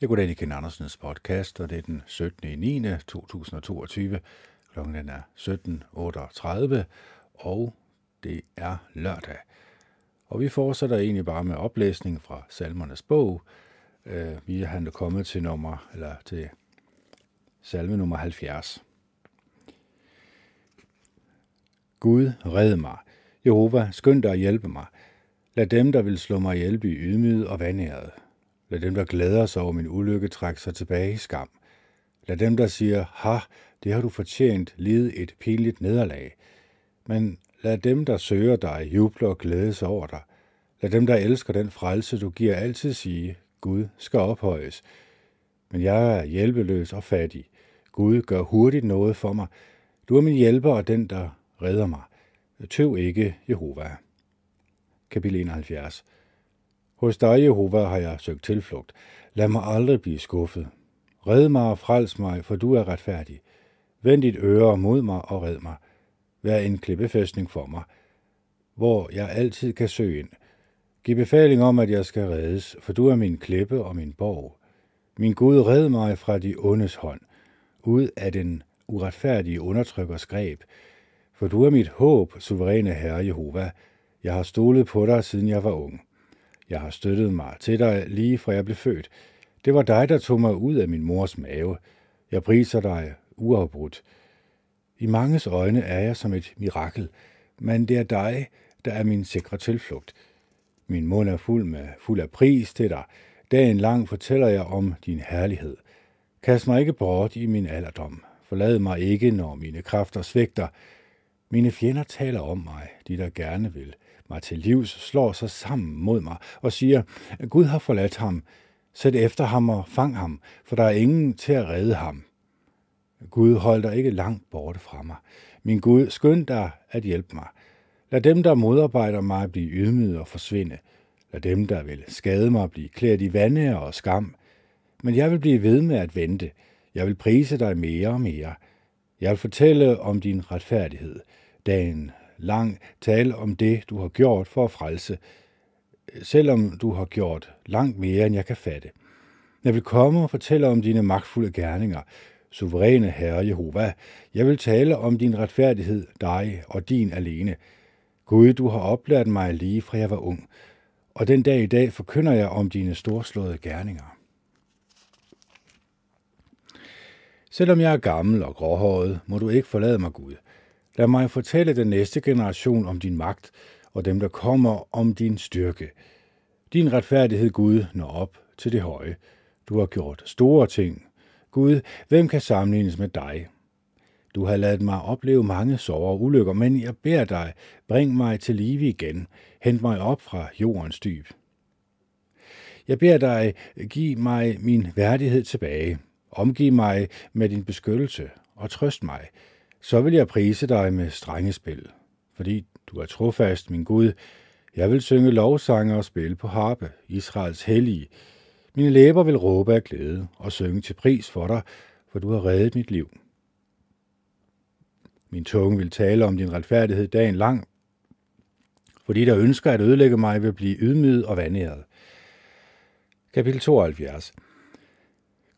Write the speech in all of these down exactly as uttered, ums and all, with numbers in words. Jeg går til Ken Andersens podcast, og det er den syttende september to tusind og toogtyve. Klokken er sytten otteogtredive, og det er lørdag. Og vi fortsætter egentlig bare med oplæsning fra Salmernes bog. Vi er kommet til nummer eller til salme nummer halvfjerds. Gud, red mig. Jehova, skynd dig at hjælpe mig. Lad dem, der vil slå mig ihjel, blive ydmyget og vanæret. Lad dem, der glæder sig over min ulykke, trække sig tilbage i skam. Lad dem, der siger, ha, det har du fortjent, lide et pinligt nederlag. Men lad dem, der søger dig, juble og glædes over dig. Lad dem, der elsker den frelse, du giver, altid sige, Gud skal ophøjes. Men jeg er hjælpeløs og fattig. Gud, gør hurtigt noget for mig. Du er min hjælper og den, der redder mig. Tøv ikke, Jehova. Kapitel enoghalvfjerds. Hos dig, Jehova, har jeg søgt tilflugt. Lad mig aldrig blive skuffet. Red mig og frels mig, for du er retfærdig. Vend dit øre mod mig og red mig. Vær en klippefæstning for mig, hvor jeg altid kan søge ind. Giv befaling om, at jeg skal reddes, for du er min klippe og min borg. Min Gud, red mig fra de ondes hånd, ud af den uretfærdige undertrykkers greb. For du er mit håb, suveræne Herre Jehova. Jeg har stolet på dig, siden jeg var ung. Jeg har støttet mig til dig, lige fra jeg blev født. Det var dig, der tog mig ud af min mors mave. Jeg priser dig uafbrudt. I manges øjne er jeg som et mirakel, men det er dig, der er min sikre tilflugt. Min mund er fuld, med, fuld af pris til dig. Dagen lang fortæller jeg om din herlighed. Kast mig ikke bort i min alderdom. Forlad mig ikke, når mine kræfter svigter. Mine fjender taler om mig, de der gerne vil mig til livs, slår sig sammen mod mig og siger, Gud har forladt ham, sæt efter ham og fang ham, for der er ingen til at redde ham. Gud, hold dig ikke langt borte fra mig. Min Gud, skynd dig at hjælpe mig. Lad dem, der modarbejder mig, blive ydmyget og forsvinde. Lad dem, der vil skade mig, blive klædt i vanære og skam. Men jeg vil blive ved med at vente. Jeg vil prise dig mere og mere. Jeg vil fortælle om din retfærdighed. Dagen lang tale om det, du har gjort for at frelse, selvom du har gjort langt mere, end jeg kan fatte. Jeg vil komme og fortælle om dine magtfulde gerninger, suveræne Herre Jehova. Jeg vil tale om din retfærdighed, dig og din alene. Gud, du har oplært mig lige fra jeg var ung, og den dag i dag forkynder jeg om dine storslåede gerninger. Selvom jeg er gammel og gråhåret, må du ikke forlade mig, Gud. Lad mig fortælle den næste generation om din magt, og dem, der kommer, om din styrke. Din retfærdighed, Gud, når op til det høje. Du har gjort store ting. Gud, hvem kan sammenlignes med dig? Du har ladet mig opleve mange sorger og ulykker, men jeg beder dig, bring mig til live igen. Hent mig op fra jordens dyb. Jeg beder dig, giv mig min værdighed tilbage. Omgiv mig med din beskyttelse og trøst mig. Så vil jeg prise dig med strengespil, fordi du er trofast, min Gud. Jeg vil synge lovsange og spille på harpe, Israels hellige. Mine læber vil råbe af glæde og synge til pris for dig, for du har reddet mit liv. Min tunge vil tale om din retfærdighed dagen lang, fordi der ønsker at ødelægge mig vil blive ydmyget og vanæret. Kapitel tooghalvfjerds.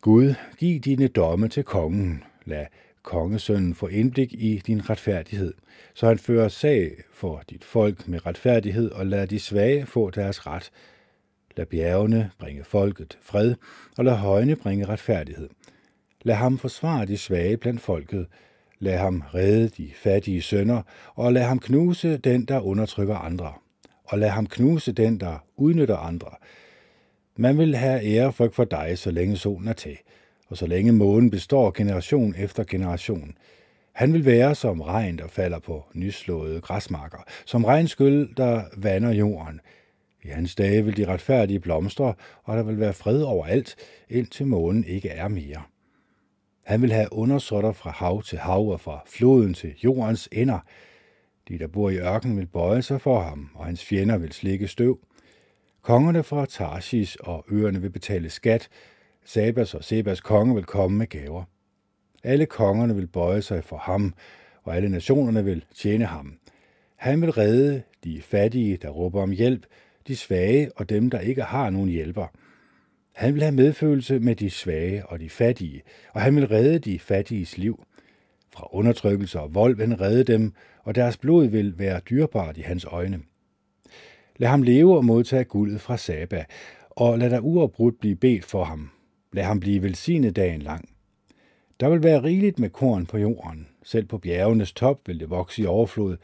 Gud, giv dine domme til kongen. Lad kongesønnen får indblik i din retfærdighed, så han fører sag for dit folk med retfærdighed, og lad de svage få deres ret. Lad bjergene bringe folket fred, og lad højene bringe retfærdighed. Lad ham forsvare de svage blandt folket. Lad ham redde de fattige sønder, og lad ham knuse den, der undertrykker andre. Og lad ham knuse den, der udnytter andre. Man vil have ærefrygt for dig, så længe solen er til, og så længe månen består generation efter generation. Han vil være som regn, der falder på nyslåede græsmarker, som regnskyld, der vander jorden. I hans dage vil de retfærdige blomstre, og der vil være fred overalt, indtil månen ikke er mere. Han vil have undersåtter fra hav til hav og fra floden til jordens ender. De, der bor i ørkenen, vil bøje sig for ham, og hans fjender vil slikke støv. Kongerne fra Tarsis og øerne vil betale skat. Sabas og Sebas konge vil komme med gaver. Alle kongerne vil bøje sig for ham, og alle nationerne vil tjene ham. Han vil redde de fattige, der råber om hjælp, de svage og dem, der ikke har nogen hjælper. Han vil have medfølelse med de svage og de fattige, og han vil redde de fattiges liv. Fra undertrykkelse og vold vil han redde dem, og deres blod vil være dyrebart i hans øjne. Lad ham leve og modtage guldet fra Saba, og lad der uafbrudt blive bedt for ham. Lad ham blive velsignet dagen lang. Der vil være rigeligt med korn på jorden. Selv på bjergenes top vil det vokse i overflod.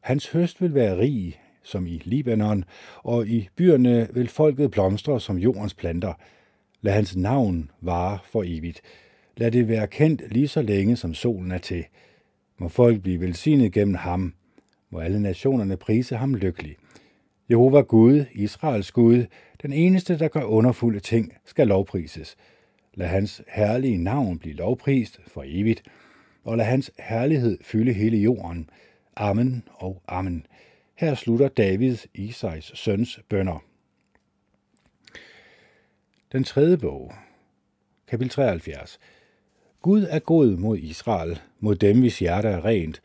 Hans høst vil være rig, som i Libanon, og i byerne vil folket blomstre som jordens planter. Lad hans navn vare for evigt. Lad det være kendt lige så længe, som solen er til. Må folk blive velsignet gennem ham. Må alle nationerne prise ham lykkelig. Jehova Gud, Israels Gud, den eneste, der gør underfulde ting, skal lovprises. Lad hans herlige navn blive lovprist for evigt, og lad hans herlighed fylde hele jorden. Amen og amen. Her slutter Davids, Isais søns, bønner. Den tredje bog, kapitel treoghalvfjerds. Gud er god mod Israel, mod dem, hvis hjerte er rent.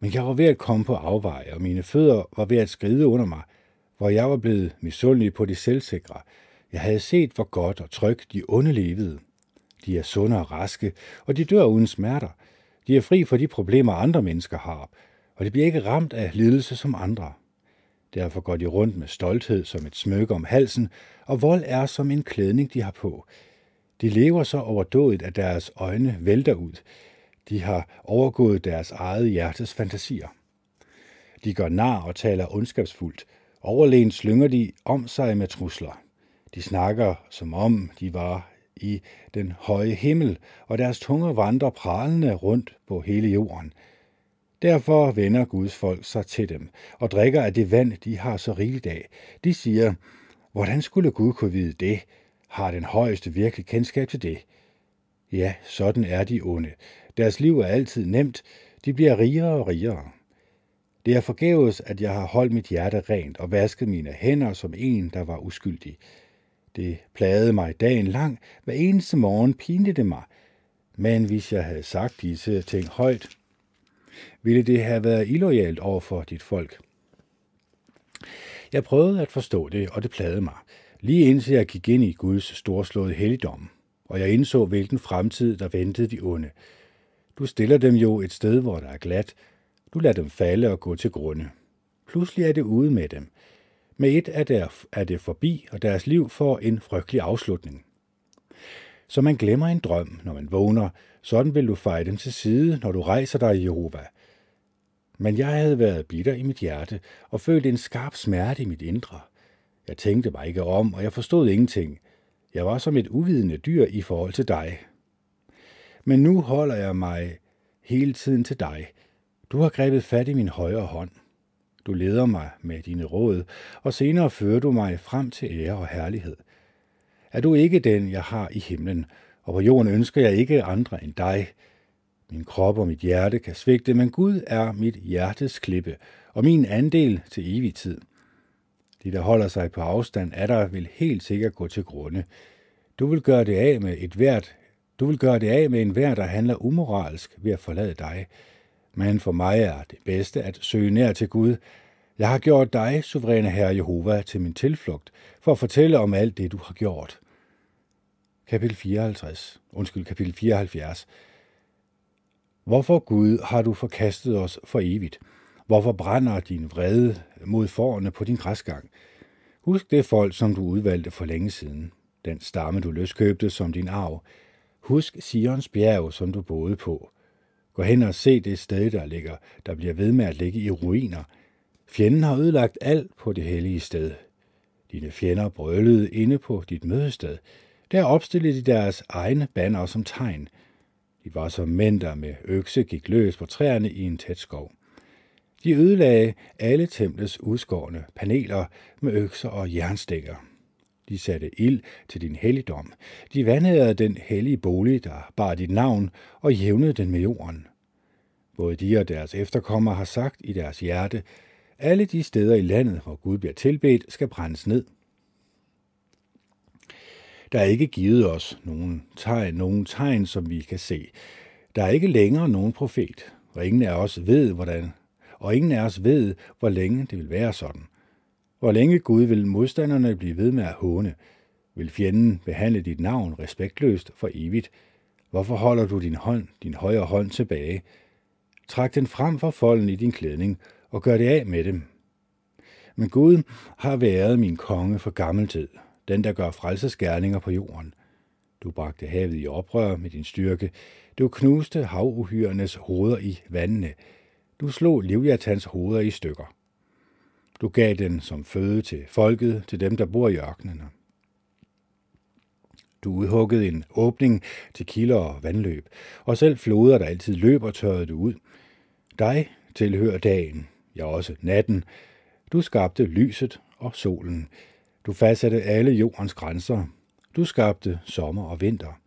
Men jeg var ved at komme på afveje, og mine fødder var ved at skride under mig, hvor jeg var blevet misundelig på de selvsikre. Jeg havde set, hvor godt og trygt de onde levede. De er sunde og raske, og de dør uden smerter. De er fri for de problemer, andre mennesker har, og de bliver ikke ramt af lidelse som andre. Derfor går de rundt med stolthed som et smykke om halsen, og vold er som en klædning, de har på. De lever så overdådigt, at deres øjne vælter ud. De har overgået deres eget hjertes fantasier. De gør nar og taler ondskabsfuldt. Overlænt slynger de om sig med trusler. De snakker, som om de var i den høje himmel, og deres tunger vandrer pralende rundt på hele jorden. Derfor vender Guds folk sig til dem, og drikker af det vand, de har så rigeligt af. De siger, hvordan skulle Gud kunne vide det? Har den højeste virkelig kendskab til det? Ja, sådan er de onde. Deres liv er altid nemt. De bliver rigere og rigere. Det er forgæves, at jeg har holdt mit hjerte rent og vasket mine hænder som en, der var uskyldig. Det plagede mig dagen lang. Hver eneste morgen pinte det mig. Men hvis jeg havde sagt disse ting højt, ville det have været illoyalt over for dit folk. Jeg prøvede at forstå det, og det plagede mig, lige indtil jeg gik ind i Guds storslåede helligdom, og jeg indså, hvilken fremtid der ventede de onde. Du stiller dem jo et sted, hvor der er glat. Du lader dem falde og gå til grunde. Pludselig er det ude med dem. Med et er, der, er det forbi, og deres liv får en frygtelig afslutning. Så man glemmer en drøm, når man vågner. Sådan vil du feje dem til side, når du rejser dig, Jehova. Men jeg havde været bitter i mit hjerte og følte en skarp smerte i mit indre. Jeg tænkte mig ikke om, og jeg forstod ingenting. Jeg var som et uvidende dyr i forhold til dig. Men nu holder jeg mig hele tiden til dig. Du har grebet fat i min højre hånd. Du leder mig med dine råd, og senere fører du mig frem til ære og herlighed. Er du ikke den, jeg har i himlen, og på jorden ønsker jeg ikke andre end dig. Min krop og mit hjerte kan svigte, men Gud er mit hjertes klippe, og min andel til evig tid. De, der holder sig på afstand af dig, vil helt sikkert gå til grunde. Du vil gøre det af med et hvert, du vil gøre det af med enhver, der handler umoralsk ved at forlade dig. Men for mig er det bedste at søge nær til Gud. Jeg har gjort dig, suveræne Herre Jehova, til min tilflugt, for at fortælle om alt det, du har gjort. Kapitel fireoghalvtreds. Undskyld, kapitel fireoghalvfjerds. Hvorfor, Gud, har du forkastet os for evigt? Hvorfor brænder din vrede mod fårene på din græsgang? Husk det folk, som du udvalgte for længe siden. Den stamme, du løskøbte som din arv. Husk Sions bjerg, som du boede på. Gå hen og se det sted, der ligger, der bliver ved med at ligge i ruiner. Fjenden har ødelagt alt på det hellige sted. Dine fjender brølede inde på dit mødested. Der opstillede de deres egne bander som tegn. De var som mænd, der med økse gik løs på træerne i en tæt skov. De ødelagde alle templets udskårne paneler med økser og jernstænger. De satte ild til din helligdom. De vandede den hellige bolig, der bar dit navn, og jævnede den med jorden. Både de og deres efterkommere har sagt i deres hjerte, alle de steder i landet, hvor Gud bliver tilbedt, skal brændes ned. Der er ikke givet os nogen tegn, nogen tegn, som vi kan se. Der er ikke længere nogen profet, og ingen af os ved, hvordan, og ingen af os ved, hvor længe det vil være sådan. Hvor længe Gud vil modstanderne blive ved med at håne. Vil fjenden behandle dit navn respektløst for evigt? Hvorfor holder du din hånd, din højre hånd tilbage? Træk den frem for folden i din klædning og gør det af med dem. Men Gud har været min konge for gammel tid, den der gør frelsesgerninger på jorden. Du bragte havet i oprør med din styrke. Du knuste havuhyrenes hoveder i vandene. Du slog Livjatans hoveder i stykker. Du gav den som føde til folket, til dem, der bor i ørkenerne. Du udhuggede en åbning til kilder og vandløb, og selv floder, der altid løber, tørrede du ud. Dig tilhører dagen, ja også natten. Du skabte lyset og solen. Du fastsatte alle jordens grænser. Du skabte sommer og vinter.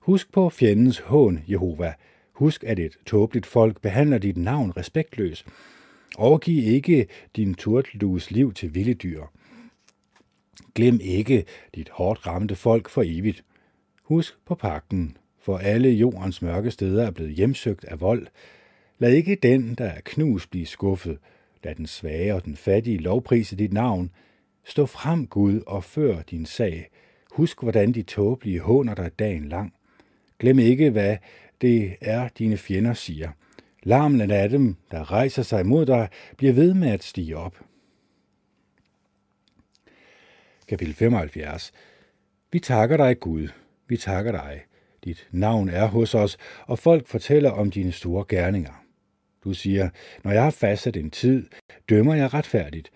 Husk på fjendens hån, Jehova. Husk, at et tåbeligt folk behandler dit navn respektløst. Overgiv ikke din turteldues liv til vilde dyr. Glem ikke dit hårdt ramte folk for evigt. Husk på pagten, for alle jordens mørke steder er blevet hjemsøgt af vold. Lad ikke den, der er knust, blive skuffet. Lad den svage og den fattige lovprise dit navn. Stå frem, Gud, og før din sag. Husk, hvordan de tåbelige håner dig dagen lang. Glem ikke, hvad det er, dine fjender siger. Larmen af dem, der rejser sig mod dig, bliver ved med at stige op. Kapitel femoghalvfjerds. Vi takker dig, Gud. Vi takker dig. Dit navn er hos os, og folk fortæller om dine store gerninger. Du siger, når jeg har fastsat en tid, dømmer jeg retfærdigt.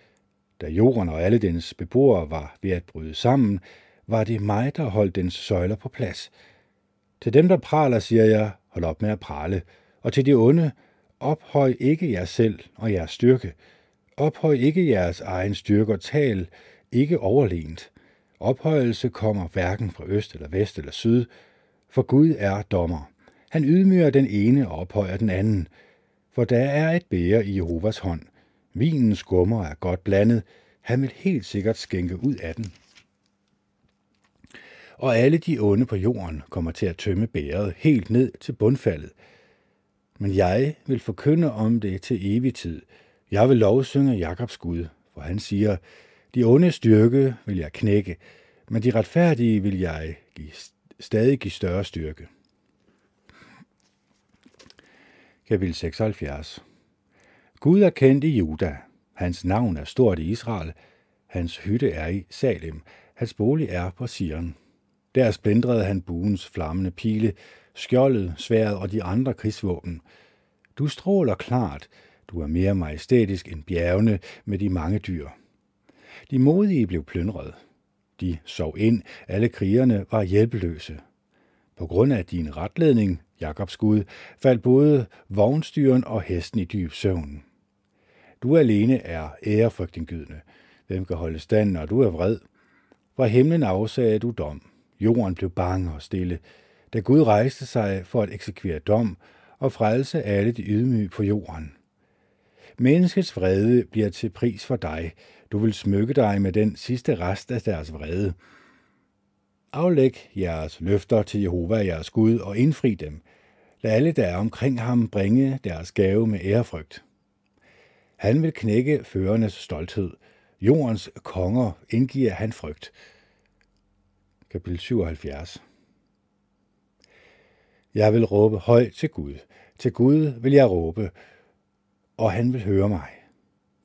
Da jorden og alle dens beboere var ved at bryde sammen, var det mig, der holdt dens søjler på plads. Til dem, der praler, siger jeg, hold op med at prale. Og til de onde, ophøj ikke jer selv og jeres styrke. Ophøj ikke jeres egen styrke og tal, ikke overlegent. Ophøjelse kommer hverken fra øst eller vest eller syd, for Gud er dommer. Han ydmyger den ene og ophøjer den anden. For der er et bæger i Jehovas hånd. Vinen skummer er godt blandet. Han vil helt sikkert skænke ud af den. Og alle de onde på jorden kommer til at tømme bægeret helt ned til bundfaldet. Men jeg vil forkynde om det til evig tid. Jeg vil lovsynge Jakobs Gud, for han siger, de onde styrke vil jeg knække, men de retfærdige vil jeg give, stadig give større styrke. Kapitel seksoghalvfjerds. Gud er kendt i Juda. Hans navn er stort i Israel. Hans hytte er i Salem. Hans bolig er på Sion. Der splindrede han buens flammende pile, skjoldet, sværdet og de andre krigsvåben. Du stråler klart. Du er mere majestætisk end bjergene med de mange dyr. De modige blev plyndret. De sov ind. Alle krigerne var hjælpeløse. På grund af din retledning, Jakobs Gud, faldt både vognstyren og hesten i dyb søvn. Du alene er ærefrygtindgydende. Hvem kan holde stand, når du er vred? Fra himlen afsagde du dom. Jorden blev bange og stille, da Gud rejste sig for at eksekvere dom og frelse alle de ydmyge på jorden. Menneskets vrede bliver til pris for dig. Du vil smykke dig med den sidste rest af deres vrede. Aflæg jeres løfter til Jehova, jeres Gud, og indfri dem. Lad alle, der er omkring ham, bringe deres gave med ærefrygt. Han vil knække førernes stolthed. Jordens konger indgiver han frygt. Kapitel syvoghalvfjerds. Jeg vil råbe højt til Gud. Til Gud vil jeg råbe, og han vil høre mig.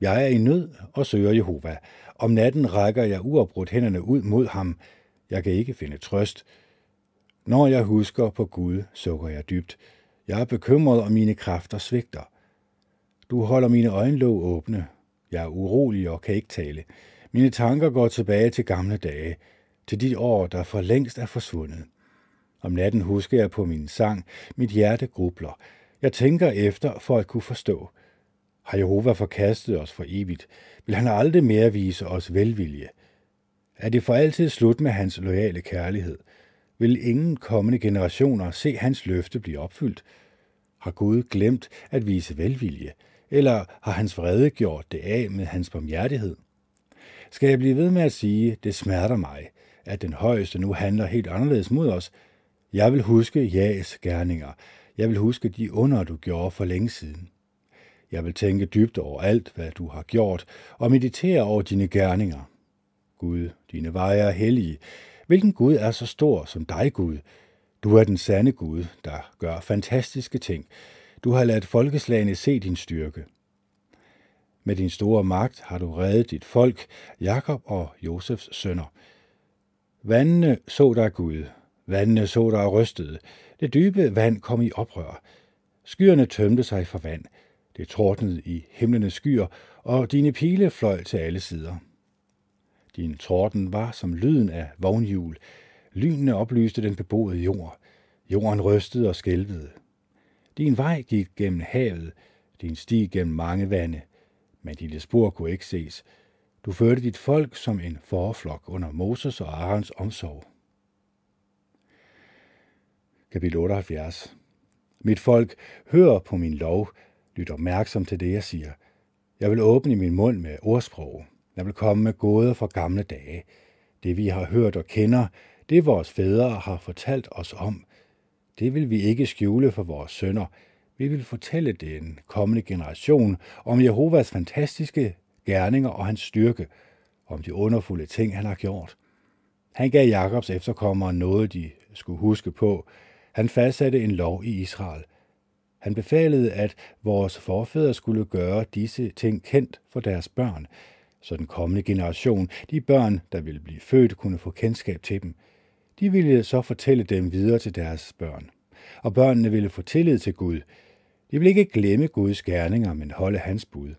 Jeg er i nød og søger Jehova. Om natten rækker jeg uafbrudt hænderne ud mod ham. Jeg kan ikke finde trøst. Når jeg husker på Gud, sukker jeg dybt. Jeg er bekymret, og mine kræfter svigter. Du holder mine øjenlåg åbne. Jeg er urolig og kan ikke tale. Mine tanker går tilbage til gamle dage, til de år, der for længst er forsvundet. Om natten husker jeg på min sang, mit hjerte grubler. Jeg tænker efter for at kunne forstå. Har Jehova forkastet os for evigt? Vil han aldrig mere vise os velvilje? Er det for altid slut med hans loyale kærlighed? Vil ingen kommende generationer se hans løfte blive opfyldt? Har Gud glemt at vise velvilje? Eller har hans vrede gjort det af med hans barmhjertighed? Skal jeg blive ved med at sige, det smerter mig, at den højeste nu handler helt anderledes mod os? Jeg vil huske Jaes gerninger. Jeg vil huske de under, du gjorde for længe siden. Jeg vil tænke dybt over alt, hvad du har gjort, og meditere over dine gerninger. Gud, dine veje er hellige. Hvilken Gud er så stor som dig, Gud? Du er den sande Gud, der gør fantastiske ting. Du har ladet folkeslagene se din styrke. Med din store magt har du reddet dit folk, Jakob og Josefs sønner. Vandene så dig, Gud. Vandene så dig og rystede. Det dybe vand kom i oprør. Skyerne tømte sig for vand. Det tordnede i himlenes skyer, og dine pile fløj til alle sider. Din torden var som lyden af vognhjul. Lynene oplyste den beboede jord. Jorden rystede og skælvede. Din vej gik gennem havet. Din sti gennem mange vande. Men dine spor kunne ikke ses. Du førte dit folk som en fåreflok under Moses og Aarons omsorg. Kapitel otteoghalvfjerds. Mit folk, hør på min lov. Lyt opmærksom til det, jeg siger. Jeg vil åbne min mund med ordsprog. Jeg vil komme med gåder fra gamle dage. Det, vi har hørt og kender, det vores fædre har fortalt os om. Det vil vi ikke skjule for vores sønner. Vi vil fortælle den kommende generation om Jehovas fantastiske gerninger og hans styrke, om de underfulde ting, han har gjort. Han gav Jakobs efterkommere noget, de skulle huske på. Han fastsatte en lov i Israel. Han befalede, at vores forfædre skulle gøre disse ting kendt for deres børn, så den kommende generation, de børn, der ville blive født, kunne få kendskab til dem. De ville så fortælle dem videre til deres børn, og børnene ville få tillid til Gud. De ville ikke glemme Guds gerninger, men holde hans bud.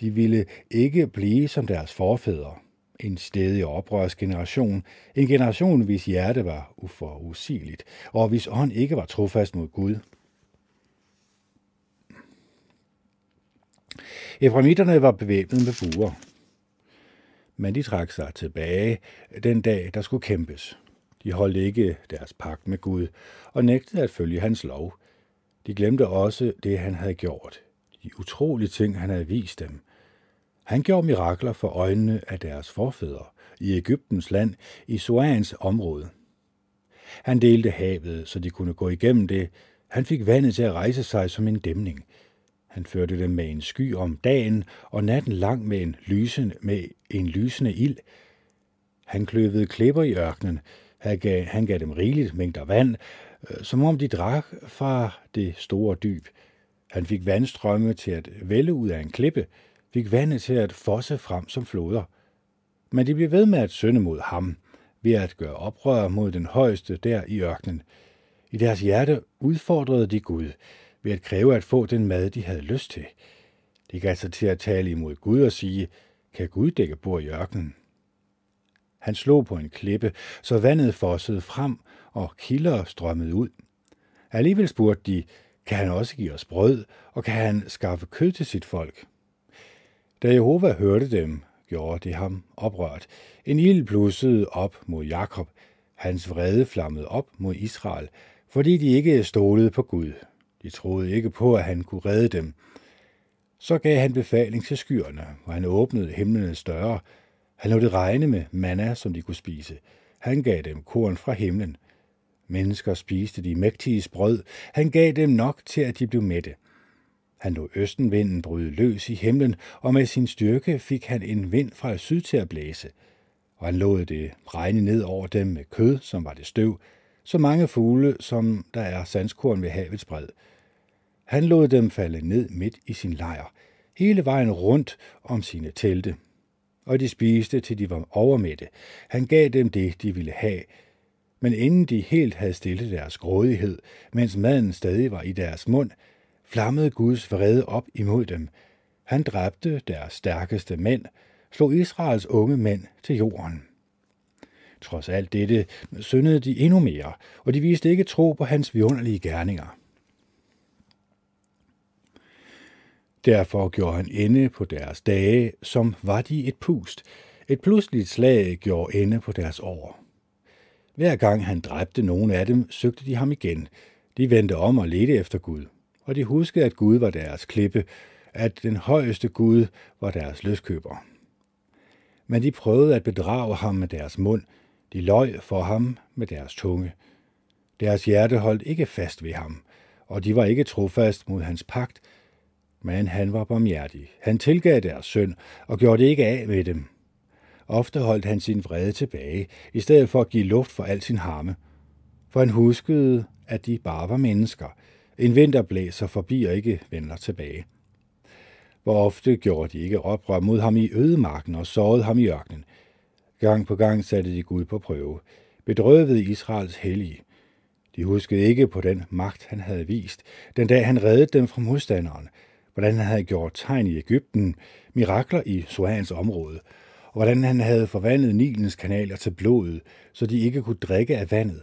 De ville ikke blive som deres forfædre, en stædig oprørsgeneration, en generation, hvis hjerte var uforudsigeligt, og hvis ånd ikke var trofast mod Gud. Efraimitterne var bevæbnet med buer, men de trak sig tilbage den dag, der skulle kæmpes. De holdt ikke deres pagt med Gud og nægtede at følge hans lov. De glemte også det, han havde gjort, de utrolige ting, han havde vist dem. Han gjorde mirakler for øjnene af deres forfædre i Egyptens land, i Soans område. Han delte havet, så de kunne gå igennem det. Han fik vandet til at rejse sig som en dæmning. Han førte dem med en sky om dagen og natten lang med en lysende, med en lysende ild. Han kløvede klipper i ørkenen. Han gav, han gav dem rigeligt mængder vand, som om de drak fra det store dyb. Han fik vandstrømme til at vælde ud af en klippe, fik vandet til at fosse frem som floder. Men de blev ved med at synde mod ham, ved at gøre oprør mod den højeste der i ørkenen. I deres hjerte udfordrede de Gud, ved at kræve at få den mad, de havde lyst til. De gav sig til at tale imod Gud og sige, kan Gud dække bord i ørkenen? Han slog på en klippe, så vandet fossede frem, og kilder strømmede ud. Alligevel spurgte de, kan han også give os brød, og kan han skaffe kød til sit folk? Da Jehova hørte dem, gjorde det ham oprørt. En ild blussede op mod Jakob. Hans vrede flammede op mod Israel, fordi de ikke stolede på Gud. De troede ikke på, at han kunne redde dem. Så gav han befaling til skyerne, og han åbnede himlenes døre. Han lod det regne med manna, som de kunne spise. Han gav dem korn fra himlen. Mennesker spiste de mægtiges brød. Han gav dem nok til, at de blev mætte. Han lod østenvinden bryde løs i himlen, og med sin styrke fik han en vind fra syd til at blæse. Og han lod det regne ned over dem med kød, som var det støv, så mange fugle, som der er sandskorn ved havets bred. Han lod dem falde ned midt i sin lejr, hele vejen rundt om sine telte. Og de spiste, til de var overmætte. Han gav dem det, de ville have. Men inden de helt havde stillet deres grådighed, mens maden stadig var i deres mund, flammede Guds vrede op imod dem. Han dræbte deres stærkeste mænd, slog Israels unge mænd til jorden. Trods alt dette syndede de endnu mere, og de viste ikke tro på hans vidunderlige gerninger. Derfor gjorde han ende på deres dage, som var de et pust. Et pludseligt slag gjorde ende på deres år. Hver gang han dræbte nogen af dem, søgte de ham igen. De vendte om og ledte efter Gud, og de huskede, at Gud var deres klippe, at den højeste Gud var deres løskøber. Men de prøvede at bedrage ham med deres mund. De løj for ham med deres tunge. Deres hjerte holdt ikke fast ved ham, og de var ikke trofast mod hans pagt, men han var barmhjertig. Han tilgav deres synd og gjorde det ikke af med dem. Ofte holdt han sin vrede tilbage, i stedet for at give luft for al sin harme. For han huskede, at de bare var mennesker. En vinter blæser forbi og ikke vender tilbage. Hvor ofte gjorde de ikke oprør mod ham i ødemarken og sårede ham i ørkenen. Gang på gang satte de Gud på prøve. Bedrøvede Israels hellige. De huskede ikke på den magt, han havde vist, den dag han reddede dem fra modstanderen, hvordan han havde gjort tegn i Egypten, mirakler i Soans område, og hvordan han havde forvandlet Nilens kanaler til blodet, så de ikke kunne drikke af vandet.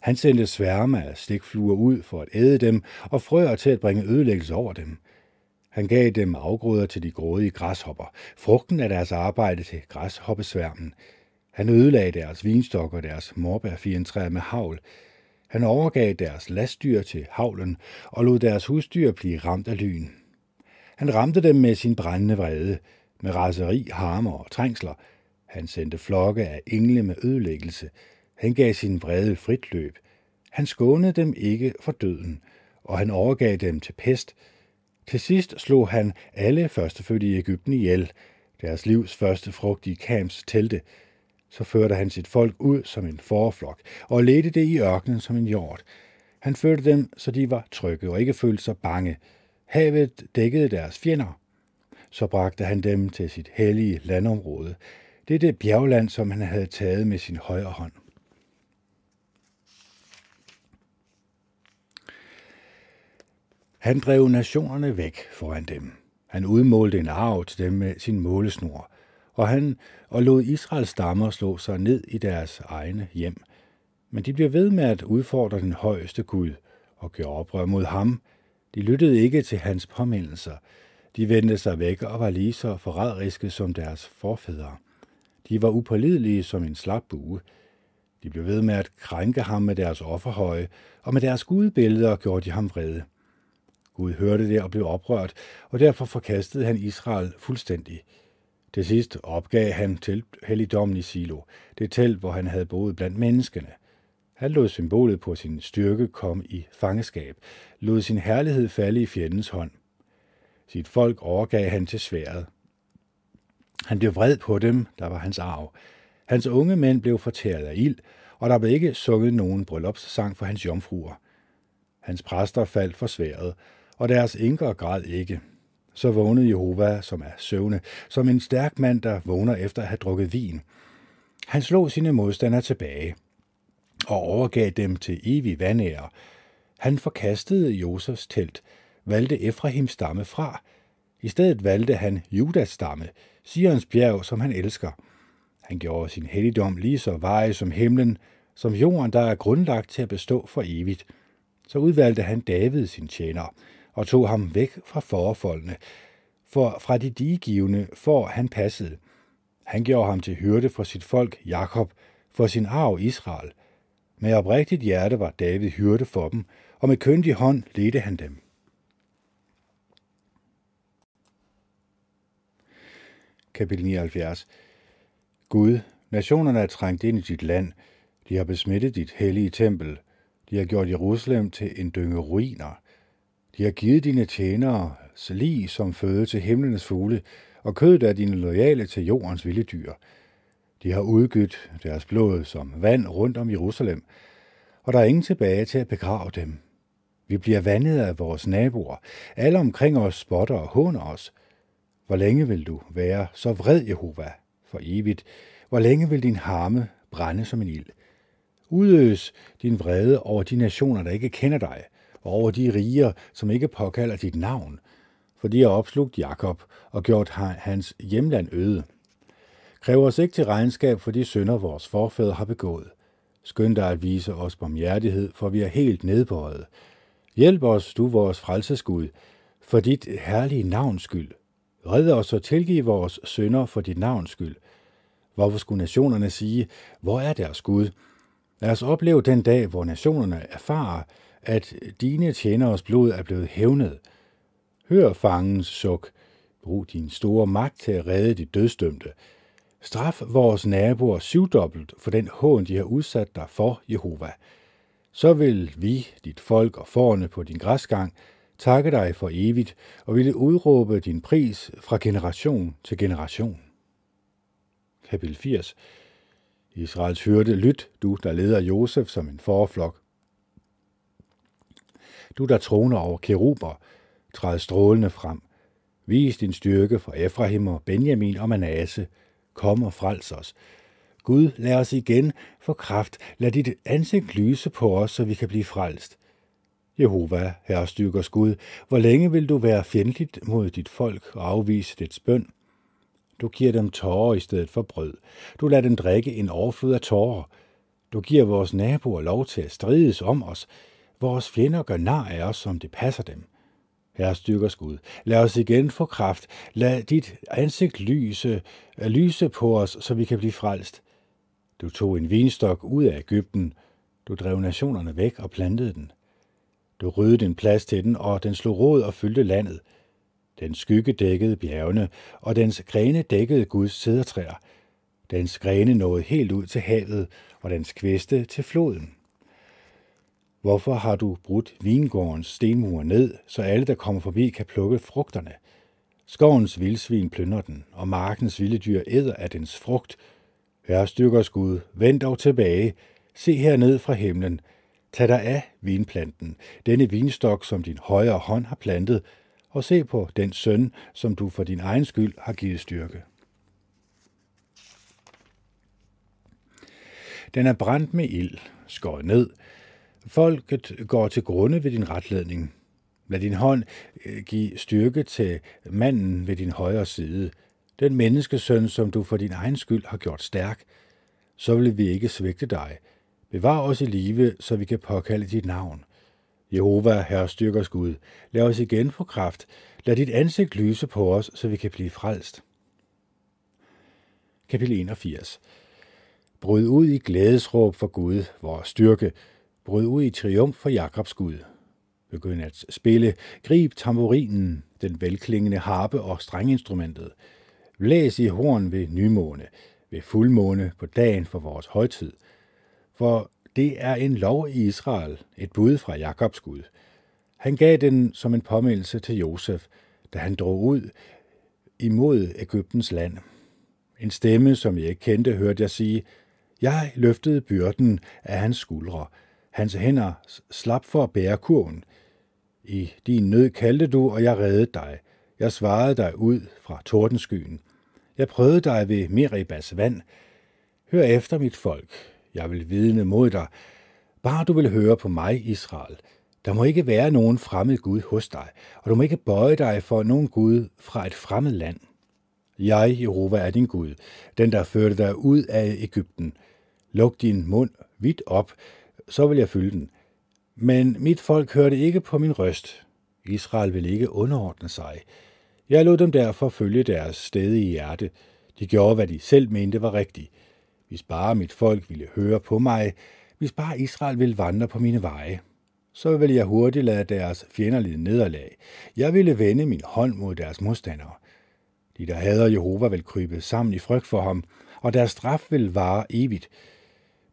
Han sendte sværme af slikfluer ud for at æde dem, og frøer til at bringe ødelæggelse over dem. Han gav dem afgrøder til de grådige græshopper, frugten af deres arbejde til græshoppesværmen. Han ødelagde deres vinstokker og deres morbærfirentræer med havl. Han overgav deres lastdyr til havlen og lod deres husdyr blive ramt af lyn. Han ramte dem med sin brændende vrede, med raseri, harmer og trængsler. Han sendte flokke af engle med ødelæggelse. Han gav sin vrede frit løb. Han skånede dem ikke for døden, og han overgav dem til pest. Til sidst slog han alle førstefødte i Egypten ihjel, deres livs første frugt i Kams telte. Så førte han sit folk ud som en forflok, og ledte det i ørkenen som en hjort. Han førte dem, så de var trygge og ikke følte sig bange. Havet dækkede deres fjender. Så bragte han dem til sit hellige landområde. Det er det bjergland, som han havde taget med sin højre hånd. Han drev nationerne væk foran dem. Han udmålte en arv til dem med sin målesnor, og han og lod Israels stammer slå sig ned i deres egne hjem. Men de blev ved med at udfordre den højeste Gud og gøre oprør mod ham. De lyttede ikke til hans påmindelser. De vendte sig væk og var lige så forræderiske som deres forfædre. De var upålidelige som en slap bue. De blev ved med at krænke ham med deres offerhøje, og med deres gudebilleder gjorde de ham vrede. Gud hørte det og blev oprørt, og derfor forkastede han Israel fuldstændig. Til sidst opgav han helligdommen i Silo, det telt, hvor han havde boet blandt menneskene. Han lod symbolet på sin styrke komme i fangeskab, lod sin herlighed falde i fjendens hånd. Sit folk overgav han til sværdet. Han blev vred på dem, der var hans arv. Hans unge mænd blev fortæret af ild, og der blev ikke sunget nogen bryllupssang for hans jomfruer. Hans præster faldt for sværdet, og deres enker græd ikke. Så vågnede Jehova, som er søvne, som en stærk mand, der vågner efter at have drukket vin. Han slog sine modstandere tilbage og overgav dem til evig vanære. Han forkastede Josefs telt, valgte Efraims stamme fra. I stedet valgte han Judas stamme, Sions bjerg, som han elsker. Han gjorde sin helligdom lige så varig som himlen, som jorden, der er grundlagt til at bestå for evigt. Så udvalgte han David, sin tjener, og tog ham væk fra forfoldene, for fra de digegivende, for han passede. Han gjorde ham til hyrde for sit folk, Jakob, for sin arv, Israel. Med oprigtigt hjerte var David hyrde for dem, og med kyndig hånd ledte han dem. Kapitel nioghalvfjerds. Gud, nationerne er trængt ind i dit land. De har besmittet dit hellige tempel. De har gjort Jerusalem til en dynge ruiner. De har givet dine tjenere lig som føde til himlenes fugle, og kødet af dine loyale til jordens vilde dyr. De har udgydt deres blod som vand rundt om Jerusalem, og der er ingen tilbage til at begrave dem. Vi bliver vandet af vores naboer. Alle omkring os spotter og håner os. Hvor længe vil du være så vred, Jehova, for evigt? Hvor længe vil din harme brænde som en ild? Udøs din vrede over de nationer, der ikke kender dig, og over de riger, som ikke påkalder dit navn, for de har opslugt Jakob og gjort hans hjemland øde. Kræv os ikke til regnskab for de synder, vores forfædre har begået. Skynd dig at vise os barmhjertighed, for vi er helt nedbøjet. Hjælp os, du vores frelsesgud, for dit herlige navns skyld. Red os og tilgiv vores synder for dit navns skyld. Hvorfor skulle nationerne sige, hvor er deres Gud? Lad os opleve den dag, hvor nationerne erfarer, at dine tjeneres blod er blevet hævnet. Hør fangens suk. Brug din store magt til at redde de dødsdømte. Straf vores naboer syvdobbelt for den hån, de har udsat dig for, Jehova. Så vil vi, dit folk og fårene på din græsgang, takke dig for evigt og ville udråbe din pris fra generation til generation. kapitel firs. Israels hyrde, lyt, du, der leder Josef som en forflok. Du, der troner over Keruber, træd strålende frem. Vis din styrke for Efraim og Benjamin og Manasse. Kom og frels os. Gud, lad os igen få kraft. Lad dit ansigt lyse på os, så vi kan blive frelst. Jehova, herrestyrkers Gud, hvor længe vil du være fjendtligt mod dit folk og afvise dets bøn? Du giver dem tårer i stedet for brød. Du lader dem drikke en overflod af tårer. Du giver vores naboer lov til at strides om os. Vores fjender gør nar af os, som det passer dem. Herrestyrkers Gud, lad os igen få kraft. Lad dit ansigt lyse, lyse på os, så vi kan blive frelst. Du tog en vinstok ud af Egypten. Du drev nationerne væk og plantede den. Du ryddede en plads til den, og den slog rod og fyldte landet. Dens skygge dækkede bjergene, og dens grene dækkede Guds cedertræer. Dens grene nåede helt ud til havet, og dens kviste til floden. Hvorfor har du brudt vingårdens stenmure ned, så alle, der kommer forbi, kan plukke frugterne? Skovens vildsvin plyndrer den, og markens vilde dyr æder af dens frugt. Herrestyrkers Gud, vend dog tilbage. Se herned fra himlen. Tag dig af vinplanten, denne vinstok, som din højre hånd har plantet, og se på den søn, som du for din egen skyld har givet styrke. Den er brændt med ild, skåret ned. Folket går til grunde ved din retledning. Lad din hånd give styrke til manden ved din højre side, den menneskesøn, som du for din egen skyld har gjort stærk. Så vil vi ikke svigte dig. Bevar os i live, så vi kan påkalde dit navn. Jehova, herrestyrkers Gud, lad os igen få kraft. Lad dit ansigt lyse på os, så vi kan blive frelst. Kapitel enogfirs. Bryd ud i glædesråb for Gud, vores styrke. Bryd ud i triumf for Jakobs Gud. Begynd at spille. Grib tamburinen, den velklingende harpe og strenginstrumentet. Blæs i horn ved nymåne, ved fuldmåne på dagen for vores højtid. For det er en lov i Israel, et bud fra Jakobs Gud. Han gav den som en påmindelse til Josef, da han drog ud imod Egyptens land. En stemme, som jeg ikke kendte, hørte jeg sige, jeg løftede byrden af hans skuldre. Hans hænder slap for at bære kurven. I din nød kaldte du, og jeg reddede dig. Jeg svarede dig ud fra tordenskyen. Jeg prøvede dig ved Meribas vand. Hør efter mit folk. Jeg vil vidne mod dig. Bare du vil høre på mig, Israel. Der må ikke være nogen fremmed Gud hos dig, og du må ikke bøje dig for nogen Gud fra et fremmed land. Jeg, Jehova, er din Gud, den der førte dig ud af Egypten. Luk din mund vidt op, så vil jeg fylde den. Men mit folk hørte ikke på min røst. Israel ville ikke underordne sig. Jeg lod dem derfor følge deres stædige hjerte. De gjorde, hvad de selv mente var rigtigt. Hvis bare mit folk ville høre på mig, hvis bare Israel ville vandre på mine veje, så ville jeg hurtigt lade deres fjender lide nederlag. Jeg ville vende min hånd mod deres modstandere. De, der hader Jehova, vil krybe sammen i frygt for ham, og deres straf vil vare evigt.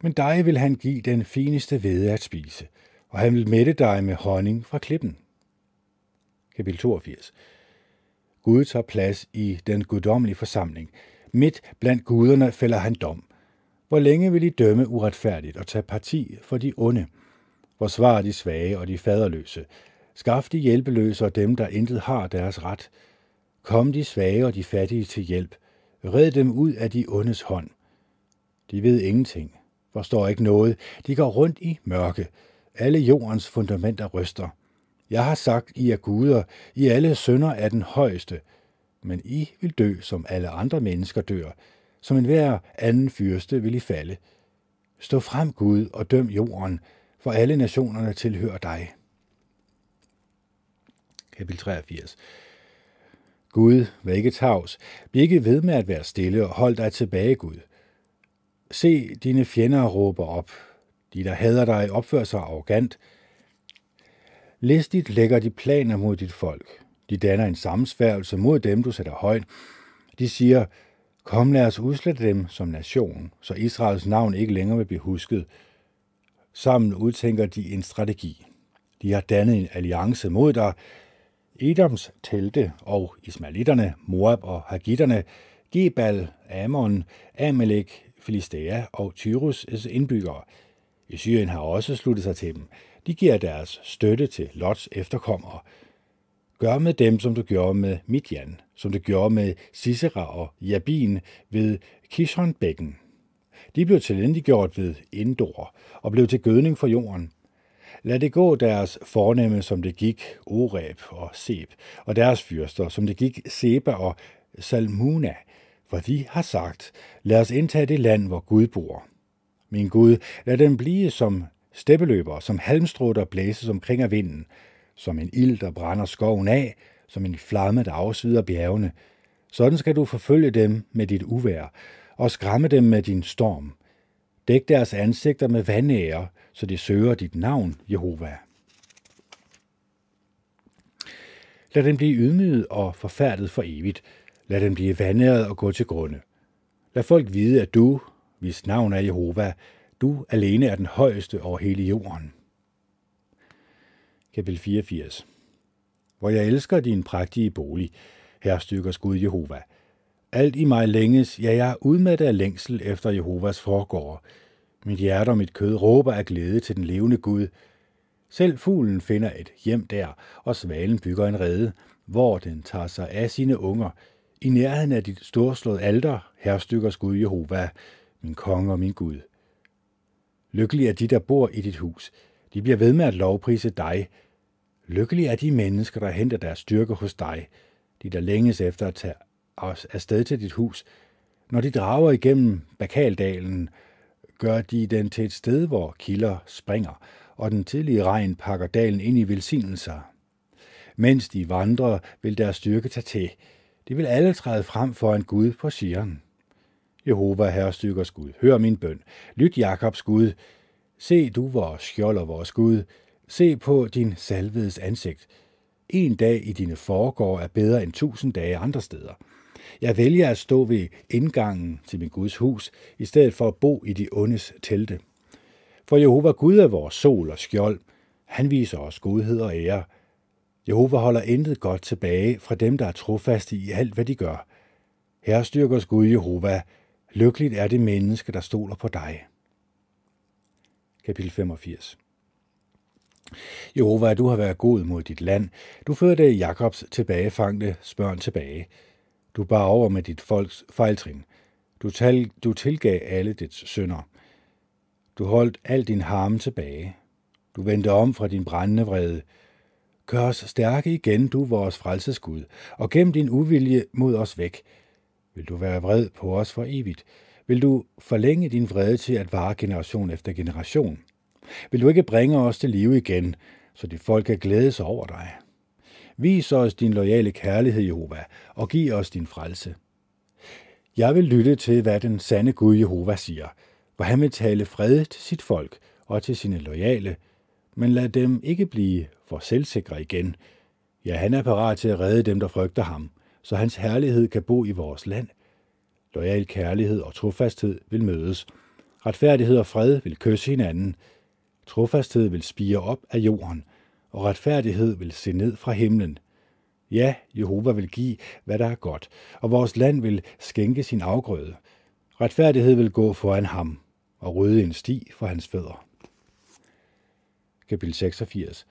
Men dig vil han give den fineste hvede at spise, og han vil mætte dig med honning fra klippen. Kapitel toogfirs. Gud tager plads i den guddommelige forsamling. Midt blandt guderne fælder han dom. Hvor længe vil I dømme uretfærdigt og tage parti for de onde? Forsvar de svage og de faderløse. Skaf de hjælpeløse og dem, der intet har deres ret. Kom de svage og de fattige til hjælp. Red dem ud af de ondes hånd. De ved ingenting, forstår ikke noget. De går rundt i mørke. Alle jordens fundamenter ryster. Jeg har sagt, I er guder. I alle synder er den højeste. Men I vil dø, som alle andre mennesker dør. Som enhver anden fyrste vil I falde. Stå frem, Gud, og døm jorden, for alle nationerne tilhører dig. Kapitel treogfirs. Gud, vær ikke tavs. Bliv ikke ved med at være stille, og hold dig tilbage, Gud. Se, dine fjender råber op. De, der hader dig, opfører sig arrogant. Listigt lægger de planer mod dit folk. De danner en sammensværgelse mod dem, du sætter højt. De siger, kom lad os udslette dem som nation, så Israels navn ikke længere vil blive husket. Sammen udtænker de en strategi. De har dannet en alliance mod dig. Edoms telte og ismaelitterne, Moab og hagitterne Gebal, Ammon, Amalek, Filistæa og Tyrus' indbyggere. I Syrien har også sluttet sig til dem. De giver deres støtte til Lots efterkommere. Gør med dem, som du gjorde med Midian, som du gjorde med Sisera og Jabin ved Kishonbækken. De blev tilintetgjort ved Endor og blev til gødning for jorden. Lad det gå deres fornemme, som det gik Oreb og Seb, og deres fyrster, som det gik Seba og Salmuna, for de har sagt, lad os indtage det land, hvor Gud bor. Min Gud, lad dem blive som steppeløbere, som halmstrå, der blæses omkring af vinden, som en ild, der brænder skoven af, som en flamme, der afsvider bjergene. Sådan skal du forfølge dem med dit uvejr, og skræmme dem med din storm. Dæk deres ansigter med vandærer, så de søger dit navn, Jehova. Lad dem blive ydmyget og forfærdet for evigt. Lad dem blive vandæret og gå til grunde. Lad folk vide, at du, hvis navn er Jehova, du alene er den højeste over hele jorden. Kapitel fireogfirs. Hvor jeg elsker din prægtige bolig, her stykkers Gud Jehova. Alt i mig længes, ja, jeg er udmattet af længsel efter Jehovas forgård. Mit hjerte og mit kød råber af glæde til den levende Gud. Selv fuglen finder et hjem der, og svalen bygger en rede, hvor den tager sig af sine unger. I nærheden af dit storslåede alter, herstykkers Gud Jehova, min konge og min Gud. Lykkelig er de, der bor i dit hus. De bliver ved med at lovprise dig. Lykkelig er de mennesker, der henter deres styrke hos dig. De, der længes efter at tage afsted til dit hus. Når de drager igennem Bakaldalen, gør de den til et sted, hvor kilder springer, og den tidlige regn pakker dalen ind i velsignelser. Mens de vandrer, vil deres styrke tage til. De vil alle træde frem for en Gud på Sion. Jehova, herrestykkers Gud, hør min bøn. Lyt Jakobs Gud. Se du, vores skjold og vores Gud. Se på din salvedes ansigt. En dag i dine foregård er bedre end tusind dage andre steder. Jeg vælger at stå ved indgangen til min Guds hus, i stedet for at bo i de ondes telte. For Jehova Gud er vores sol og skjold. Han viser os godhed og ære. Jehova holder intet godt tilbage fra dem, der er trofaste i alt, hvad de gør. Herrestyrkers Gud Jehova, lykkeligt er det menneske, der stoler på dig. Kapitel femogfirs. Jehova, du har været god mod dit land. Du førte Jakobs tilbagefangne børn tilbage. Du bar over med dit folks fejltrin. Du, tal, du tilgav alle dets synder. Du holdt al din harme tilbage. Du vendte om fra din brændende vrede. Gør os stærke igen, du vores frelsesgud, og gem din uvilje mod os væk. Vil du være vred på os for evigt? Vil du forlænge din vrede til at vare generation efter generation? Vil du ikke bringe os til live igen, så dit folk kan glæde sig over dig? Vis os din loyale kærlighed, Jehova, og giv os din frelse. Jeg vil lytte til, hvad den sande Gud Jehova siger, hvor han vil tale fred til sit folk og til sine loyale, men lad dem ikke blive for selvsikre igen. Ja, han er parat til at redde dem, der frygter ham, så hans herlighed kan bo i vores land. Loyal kærlighed og trofasthed vil mødes. Retfærdighed og fred vil kysse hinanden. Trofasthed vil spire op af jorden, og retfærdighed vil se ned fra himlen. Ja, Jehova vil give, hvad der er godt, og vores land vil skænke sin afgrøde. Retfærdighed vil gå foran ham, og rydde en sti for hans fødder. Kapitel seksogfirs.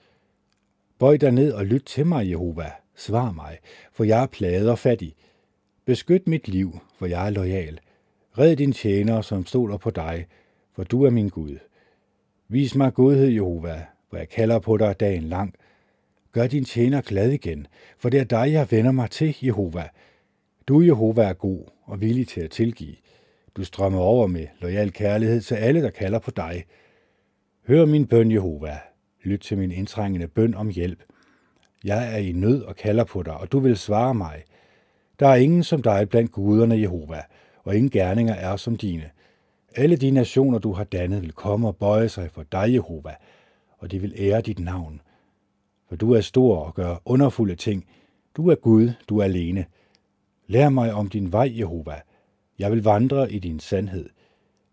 Bøj dig ned og lyt til mig, Jehova. Svar mig, for jeg er plaget og fattig. Beskyt mit liv, for jeg er loyal. Red din tjener, som stoler på dig, for du er min Gud. Vis mig godhed, Jehova, hvor jeg kalder på dig dagen lang. Gør din tjener glad igen, for det er dig, jeg vender mig til, Jehova. Du, Jehova, er god og villig til at tilgive. Du strømmer over med loyal kærlighed til alle, der kalder på dig. Hør min bøn, Jehova. Lyt til min indtrængende bøn om hjælp. Jeg er i nød og kalder på dig, og du vil svare mig. Der er ingen som dig blandt guderne, Jehova, og ingen gerninger er som dine. Alle de nationer, du har dannet, vil komme og bøje sig for dig, Jehova, og de vil ære dit navn. For du er stor og gør underfulde ting. Du er Gud, du er alene. Lær mig om din vej, Jehova. Jeg vil vandre i din sandhed.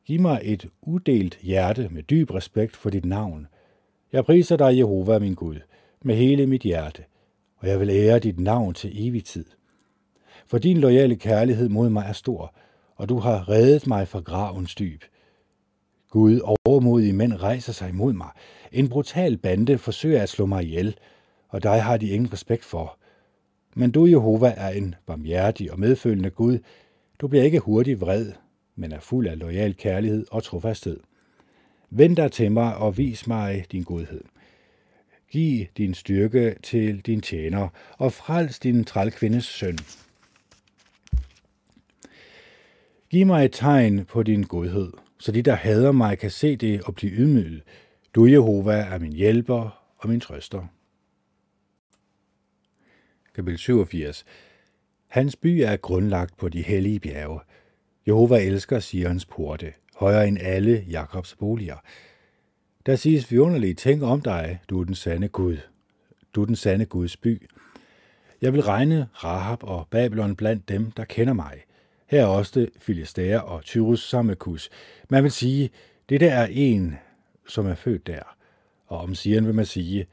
Giv mig et udelt hjerte med dyb respekt for dit navn. Jeg priser dig, Jehova, min Gud, med hele mit hjerte, og jeg vil ære dit navn til evig tid. For din loyale kærlighed mod mig er stor, og du har reddet mig fra gravens dyb. Gud, overmodige mænd rejser sig imod mig. En brutal bande forsøger at slå mig ihjel, og dig har de ingen respekt for. Men du, Jehova, er en barmhjertig og medfølende Gud. Du bliver ikke hurtigt vred, men er fuld af loyal kærlighed og trofasthed. Vend dig til mig og vis mig din godhed. Giv din styrke til din tjener, og frels din trælkvindes søn. Giv mig et tegn på din godhed, så de, der hader mig, kan se det og blive ydmyget. Du, Jehova, er min hjælper og min trøster. Kapitel syvogfirs. Hans by er grundlagt på de hellige bjerge. Jehova elsker Sions porte, højere end alle Jakobs boliger. Der siges vidunderlige ting om dig, du er den sande Gud. Du er den sande Guds by. Jeg vil regne Rahab og Babylon blandt dem, der kender mig. Her er også det Filistæa og Tyrus samme kus. Man vil sige, det der er en, som er født der. Og om Sion vil man sige,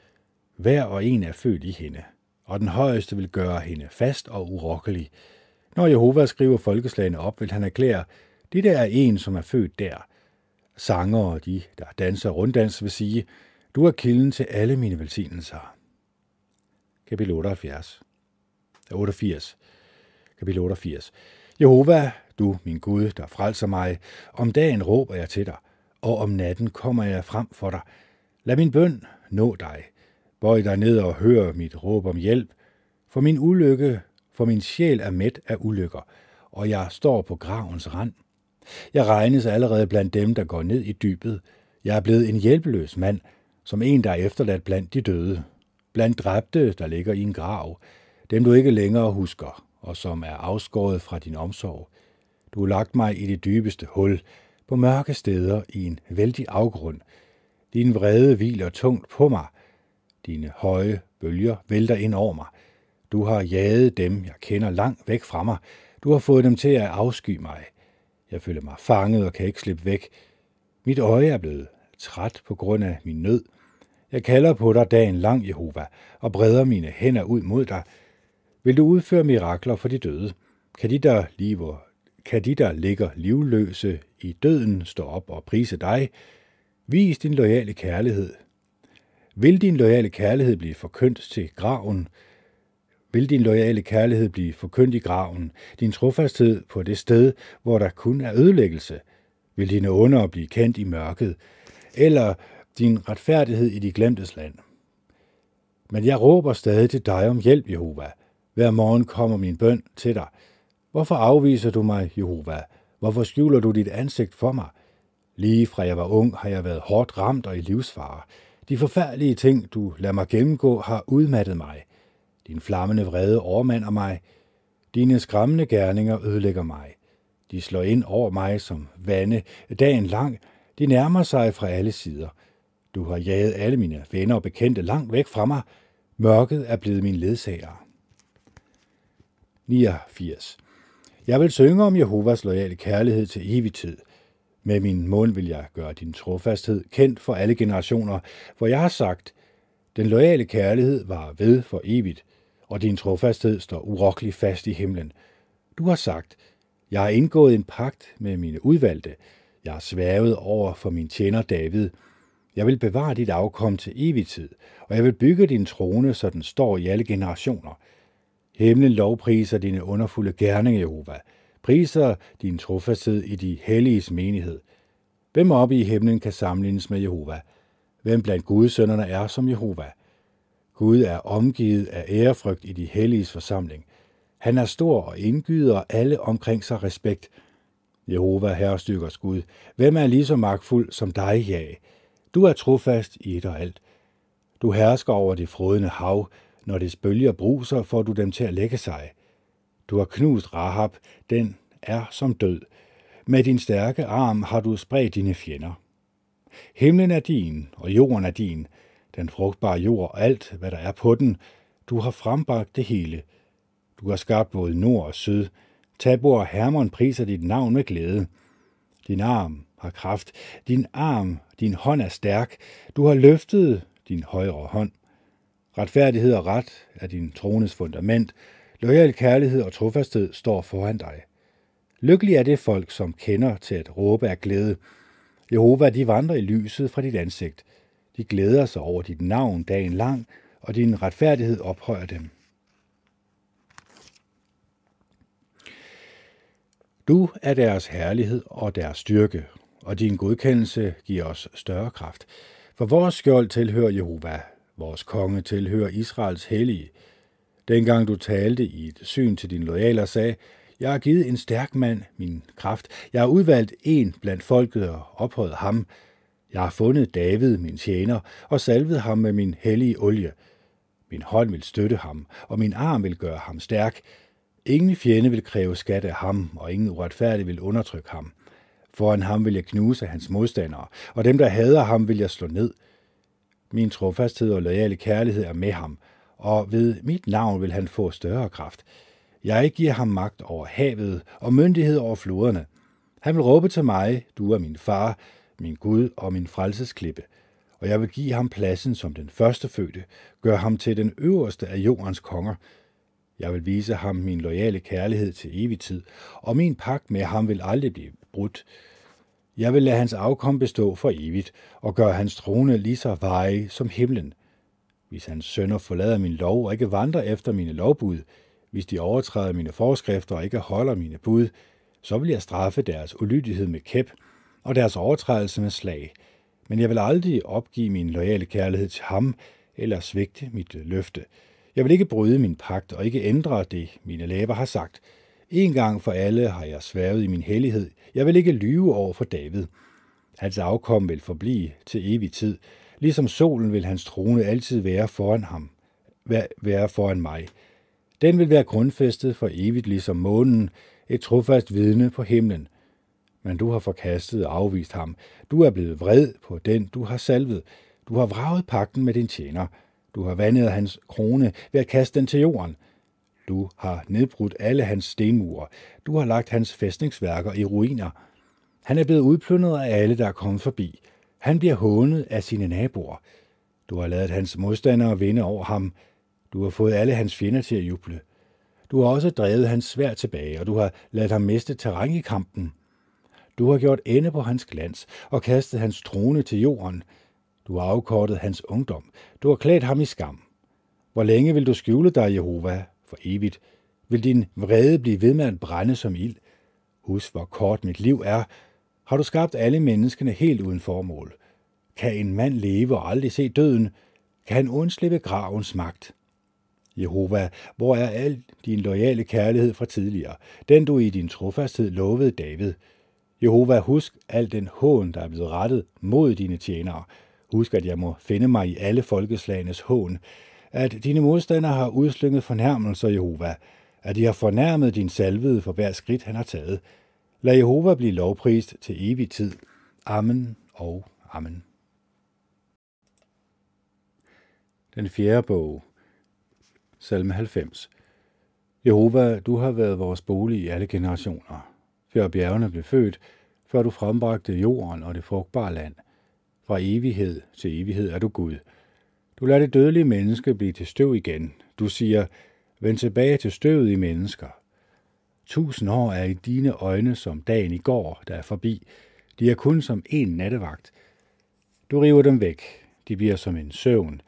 hver og en er født i hende. Og den højeste vil gøre hende fast og urokkelig. Når Jehova skriver folkeslagene op, vil han erklære, det der er en, som er født der. Sanger og de, der danser runddans, vil sige, du er kilden til alle mine velsignelser. Kapitel otteogfirs. Kapitel otteogfirs. Jehova, du, min Gud, der frelser mig, om dagen råber jeg til dig, og om natten kommer jeg frem for dig. Lad min bøn nå dig. Bøj dig ned og hør mit råb om hjælp. For min ulykke, for min sjæl er mæt af ulykker, og jeg står på gravens rand. Jeg regnes allerede blandt dem, der går ned i dybet. Jeg er blevet en hjælpeløs mand, som en, der er efterladt blandt de døde. Blandt dræbte, der ligger i en grav. Dem, du ikke længere husker, og som er afskåret fra din omsorg. Du har lagt mig i det dybeste hul, på mørke steder i en vældig afgrund. Din vrede hviler tungt på mig. Dine høje bølger vælter ind over mig. Du har jaget dem, jeg kender, langt væk fra mig. Du har fået dem til at afsky mig. Jeg føler mig fanget og kan ikke slippe væk. Mit øje er blevet træt på grund af min nød. Jeg kalder på dig dagen lang, Jehova, og breder mine hænder ud mod dig. Vil du udføre mirakler for de døde? Kan de, der lever, kan de, der ligger livløse i døden, stå op og prise dig? Vis din loyale kærlighed. Vil din loyale kærlighed blive forkyndt til graven? Vil din loyale kærlighed blive forkyndt i graven, din trofasthed på det sted, hvor der kun er ødelæggelse? Vil dine under blive kendt i mørket, eller din retfærdighed i de glemtes land? Men jeg råber stadig til dig om hjælp, Jehova. Hver morgen kommer min bøn til dig. Hvorfor afviser du mig, Jehova? Hvorfor skjuler du dit ansigt for mig? Lige fra jeg var ung, har jeg været hårdt ramt og i livsfare. De forfærdelige ting, du lader mig gennemgå, har udmattet mig. Din flammende vrede overmander mig. Dine skræmmende gerninger ødelægger mig. De slår ind over mig som vande dagen lang. De nærmer sig fra alle sider. Du har jaget alle mine venner og bekendte langt væk fra mig. Mørket er blevet min ledsager. niogfirs. Jeg vil synge om Jehovas loyale kærlighed til evig tid. Med min mund vil jeg gøre din trofasthed kendt for alle generationer, for jeg har sagt, den loyale kærlighed var ved for evigt, og din trofasthed står urokkelig fast i himlen. Du har sagt, jeg har indgået en pagt med mine udvalgte. Jeg har sværet over for min tjener David. Jeg vil bevare dit afkom til evig tid, og jeg vil bygge din trone, så den står i alle generationer. Himlen lovpriser dine underfulde gerninger, Jehova. Priser din trofasthed i de helliges menighed. Hvem oppe i himlen kan sammenlignes med Jehova? Hvem blandt Guds sønnerne er som Jehova? Gud er omgivet af ærefrygt i de helliges forsamling. Han er stor og indgyder alle omkring sig respekt. Jehova, herrestyrkers Gud, hvem er lige så magtfuld som dig, ja? Du er trofast i et og alt. Du hersker over det frådende hav. Når dets bølger bruser, får du dem til at lægge sig. Du har knust Rahab, den er som død. Med din stærke arm har du spredt dine fjender. Himlen er din, og jorden er din. Den frugtbare jord og alt, hvad der er på den. Du har frembragt det hele. Du har skabt både nord og syd. Tabor og Hermon priser dit navn med glæde. Din arm har kraft. Din arm, din hånd er stærk. Du har løftet din højre hånd. Retfærdighed og ret er din trones fundament. Loyal kærlighed og trofasthed står foran dig. Lykkelig er det folk, som kender til at råbe af glæde. Jehova, de vandrer i lyset fra dit ansigt. De glæder sig over dit navn dagen lang, og din retfærdighed ophøjer dem. Du er deres herlighed og deres styrke, og din godkendelse giver os større kraft. For vores skjold tilhører Jehova, vores konge tilhører Israels hellige. Dengang du talte i et syn til dine loyaler, sagde, jeg har givet en stærk mand min kraft. Jeg har udvalgt en blandt folket og ophøjet ham. Jeg har fundet David, min tjener, og salvet ham med min hellige olie. Min hånd vil støtte ham, og min arm vil gøre ham stærk. Ingen fjende vil kræve skat af ham, og ingen uretfærdig vil undertrykke ham. Foran ham vil jeg knuse hans modstandere, og dem, der hader ham, vil jeg slå ned. Min trofasthed og loyale kærlighed er med ham, og ved mit navn vil han få større kraft. Jeg giver ham magt over havet og myndighed over floderne. Han vil råbe til mig, du er min far, min Gud og min frelsesklippe, og jeg vil give ham pladsen som den førstefødte, gør ham til den øverste af jordens konger. Jeg vil vise ham min loyale kærlighed til evig tid, og min pagt med ham vil aldrig blive brudt. Jeg vil lade hans afkom bestå for evigt, og gøre hans trone lige så varig som himlen. Hvis hans sønner forlader min lov og ikke vandrer efter mine lovbud, hvis de overtræder mine forskrifter og ikke holder mine bud, så vil jeg straffe deres ulydighed med kæp og deres overtrædelse med slag. Men jeg vil aldrig opgive min loyale kærlighed til ham eller svigte mit løfte. Jeg vil ikke bryde min pagt og ikke ændre det, mine læber har sagt. En gang for alle har jeg sværget i min hellighed. Jeg vil ikke lyve over for David. Hans afkom vil forblive til evig tid. Ligesom solen vil hans trone altid være foran ham, være foran mig. Den vil være grundfæstet for evigt ligesom månen, et trofast vidne på himlen. Men du har forkastet og afvist ham. Du er blevet vred på den, du har salvet. Du har vraget pagten med din tjener. Du har vandet hans krone ved at kaste den til jorden. Du har nedbrudt alle hans stenmure. Du har lagt hans fæstningsværker i ruiner. Han er blevet udplyndret af alle, der er kommet forbi. Han bliver hånet af sine naboer. Du har ladet hans modstandere vinde over ham. Du har fået alle hans fjender til at juble. Du har også drevet hans sværd tilbage, og du har ladet ham miste terræn i kampen. Du har gjort ende på hans glans og kastet hans trone til jorden. Du har afkortet hans ungdom. Du har klædt ham i skam. Hvor længe vil du skjule dig, Jehova? For evigt. Vil din vrede blive ved med at brænde som ild? Husk, hvor kort mit liv er. Har du skabt alle menneskene helt uden formål? Kan en mand leve og aldrig se døden? Kan han undslippe gravens magt? Jehova, hvor er al din loyale kærlighed fra tidligere, den du i din trofasthed lovede David? Jehova, husk al den hån, der er blevet rettet mod dine tjenere. Husk, at jeg må finde mig i alle folkeslagenes hån. At dine modstandere har udslynget fornærmelser, Jehova. At de har fornærmet din salvede for hver skridt, han har taget. Lad Jehova blive lovprist til evig tid. Amen og amen. Den fjerde bog. Salme halvfems. Jehova, du har været vores bolig i alle generationer. Før bjergene blev født, før du frembragte jorden og det frugtbare land. Fra evighed til evighed er du Gud. Du lader det dødelige menneske blive til støv igen. Du siger, vend tilbage til støvet i mennesker. Tusind år er i dine øjne som dagen i går, der er forbi. De er kun som en nattevagt. Du river dem væk. De bliver som en søvn.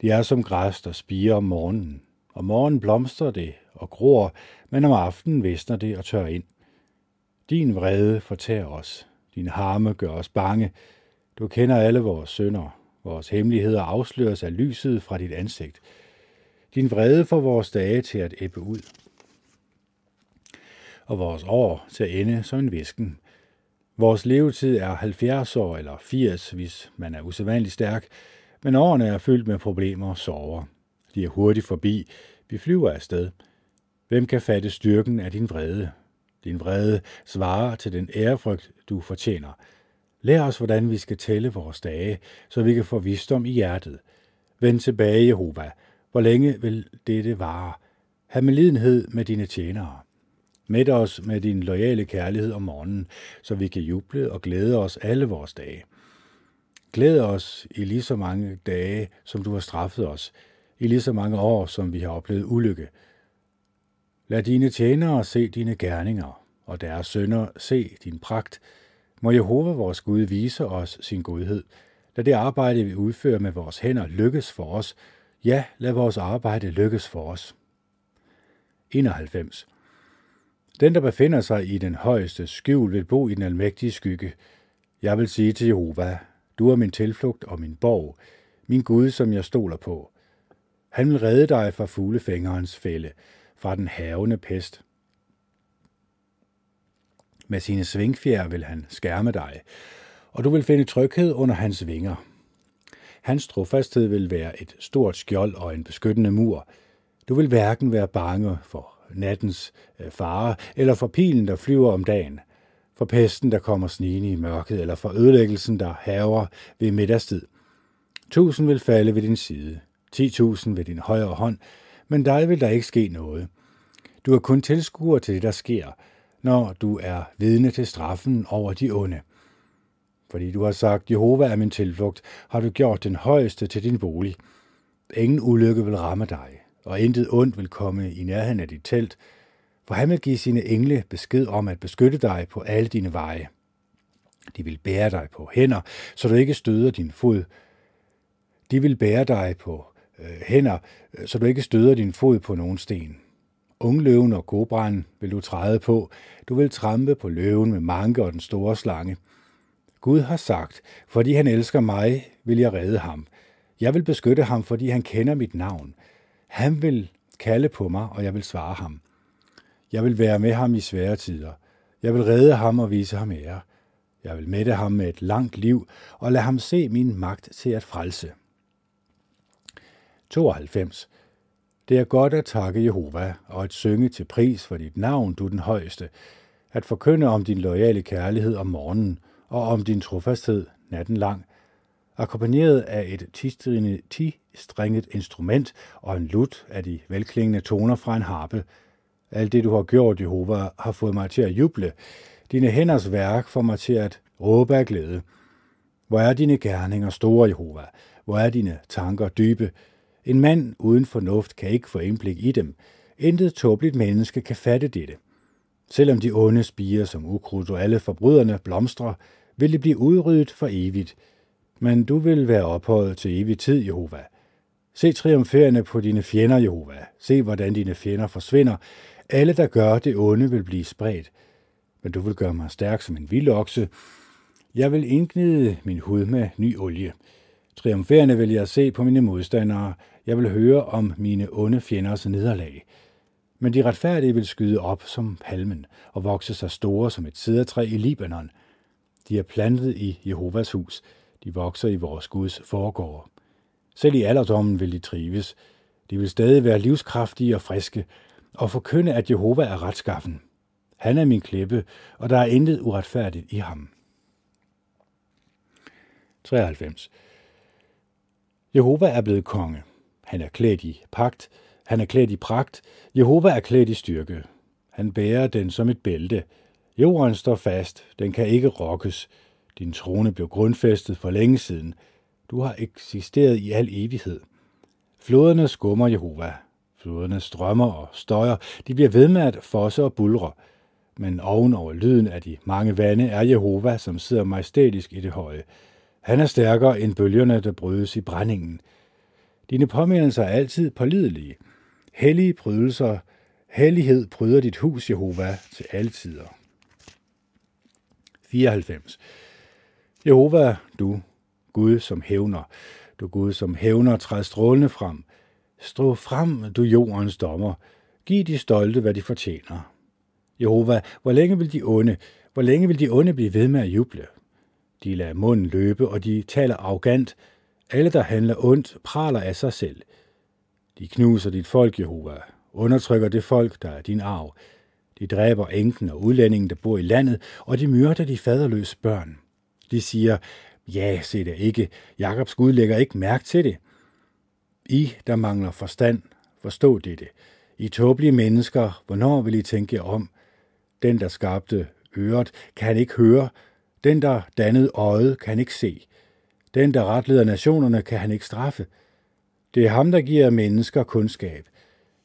De er som græs, der spiger om morgenen. Om morgenen blomstrer det og gror, men om aftenen visner det og tør ind. Din vrede fortærer os. Din harme gør os bange. Du kender alle vores synder. Vores hemmeligheder afsløres af lyset fra dit ansigt. Din vrede får vores dage til at ebbe ud, og vores år til at ende som en visken. Vores levetid er halvfjerds år eller firs, hvis man er usædvanligt stærk, men årene er fyldt med problemer og sorger. De er hurtigt forbi. Vi flyver afsted. Hvem kan fatte styrken af din vrede? Din vrede svarer til den ærefrygt, du fortjener. Lær os, hvordan vi skal tælle vores dage, så vi kan få visdom i hjertet. Vend tilbage, Jehova. Hvor længe vil dette vare? Hav medlidenhed med dine tjenere. Mæt os med din loyale kærlighed om morgenen, så vi kan juble og glæde os alle vores dage. Glæd os i lige så mange dage, som du har straffet os, i lige så mange år, som vi har oplevet ulykke. Lad dine tjenere se dine gerninger, og deres sønner se din pragt. Må Jehova vores Gud vise os sin godhed. Lad det arbejde, vi udfører med vores hænder, lykkes for os. Ja, lad vores arbejde lykkes for os. enoghalvfems. Den, der befinder sig i den højeste skjul, vil bo i den almægtige skygge. Jeg vil sige til Jehova, du er min tilflugt og min borg, min Gud, som jeg stoler på. Han vil redde dig fra fuglefængerens fælde, fra den hærgende pest. Med sine svingfjer vil han skærme dig, og du vil finde tryghed under hans vinger. Hans trofasthed vil være et stort skjold og en beskyttende mur. Du vil hverken være bange for nattens fare, eller for pilen, der flyver om dagen, for pesten, der kommer snigende i mørket, eller for ødelæggelsen, der hærger ved middagstid. Tusind vil falde ved din side, ti tusind ved din højre hånd, men dig vil der ikke ske noget. Du er kun tilskuer til det, der sker, når du er vidne til straffen over de onde. Fordi du har sagt, Jehova er min tilflugt, har du gjort den højeste til din bolig. Ingen ulykke vil ramme dig, og intet ondt vil komme i nærheden af dit telt, for han vil give sine engle besked om at beskytte dig på alle dine veje. De vil bære dig på hænder, så du ikke støder din fod. De vil bære dig på øh, hænder, så du ikke støder din fod på nogen sten. Ungløven og kobraen vil du træde på. Du vil trampe på løven med manke og den store slange. Gud har sagt, fordi han elsker mig, vil jeg redde ham. Jeg vil beskytte ham, fordi han kender mit navn. Han vil kalde på mig, og jeg vil svare ham. Jeg vil være med ham i svære tider. Jeg vil redde ham og vise ham ære. Jeg vil mætte ham med et langt liv, og lade ham se min magt til at frelse. tooghalvfems. Det er godt at takke Jehova, og at synge til pris for dit navn, du den højeste. At forkynde om din loyale kærlighed om morgenen, og om din trofasthed natten lang. Akkompagneret af et ti-strenget instrument og en lut af de velklingende toner fra en harpe. Alt det, du har gjort, Jehova, har fået mig til at juble. Dine hænders værk får mig til at råbe af glæde. Hvor er dine gerninger store, Jehova? Hvor er dine tanker dybe? En mand uden fornuft kan ikke få indblik i dem. Intet tåbeligt menneske kan fatte dette. Selvom de onde spirer som ukrudt og alle forbryderne blomstrer, vil de blive udryddet for evigt. Men du vil være ophøjet til evig tid, Jehova. Se triumferende på dine fjender, Jehova. Se, hvordan dine fjender forsvinder. Alle, der gør det onde, vil blive spredt. Men du vil gøre mig stærk som en vild okse. Jeg vil indgnide min hud med ny olie. Triumferende vil jeg se på mine modstandere. Jeg vil høre om mine onde fjenders nederlag. Men de retfærdige vil skyde op som palmen og vokse sig store som et cedertræ i Libanon. De er plantet i Jehovas hus. De vokser i vores Guds forgårde. Selv i alderdommen vil de trives. De vil stadig være livskraftige og friske, og forkynde, at Jehova er retskaffen. Han er min klippe, og der er intet uretfærdigt i ham. treoghalvfems. Jehova er blevet konge. Han er klædt i pagt. Han er klædt i pragt. Jehova er klædt i styrke. Han bærer den som et bælte. Jorden står fast. Den kan ikke rokkes. Din trone blev grundfæstet for længe siden. Du har eksisteret i al evighed. Floderne skummer, Jehova. Floderne strømmer og støjer. De bliver ved med at fosse og bulre. Men oven over lyden af de mange vande er Jehova, som sidder majestætisk i det høje. Han er stærkere end bølgerne, der brydes i brændingen. Dine påmindelser er altid pålidelige. Hellige prydelser. Hellighed pryder dit hus, Jehova, til alle tider. fireoghalvfems. Jehova, du, Gud som hævner, du Gud som hævner, træd strålende frem. Stå frem, du jordens dommer. Giv de stolte, hvad de fortjener. Jehova, hvor længe vil de onde, hvor længe vil de onde blive ved med at juble? De lader munden løbe, og de taler arrogant. Alle, der handler ondt, praler af sig selv. De knuser dit folk, Jehova, undertrykker det folk, der er din arv. De dræber enken og udlændingen, der bor i landet, og de myrder de faderløse børn. De siger, ja, se det ikke, Jakobs Gud lægger ikke mærke til det. I, der mangler forstand, forstå dette. I tåbelige mennesker, hvornår vil I tænke jer om? Den, der skabte øret, kan ikke høre. Den, der dannede øjet, kan ikke se. Den, der retleder nationerne, kan han ikke straffe. Det er ham, der giver mennesker kundskab.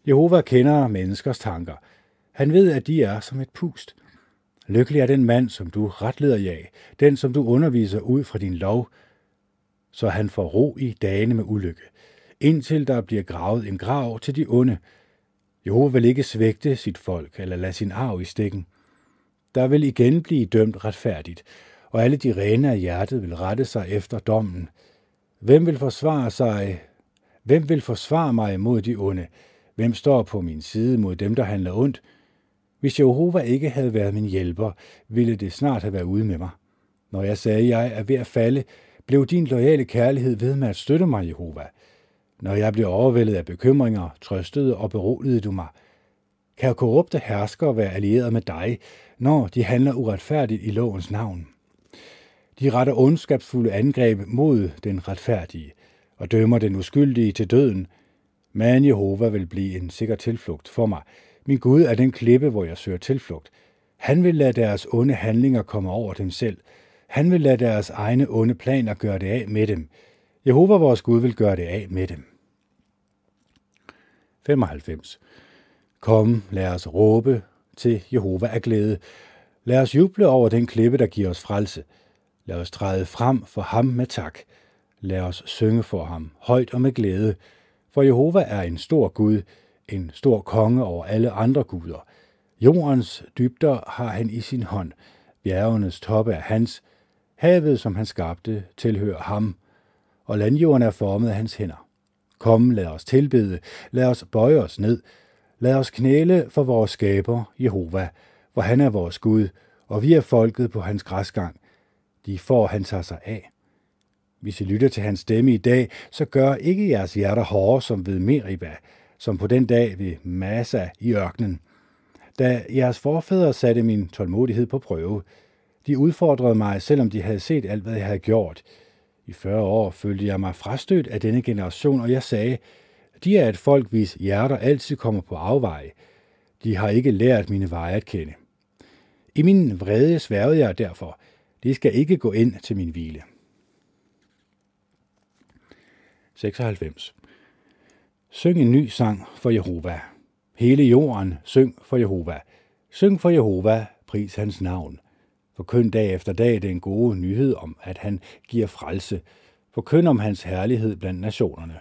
Jehova kender menneskers tanker. Han ved, at de er som et pust. Lykkelig er den mand, som du retleder jer af, den, som du underviser ud fra din lov, så han får ro i dagene med ulykke, indtil der bliver gravet en grav til de onde. Jehova vil ikke svægte sit folk eller lade sin arv i stikken. Der vil igen blive dømt retfærdigt, og alle de rene af hjertet vil rette sig efter dommen. Hvem vil forsvare sig? Hvem vil forsvare mig mod de onde? Hvem står på min side mod dem, der handler ondt? Hvis Jehova ikke havde været min hjælper, ville det snart have været ude med mig. Når jeg sagde, at jeg er ved at falde, blev din loyale kærlighed ved med at støtte mig, Jehova. Når jeg blev overvældet af bekymringer, trøstede og beroligede du mig. Kan korrupte herskere være allieret med dig, når de handler uretfærdigt i lovens navn? De retter ondskabsfulde angreb mod den retfærdige og dømmer den uskyldige til døden. Men Jehova vil blive en sikker tilflugt for mig. Min Gud er den klippe, hvor jeg søger tilflugt. Han vil lade deres onde handlinger komme over dem selv. Han vil lade deres egne onde planer gøre det af med dem. Jehova, vores Gud, vil gøre det af med dem. femoghalvfems. Kom, lad os råbe til Jehova af glæde. Lad os juble over den klippe, der giver os frelse. Lad os træde frem for ham med tak. Lad os synge for ham, højt og med glæde. For Jehova er en stor Gud, en stor konge over alle andre guder. Jordens dybder har han i sin hånd. Bjergenes toppe er hans. Havet, som han skabte, tilhører ham. Og landjorden er formet af hans hænder. Kom, lad os tilbede. Lad os bøje os ned. Lad os knæle for vores skaber, Jehova, for han er vores Gud, og vi er folket på hans græsgang. De får han tager sig af. Hvis I lytter til hans stemme i dag, så gør ikke jeres hjerter hårde som ved Meribah, som på den dag ved Manasse i ørkenen. Da jeres forfædre satte min tålmodighed på prøve, de udfordrede mig, selvom de havde set alt, hvad jeg havde gjort. I fyrre år følte jeg mig frastødt af denne generation, og jeg sagde, de er et folk, hvis hjerter altid kommer på afveje. De har ikke lært mine veje at kende. I min vrede sværgede jeg derfor, de skal ikke gå ind til min hvile. seksoghalvfems. Syng en ny sang for Jehova. Hele jorden, syng for Jehova. Syng for Jehova, pris hans navn. Forkynd dag efter dag den gode nyhed om, at han giver frelse. Forkynd om hans herlighed blandt nationerne.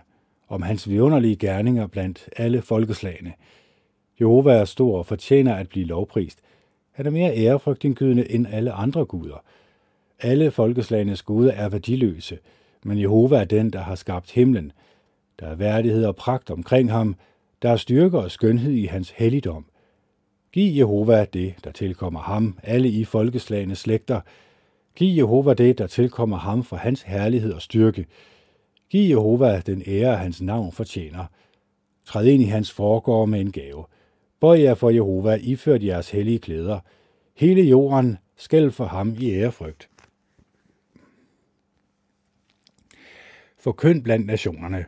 Om hans vidunderlige gerninger blandt alle folkeslagene. Jehova er stor og fortjener at blive lovprist. Han er mere ærefrygtindgydende end alle andre guder. Alle folkeslagenes guder er værdiløse, men Jehova er den, der har skabt himlen. Der er værdighed og pragt omkring ham. Der er styrke og skønhed i hans helligdom. Giv Jehova det, der tilkommer ham, alle i folkeslagenes slægter. Giv Jehova det, der tilkommer ham for hans herlighed og styrke. Giv Jehova den ære, hans navn fortjener. Træd ind i hans forgård med en gave. Bøj jer for Jehova, iført jeres hellige klæder. Hele jorden skælv for ham i ærefrygt. Forkynd blandt nationerne.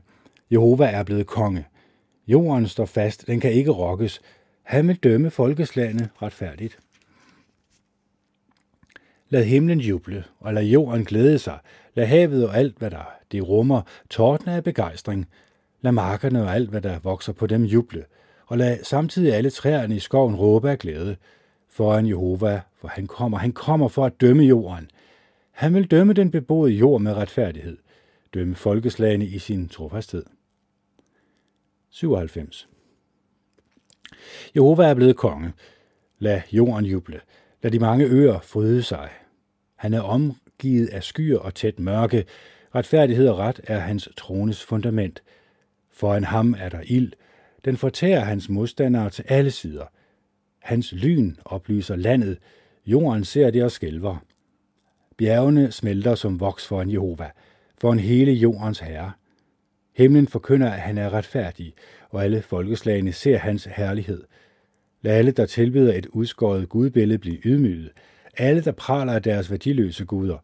Jehova er blevet konge. Jorden står fast, den kan ikke rokkes. Han vil dømme folkeslagene retfærdigt. Lad himlen juble, og lad jorden glæde sig. Lad havet og alt, hvad der det rummer, tordne af begejstring. Lad markerne og alt, hvad der vokser på dem, juble. Og lad samtidig alle træerne i skoven råbe af glæde foran Jehova, for han kommer. Han kommer for at dømme jorden. Han vil dømme den beboede jord med retfærdighed. Dømme folkeslagene i sin trofasthed. syvoghalvfems. Jehova er blevet konge. Lad jorden juble. Lad de mange øer fryde sig. Han er omgivet af skyer og tæt mørke. Retfærdighed og ret er hans trones fundament. Foran ham er der ild. Den fortærer hans modstandere til alle sider. Hans lyn oplyser landet. Jorden ser det og skælver. Bjergene smelter som voks foran Jehova, foran hele jordens herre. Himlen forkynder, at han er retfærdig, og alle folkeslagene ser hans herlighed. Lad alle, der tilbeder et udskåret gudbillede, blive ydmyget. Alle, der praler af deres værdiløse guder.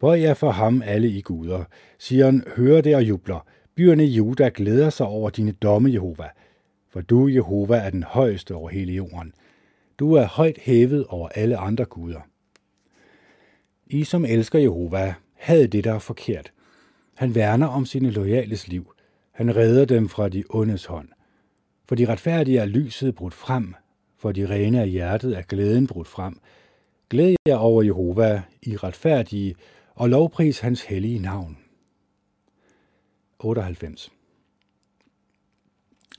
Bøj jer for ham alle i guder. Sion hører det og jubler. Byerne i Juda glæder sig over dine domme, Jehova. For du, Jehova, er den højeste over hele jorden. Du er højt hævet over alle andre guder. I, som elsker Jehova, had det, der er forkert. Han værner om sine loyales liv. Han redder dem fra de ondes hånd. For de retfærdige er lyset brudt frem. for de rene af hjertet er glæden brudt frem. Glæd jer over Jehova, I retfærdige, og lovpris hans hellige navn. otteoghalvfems.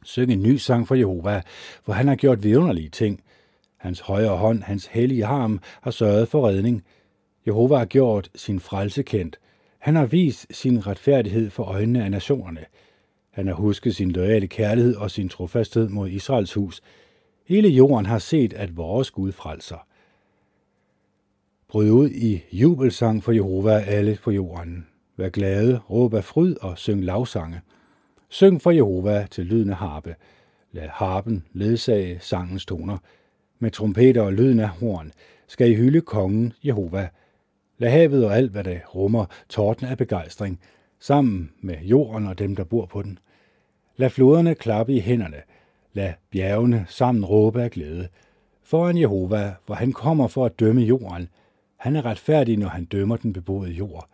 Syng en ny sang for Jehova, for han har gjort vidunderlige ting. Hans højre hånd, hans hellige arm, har sørget for redning. Jehova har gjort sin frelse kendt. Han har vist sin retfærdighed for øjnene af nationerne. Han har husket sin loyale kærlighed og sin trofasthed mod Israels hus. Hele jorden har set, at vores Gud frelser. Bryd ud i jubelsang for Jehova, alle på jorden. Vær glade, råb af fryd og syng lovsange. Syng for Jehova til lydende harpe. Lad harpen ledsage sangens toner. Med trompeter og lyden af horn skal I hylde kongen Jehova. Lad havet og alt, hvad der rummer, torden af begejstring, sammen med jorden og dem, der bor på den. Lad floderne klappe i hænderne. Lad bjergene sammen råbe af glæde. Foran Jehova, hvor han kommer for at dømme jorden. Han er retfærdig, når han dømmer den beboede jord.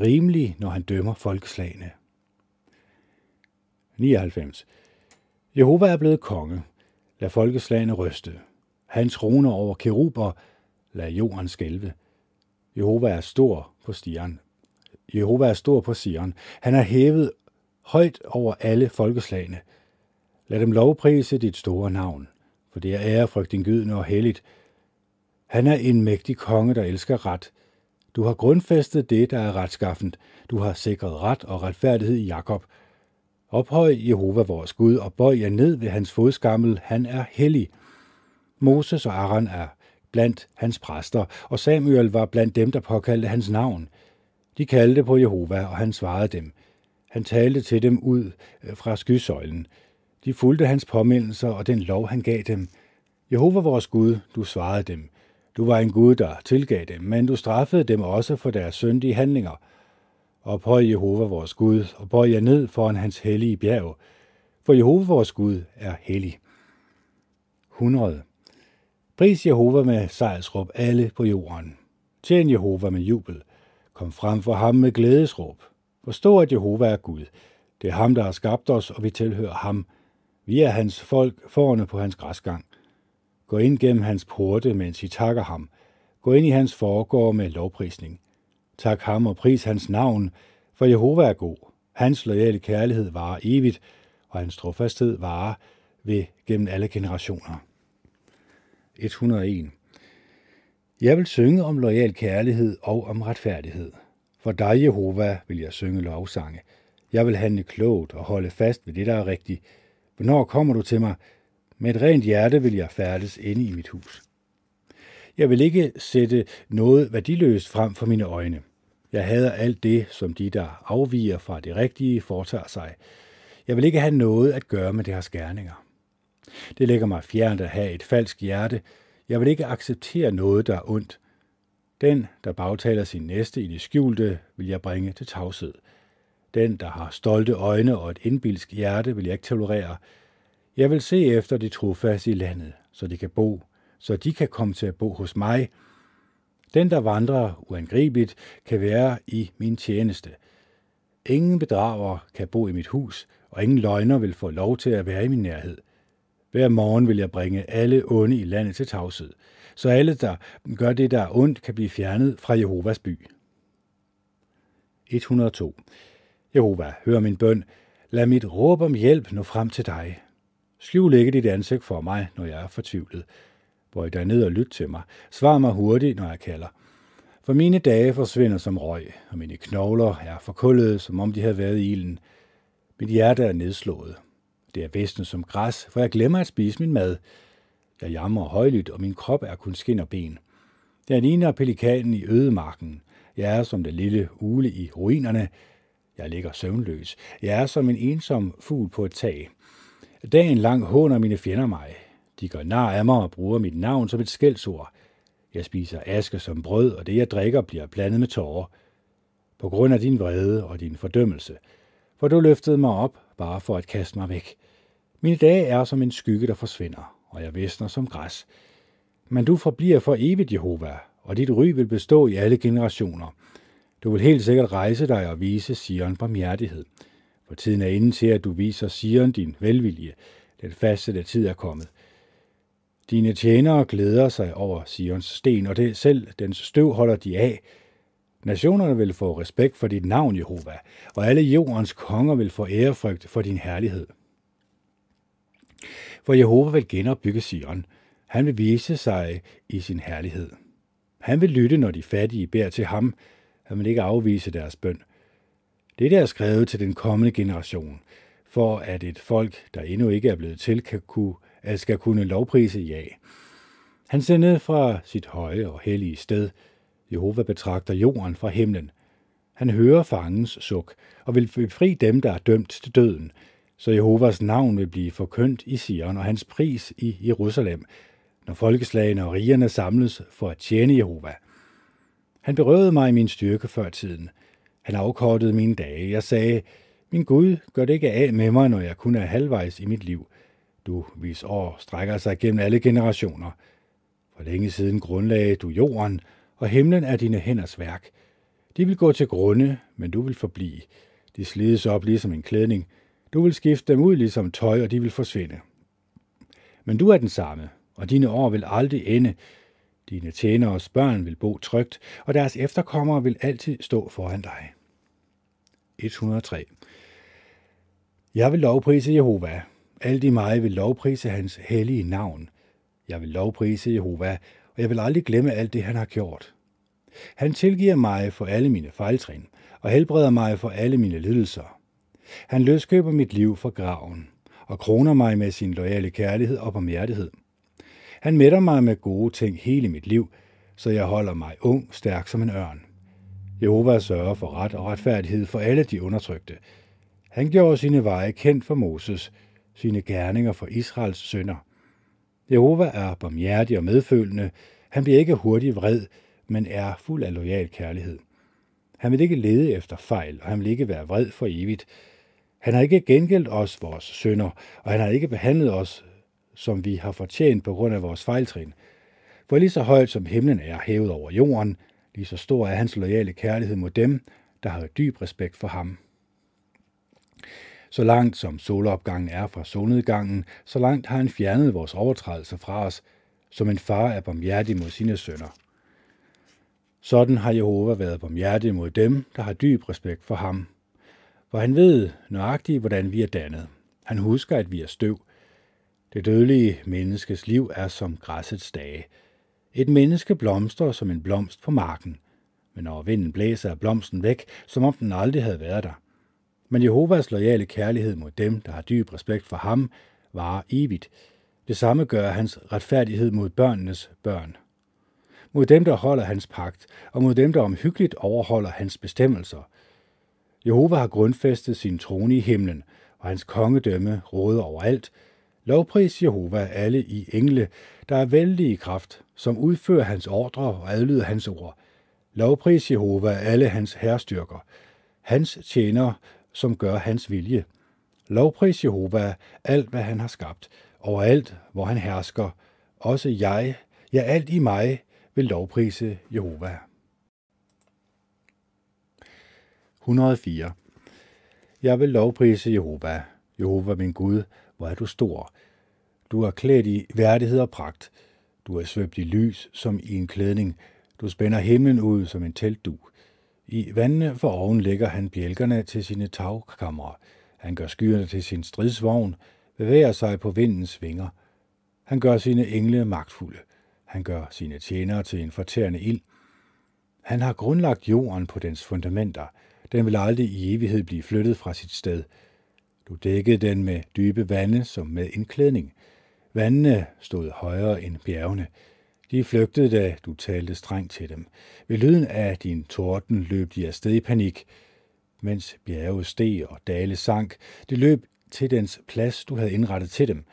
Rimelig, når han dømmer folkeslagene. nioghalvfems. Jehova er blevet konge. Lad folkeslagene ryste. Han troner over keruber. Lad jorden skælve. Jehova er stor på Sion. Jehova er stor på Sion. Han er hævet højt over alle folkeslagene. Lad dem lovprise dit store navn, for det er ærefrygtindgydende og helligt. Han er en mægtig konge, der elsker ret. Du har grundfæstet det, der er retskaffent. Du har sikret ret og retfærdighed i Jakob. Ophøj Jehova vores Gud, og bøj jer ned ved hans fodskammel. Han er hellig. Moses og Aaron er blandt hans præster, og Samuel var blandt dem, der påkaldte hans navn. De kaldte på Jehova, og han svarede dem. Han talte til dem ud fra skysøjlen. De fulgte hans påmindelser og den lov, han gav dem. Jehova vores Gud, du svarede dem. Du var en Gud, der tilgav dem, men du straffede dem også for deres syndige handlinger. Ophøj Jehova vores Gud, og bøj jer ned foran hans hellige bjerg. For Jehova vores Gud er hellig. hundrede. Pris Jehova med sejrsråb, alle på jorden. Tjen Jehova med jubel. Kom frem for ham med glædesråb. Forstå, at Jehova er Gud. Det er ham, der har skabt os, og vi tilhører ham. Vi er hans folk, forne på hans græsgang. Gå ind gennem hans porte, mens I takker ham. Gå ind i hans forgård med lovprisning. Tak ham og pris hans navn, for Jehova er god. Hans loyale kærlighed varer evigt, og hans trofasthed varer ved gennem alle generationer. et hundrede og en. Jeg vil synge om loyal kærlighed og om retfærdighed. For dig, Jehova, vil jeg synge lovsange. Jeg vil handle klogt og holde fast ved det, der er rigtigt. Hvornår kommer du til mig? Med et rent hjerte vil jeg færdes inde i mit hus. Jeg vil ikke sætte noget værdiløst frem for mine øjne. Jeg hader alt det, som de, der afviger fra det rigtige, foretager sig. Jeg vil ikke have noget at gøre med deres gerninger. Det lægger mig fjernt at have et falsk hjerte. Jeg vil ikke acceptere noget, der er ondt. Den, der bagtaler sin næste i det skjulte, vil jeg bringe til tavshed. Den, der har stolte øjne og et indbilsk hjerte, vil jeg ikke tolerere. Jeg vil se efter de trofaste i landet, så de kan bo, så de kan komme til at bo hos mig. Den, der vandrer uangribeligt, kan være i min tjeneste. Ingen bedrager kan bo i mit hus, og ingen løgner vil få lov til at være i min nærhed. Hver morgen vil jeg bringe alle onde i landet til tavshed, så alle, der gør det, der er ondt, kan blive fjernet fra Jehovas by. et hundrede og to. Jehova, hør min bøn. Lad mit råb om hjælp nå frem til dig. Skjul ikke dit ansigt for mig, når jeg er fortvivlet. Bøj dig ned og lyt til mig. Svar mig hurtigt, når jeg kalder. For mine dage forsvinder som røg, og mine knogler er forkullede, som om de havde været i ilden. Mit hjerte er nedslået. Det er visnet som græs, for jeg glemmer at spise min mad. Jeg jamrer højlydt, og min krop er kun skin og ben. Jeg ligner pelikanen i ødemarken. Jeg er som det lille ugle i ruinerne. Jeg ligger søvnløs. Jeg er som en ensom fugl på et tag. Dagen lang håner mine fjender mig. De gør nar af mig og bruger mit navn som et skældsord. Jeg spiser aske som brød, og det jeg drikker bliver blandet med tårer. På grund af din vrede og din fordømmelse. For du løftede mig op, bare for at kaste mig væk. Mine dage er som en skygge, der forsvinder, og jeg visner som græs. Men du forbliver for evigt, Jehova, og dit ry vil bestå i alle generationer. Du vil helt sikkert rejse dig og vise Sion barmhjertighed. For tiden er inde til, at du viser Sion din velvilje. Den faste tid er kommet. Dine tjenere glæder sig over Sions sten, og det selv dens støv holder de af. Nationerne vil få respekt for dit navn, Jehova, og alle jordens konger vil få ærefrygt for din herlighed. For Jehova vil genopbygge Sion. Han vil vise sig i sin herlighed. Han vil lytte, når de fattige beder til ham. Han vil ikke afvise deres bøn. Det er skrevet til den kommende generation, for at et folk, der endnu ikke er blevet til, kan kunne, skal kunne lovprise ja. Han ser ned fra sit høje og hellige sted. Jehova betragter jorden fra himlen. Han hører fangens suk og vil befri dem, der er dømt til døden. Så Jehovas navn vil blive forkyndt i Sion og hans pris i Jerusalem, når folkeslagene og rigerne samles for at tjene Jehova. Han berøvede mig i min styrke før tiden. Han afkortede mine dage. Jeg sagde, min Gud, gør det ikke af med mig, når jeg kun er halvvejs i mit liv. Du, hvis år, strækker sig gennem alle generationer. For længe siden grundlagde du jorden, og himlen er dine hænders værk. De vil gå til grunde, men du vil forblive. De slides op ligesom en klædning. Du vil skifte dem ud ligesom tøj, og de vil forsvinde. Men du er den samme, og dine år vil aldrig ende. Dine tjeneres børn vil bo trygt, og deres efterkommere vil altid stå foran dig. et hundrede og tre. Jeg vil lovprise Jehova. Alt i mig vil lovprise hans hellige navn. Jeg vil lovprise Jehova, og jeg vil aldrig glemme alt det, han har gjort. Han tilgiver mig for alle mine fejltrin, og helbreder mig for alle mine lidelser. Han løskøber mit liv fra graven, og kroner mig med sin loyale kærlighed og barmhjertighed. Han mætter mig med gode ting hele mit liv, så jeg holder mig ung, stærk som en ørn. Jehova sørger for ret og retfærdighed for alle de undertrykte. Han gjorde sine veje kendt for Moses, sine gerninger for Israels synder. Jehova er barmhjertig og medfølende. Han bliver ikke hurtigt vred, men er fuld af loyal kærlighed. Han vil ikke lede efter fejl, og han vil ikke være vred for evigt. Han har ikke gengældt os vores synder, og han har ikke behandlet os, som vi har fortjent på grund af vores fejltrin. For lige så højt som himlen er hævet over jorden, lige så stor er hans loyale kærlighed mod dem, der har dyb respekt for ham. Så langt som solopgangen er fra solnedgangen, så langt har han fjernet vores overtrædelser fra os, som en far er barmhjertig mod sine sønner. Sådan har Jehova været barmhjertig mod dem, der har dyb respekt for ham. For han ved nøjagtigt, hvordan vi er dannet. Han husker, at vi er støv. Det dødelige menneskes liv er som græssets dage. Et menneske blomstrer som en blomst på marken, men når vinden blæser, er blomsten væk, som om den aldrig havde været der. Men Jehovas loyale kærlighed mod dem, der har dyb respekt for ham, varer evigt. Det samme gør hans retfærdighed mod børnenes børn. Mod dem, der holder hans pagt, og mod dem, der omhyggeligt overholder hans bestemmelser. Jehova har grundfæstet sin trone i himlen, og hans kongedømme råder overalt. Lovpris Jehova alle i engle, der er vældige i kraft, som udfører hans ordre og adlyder hans ord. Lovpris Jehova alle hans herrestyrker, hans tjenere, som gør hans vilje. Lovpris Jehova alt, hvad han har skabt, overalt, hvor han hersker. Også jeg, ja alt i mig, vil lovprise Jehova. et hundrede og fire. Jeg vil lovprise Jehova. Jehova, min Gud, hvor er du stor. Du er klædt i værdighed og pragt. Du er svøbt i lys som i en klædning. Du spænder himlen ud som en teltdug. I vandene for oven lægger han bjælkerne til sine tagkamre. Han gør skyerne til sin stridsvogn, bevæger sig på vindens vinger. Han gør sine engle magtfulde. Han gør sine tjenere til en fortærende ild. Han har grundlagt jorden på dens fundamenter. Den vil aldrig i evighed blive flyttet fra sit sted. Du dækkede den med dybe vande som med en klædning. Vandene stod højere end bjergene. De flygtede, da du talte strengt til dem. Ved lyden af din torden løb de afsted i panik. Mens bjerge steg og dale sank, de løb til dens plads, du havde indrettet til dem.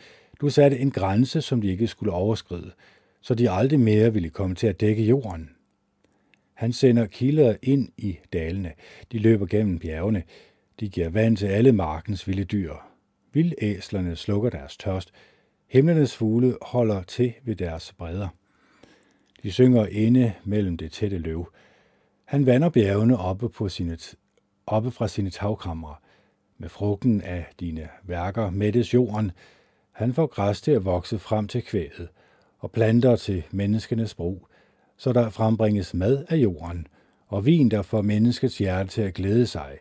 Du satte en grænse, som de ikke skulle overskride, så de aldrig mere ville komme til at dække jorden. Han sender kilder ind i dalene. De løber gennem bjergene. De giver vand til alle markens vilde dyr. Vildæslerne slukker deres tørst. Himlenes fugle holder til ved deres bredder. De synger inde mellem det tætte løv. Han vander bjergene oppe, på sine, oppe fra sine tagkamre. Med frugten af dine værker mættes jorden. Han får græs til at vokse frem til kvædet, og planter til menneskenes brug, så der frembringes mad af jorden, og vin, der får menneskets hjerte til at glæde sig,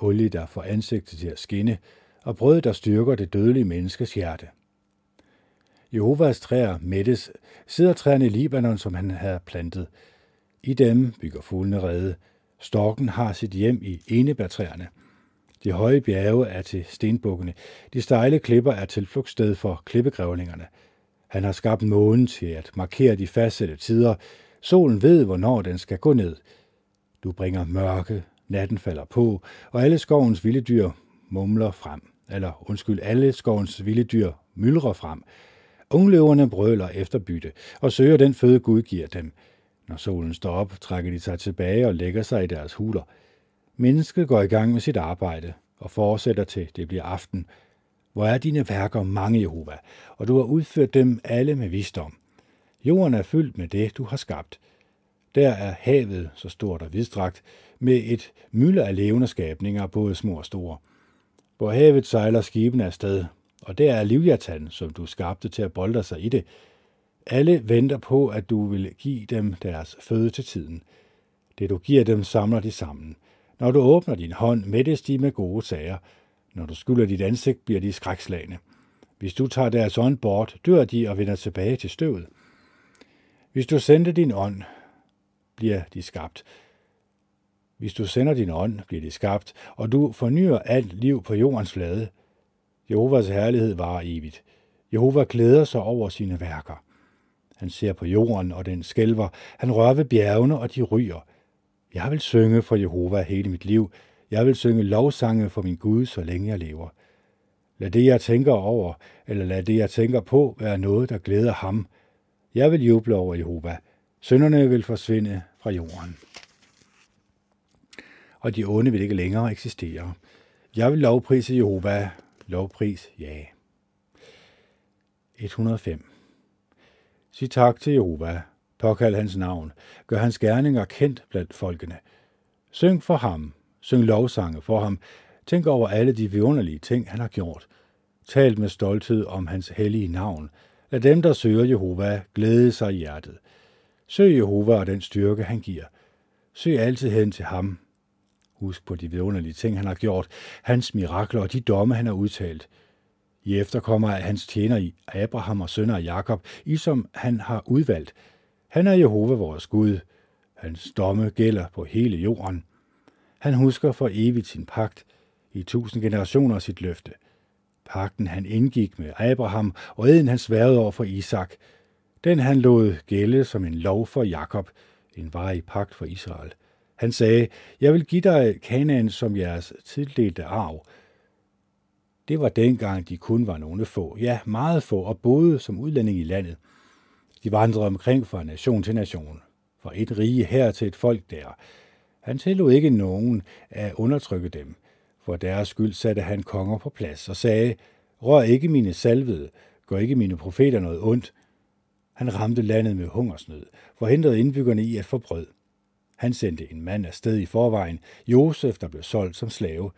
olie, der får ansigtet til at skinne, og brød, der styrker det dødelige menneskes hjerte. Jehovas træer mættes, sidder træerne i Libanon, som han havde plantet. I dem bygger fuglene rede. Storken har sit hjem i enebærtræerne. De høje bjerge er til stenbukkene. De stejle klipper er tilflugtssted for klippegrævlingerne. Han har skabt månen til at markere de fastsatte tider. Solen ved, hvornår den skal gå ned. Du bringer mørke, natten falder på, og alle skovens vilde dyr mumler frem. Eller undskyld, alle skovens vilde dyr myldrer frem. Ungløverne brøler efter bytte og søger den føde, Gud giver dem. Når solen står op, trækker de sig tilbage og lægger sig i deres huler. Mennesket går i gang med sit arbejde og fortsætter til det bliver aften. Hvor er dine værker mange, Jehova, og du har udført dem alle med visdom. Jorden er fyldt med det, du har skabt. Der er havet så stort og vidstrakt, med et mylder af levende skabninger, både små og store. Hvor havet sejler skibene afsted, og der er Livjatan, som du skabte til at bolde sig i det. Alle venter på, at du vil give dem deres føde til tiden. Det du giver dem, samler de sammen. Når du åbner din hånd, mættes de med gode sager. Når du skylder dit ansigt, bliver de skrækslagne. Hvis du tager deres ånd bort, dør de og vender tilbage til støvet. Hvis du sender din ånd, bliver de skabt. Hvis du sender din ånd, bliver de skabt, og du fornyer alt liv på jordens flade. Jehovas herlighed varer evigt. Jehova glæder sig over sine værker. Han ser på jorden, og den skælver. Han rører ved bjergene, og de ryger. Jeg vil synge for Jehova hele mit liv. Jeg vil synge lovsange for min Gud, så længe jeg lever. Lad det, jeg tænker over, eller lad det, jeg tænker på, være noget, der glæder ham. Jeg vil juble over Jehova. Synderne vil forsvinde fra jorden. Og de onde vil ikke længere eksistere. Jeg vil lovprise Jehova. Lovpris, ja. et hundrede og fem. Sig tak til Jehova. Påkald hans navn. Gør hans gerninger kendt blandt folkene. Syng for ham. Syng lovsange for ham. Tænk over alle de vidunderlige ting, han har gjort. Tal med stolthed om hans hellige navn. Lad dem, der søger Jehova, glæde sig i hjertet. Søg Jehova og den styrke, han giver. Søg altid hen til ham. Husk på de vidunderlige ting, han har gjort, hans mirakler og de domme, han har udtalt. I efterkommer af hans tjener i Abraham og sønner af Jakob, i som han har udvalgt. Han er Jehova vores Gud. Hans domme gælder på hele jorden. Han husker for evigt sin pagt, i tusind generationer sit løfte. Pagten han indgik med Abraham og eden han sværede over for Isak. Den han lod gælde som en lov for Jakob, en varig pagt for Israel. Han sagde, jeg vil give dig Kanaan som jeres tildelte arv. Det var dengang, de kun var nogle få, ja meget få, og boede som udlændinge i landet. De vandrede omkring fra nation til nation, fra et rige her til et folk der. Han tillod ikke nogen at undertrykke dem. For deres skyld satte han konger på plads og sagde, rør ikke mine salvede, gør ikke mine profeter noget ondt. Han ramte landet med hungersnød, forhindrede indbyggerne i at få brød. Han sendte en mand afsted i forvejen, Josef, der blev solgt som slave.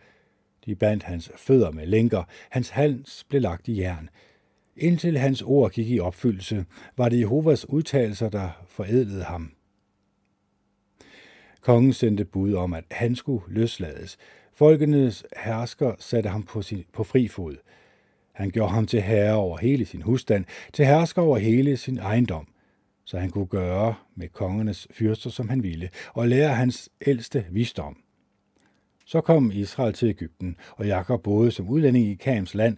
De bandt hans fødder med lænker, hans hals blev lagt i jern. Indtil hans ord gik i opfyldelse, var det Jehovas udtalelser, der forædlede ham. Kongen sendte bud om, at han skulle løslades. Folkenes hersker satte ham på, sin, på fri fod. Han gjorde ham til herre over hele sin husstand, til hersker over hele sin ejendom, så han kunne gøre med kongernes fyrster, som han ville, og lære hans ældste visdom. Så kom Israel til Egypten, og Jakob boede som udlænding i Kams land.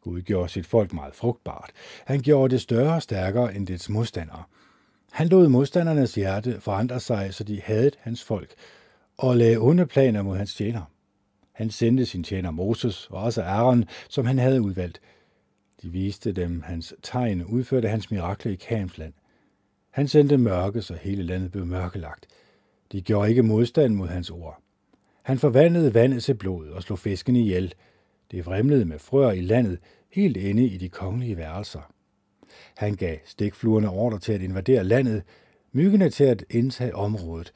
Gud gjorde sit folk meget frugtbart. Han gjorde det større og stærkere end dets modstandere. Han lod modstandernes hjerte forandre sig, så de hadede hans folk, og lagde onde planer mod hans tjener. Han sendte sin tjener Moses og også Aaron, som han havde udvalgt. De viste dem hans tegn, udførte hans mirakler i Kams land. Han sendte mørke, så hele landet blev mørkelagt. De gjorde ikke modstand mod hans ord. Han forvandlede vandet til blod og slog fiskene ihjel. Det vrimlede med frøer i landet, helt inde i de kongelige værelser. Han gav stikfluerne ordre til at invadere landet, myggene til at indtage området.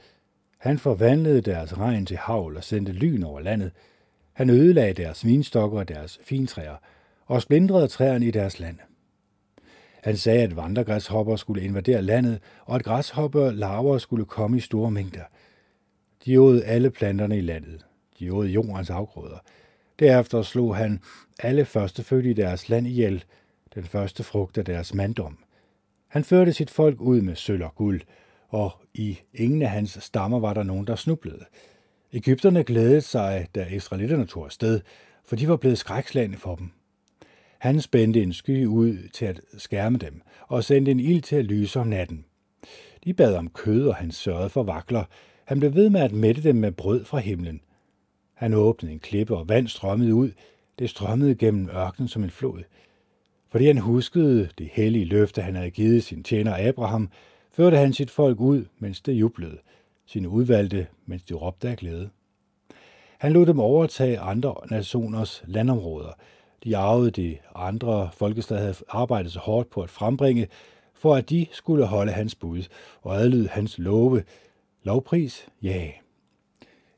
Han forvandlede deres regn til hagl og sendte lyn over landet. Han ødelagde deres vinstokker og deres fintræer og splindrede træerne i deres land. Han sagde, at vandregræshopper skulle invadere landet, og at græshopper larver skulle komme i store mængder. De åd alle planterne i landet. De åd jordens afgrøder. Derefter slog han alle førstefødte i deres land ihjel, den første frugt af deres manddom. Han førte sit folk ud med sølv og guld, og i ingen af hans stammer var der nogen, der snublede. Egypterne glædede sig, da israelitterne tog afsted, for de var blevet skrækslagne for dem. Han spændte en sky ud til at skærme dem, og sendte en ild til at lyse om natten. De bad om kød, og han sørgede for vakler. Han blev ved med at mætte dem med brød fra himlen. Han åbnede en klippe, og vand strømmede ud. Det strømmede gennem ørkenen som en flod. Fordi han huskede det hellige løfte, han havde givet sin tjener Abraham, førte han sit folk ud, mens det jublede, sine udvalgte, mens de råbte af glæde. Han lod dem overtage andre nationers landområder. De arvede det andre folkeslag havde arbejdet så hårdt på at frembringe, for at de skulle holde hans bud og adlyde hans love. Lovpris, ja.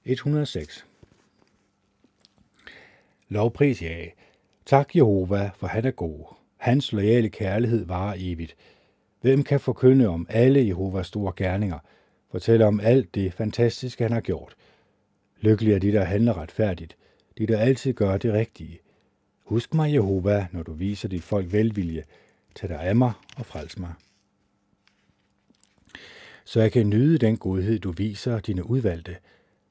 et hundrede og seks. Lovpris, ja. Tak Jehova, for han er god. Hans loyale kærlighed varer evigt. Hvem kan forkynde om alle Jehovas store gerninger? Fortælle om alt det fantastiske, han har gjort. Lykkelig er de, der handler retfærdigt. De, der altid gør det rigtige. Husk mig, Jehova, når du viser dit folk velvilje. Tag dig af mig og frels mig. Så jeg kan nyde den godhed, du viser dine udvalgte.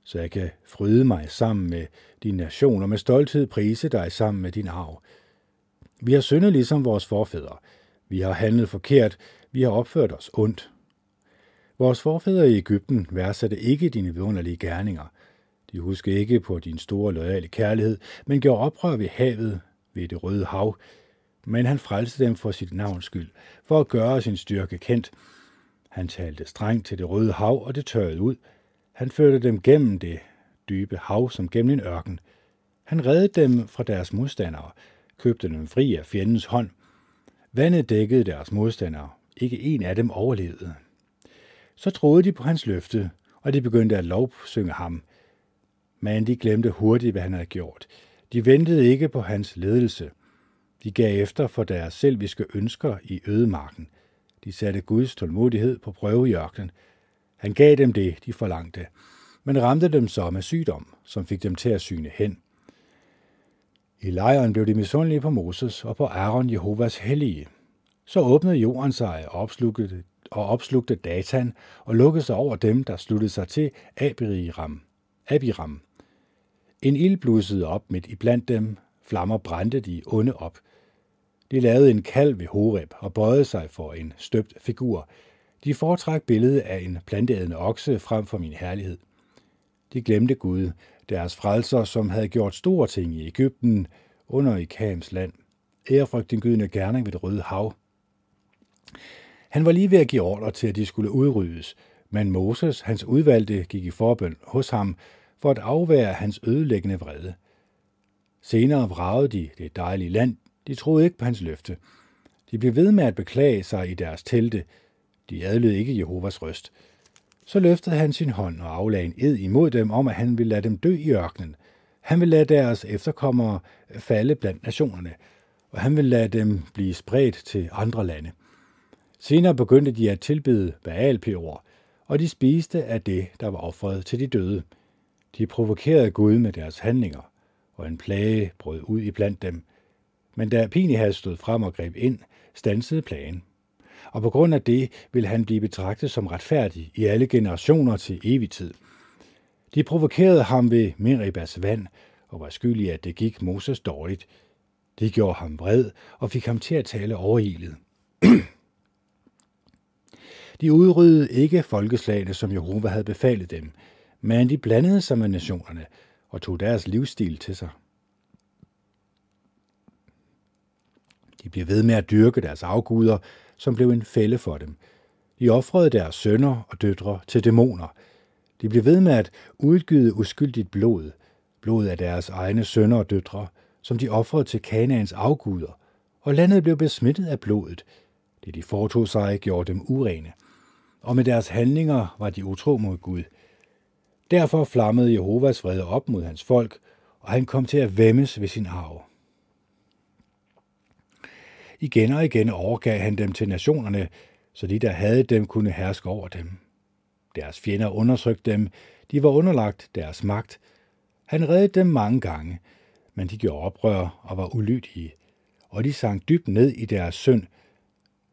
Så jeg kan fryde mig sammen med din nation og med stolthed prise dig sammen med din arv. Vi har syndet ligesom vores forfædre. Vi har handlet forkert. Vi har opført os ondt. Vores forfædre i Egypten værdsatte ikke dine vidunderlige gerninger. De huskede ikke på din store loyale kærlighed, men gjorde oprør ved havet, ved det Røde Hav. Men han frelste dem for sit navns skyld, for at gøre sin styrke kendt. Han talte strengt til det Røde Hav, og det tørrede ud. Han førte dem gennem det dybe hav som gennem en ørken. Han reddede dem fra deres modstandere, købte dem fri af fjendens hånd. Vandet dækkede deres modstandere. Ikke en af dem overlevede. Så troede de på hans løfte, og de begyndte at lovsynge ham. Men de glemte hurtigt, hvad han havde gjort. De ventede ikke på hans ledelse. De gav efter for deres selviske ønsker i ødemarken. De satte Guds tålmodighed på prøve i ørkenen. Han gav dem det, de forlangte, men ramte dem så med sygdom, som fik dem til at sygne hen. I lejren blev de misundelige på Moses og på Aaron, Jehovas hellige. Så åbnede jorden sig og opslugte, og opslugte Datan og lukkede sig over dem, der sluttede sig til Abiram. Abiram. En ild blussede op midt i blandt dem, flammer brændte de onde op. De lavede en kalv ved Horeb og bøjede sig for en støbt figur. De foretræk billedet af en planteædende okse frem for min herlighed. De glemte Gud, deres frelser, som havde gjort store ting i Egypten under i Kams land. Ærefrygtindgydende gerning ved det Røde Hav. Han var lige ved at give ordre til, at de skulle udryddes, men Moses, hans udvalgte, gik i forbøn hos ham for at afvære hans ødelæggende vrede. Senere vragede de det dejlige land. De troede ikke på hans løfte. De blev ved med at beklage sig i deres telte. De adlød ikke Jehovas røst. Så løftede han sin hånd og aflagde en ed imod dem om, at han ville lade dem dø i ørkenen. Han ville lade deres efterkommere falde blandt nationerne, og han ville lade dem blive spredt til andre lande. Senere begyndte de at tilbede Baal-peor, og de spiste af det, der var offret til de døde. De provokerede Gud med deres handlinger, og en plage brød ud i blandt dem. Men da Pinehas stod frem og greb ind, standsede plagen. Og på grund af det vil han blive betragtet som retfærdig i alle generationer til evig tid. De provokerede ham ved Meribas vand, og var skyldige, at det gik Moses dårligt. De gjorde ham vred, og fik ham til at tale overilet. De udryddede ikke folkeslagene, som Jehova havde befalet dem, men de blandede sig med nationerne, og tog deres livsstil til sig. De blev ved med at dyrke deres afguder, som blev en fælde for dem. De ofrede deres sønner og døtre til dæmoner. De blev ved med at udgyde uskyldigt blod, blod af deres egne sønner og døtre, som de ofrede til Kanaans afguder, og landet blev besmittet af blodet. Det de foretog sig gjorde dem urene, og med deres handlinger var de utro mod Gud. Derfor flammede Jehovas vrede op mod hans folk, og han kom til at væmmes ved sin arv. Igen og igen overgav han dem til nationerne, så de, der havde dem, kunne herske over dem. Deres fjender undersøgte dem, de var underlagt deres magt. Han reddede dem mange gange, men de gjorde oprør og var ulydige, og de sank dybt ned i deres synd.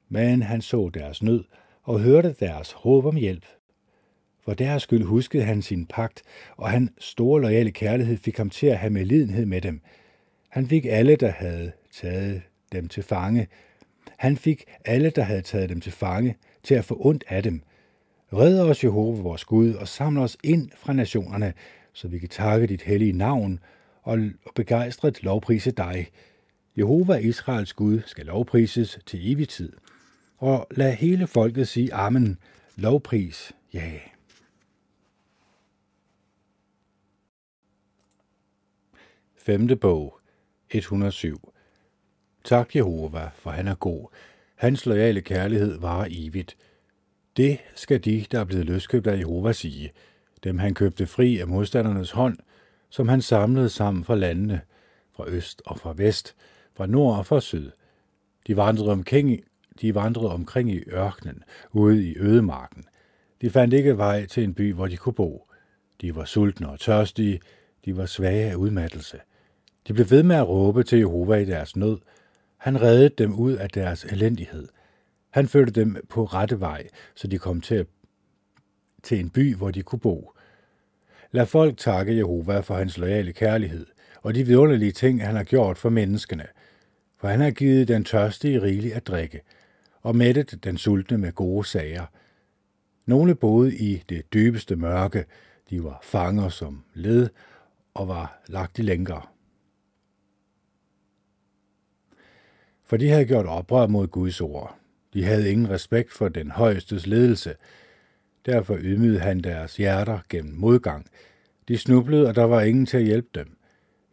Men han så deres nød og hørte deres håb om hjælp. For deres skyld huskede han sin pagt, og hans store loyale kærlighed fik ham til at have medlidenhed med dem. Han fik alle, der havde taget dem til fange. Han fik alle, der havde taget dem til fange, til at få ondt af dem. Red os, Jehova, vores Gud, og samle os ind fra nationerne, så vi kan takke dit hellige navn og begejstret lovprise dig. Jehova, Israels Gud, skal lovprises til evig tid. Og lad hele folket sige amen, lovpris, ja. Femte bog, et hundrede og syv. Tak, Jehova, for han er god. Hans loyale kærlighed varer evigt. Det skal de, der er blevet løskøbt af Jehova, sige. Dem han købte fri af modstandernes hånd, som han samlede sammen fra landene, fra øst og fra vest, fra nord og fra syd. De vandrede omkring, de vandrede omkring i ørkenen, ude i ødemarken. De fandt ikke vej til en by, hvor de kunne bo. De var sultne og tørstige. De var svage af udmattelse. De blev ved med at råbe til Jehova i deres nød. Han reddede dem ud af deres elendighed. Han førte dem på rette vej, så de kom til, til en by, hvor de kunne bo. Lad folk takke Jehova for hans loyale kærlighed og de vidunderlige ting, han har gjort for menneskene. For han har givet den tørstige rigeligt at drikke og mættet den sultne med gode sager. Nogle boede i det dybeste mørke. De var fanger som led og var lagt i lænker. For de havde gjort oprør mod Guds ord. De havde ingen respekt for den højestes ledelse. Derfor ydmygede han deres hjerter gennem modgang. De snublede, og der var ingen til at hjælpe dem.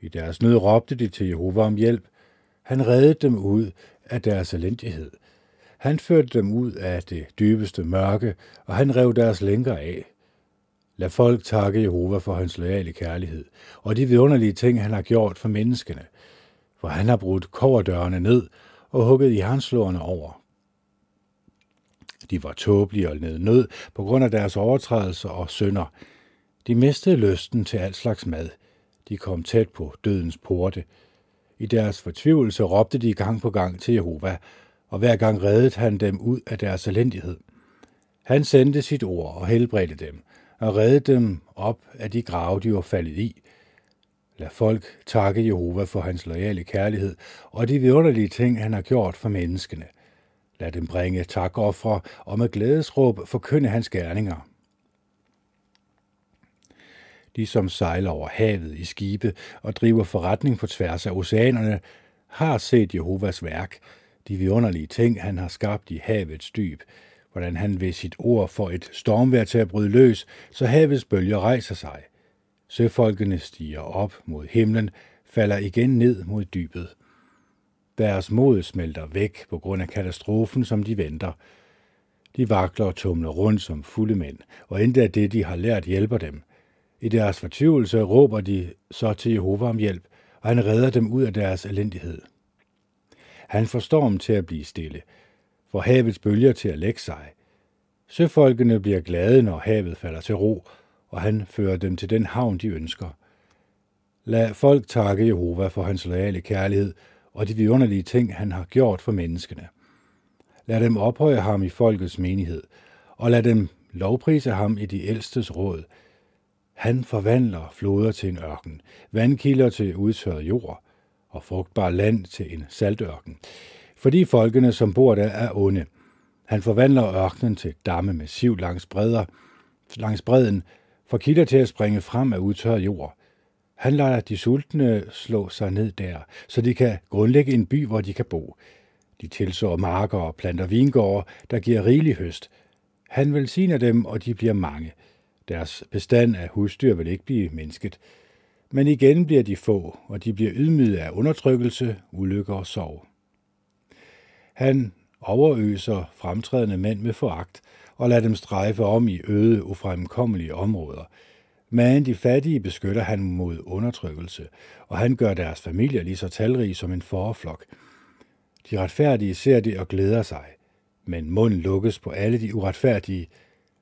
I deres nød råbte de til Jehova om hjælp. Han reddede dem ud af deres elendighed. Han førte dem ud af det dybeste mørke, og han rev deres lænker af. Lad folk takke Jehova for hans loyale kærlighed, og de vidunderlige ting, han har gjort for menneskene. For han har brudt kobberdørene ned og hugget jernslåerne over. De var tåbelige og ned nød på grund af deres overtrædelser og synder. De mistede lysten til al slags mad. De kom tæt på dødens porte. I deres fortvivlelse råbte de gang på gang til Jehova, og hver gang reddede han dem ud af deres elendighed. Han sendte sit ord og helbredte dem, og reddede dem op af de grave, de var faldet i. Lad folk takke Jehova for hans loyale kærlighed og de vidunderlige ting, han har gjort for menneskene. Lad dem bringe takofre og med glædesråb forkynde hans gerninger. De, som sejler over havet i skibe og driver forretning på tværs af oceanerne, har set Jehovas værk, de vidunderlige ting, han har skabt i havets dyb, hvordan han ved sit ord får et stormvejr til at bryde løs, så havets bølger rejser sig. Søfolkene stiger op mod himlen, falder igen ned mod dybet. Deres mod smelter væk på grund af katastrofen, som de venter. De vakler og tumler rundt som fulde mænd, og endda det, de har lært, hjælper dem. I deres fortvivlelse råber de så til Jehova om hjælp, og han redder dem ud af deres elendighed. Han får stormen til at blive stille, får havets bølger til at lægge sig. Søfolkene bliver glade, når havet falder til ro, og han fører dem til den havn, de ønsker. Lad folk takke Jehova for hans loyale kærlighed og de vidunderlige ting, han har gjort for menneskene. Lad dem ophøje ham i folkets menighed, og lad dem lovprise ham i de ældstes råd. Han forvandler floder til en ørken, vandkilder til udtørret jord og frugtbar land til en saltørken, fordi folkene, som bor der, er onde. Han forvandler ørkenen til damme med siv langs, bredder, langs bredden, for kilder til at springe frem af udtørret jord. Han lader de sultne slå sig ned der, så de kan grundlægge en by, hvor de kan bo. De tilsår marker og planter vingårde, der giver rigelig høst. Han velsigner dem, og de bliver mange. Deres bestand af husdyr vil ikke blive mindsket. Men igen bliver de få, og de bliver ydmyget af undertrykkelse, ulykker og sorg. Han overøser fremtrædende mænd med foragt, og lader dem strejfe om i øde, ufremkommelige områder. Men de fattige beskytter han mod undertrykkelse, og han gør deres familier lige så talrige som en fåreflok. De retfærdige ser det og glæder sig, men munden lukkes på alle de uretfærdige.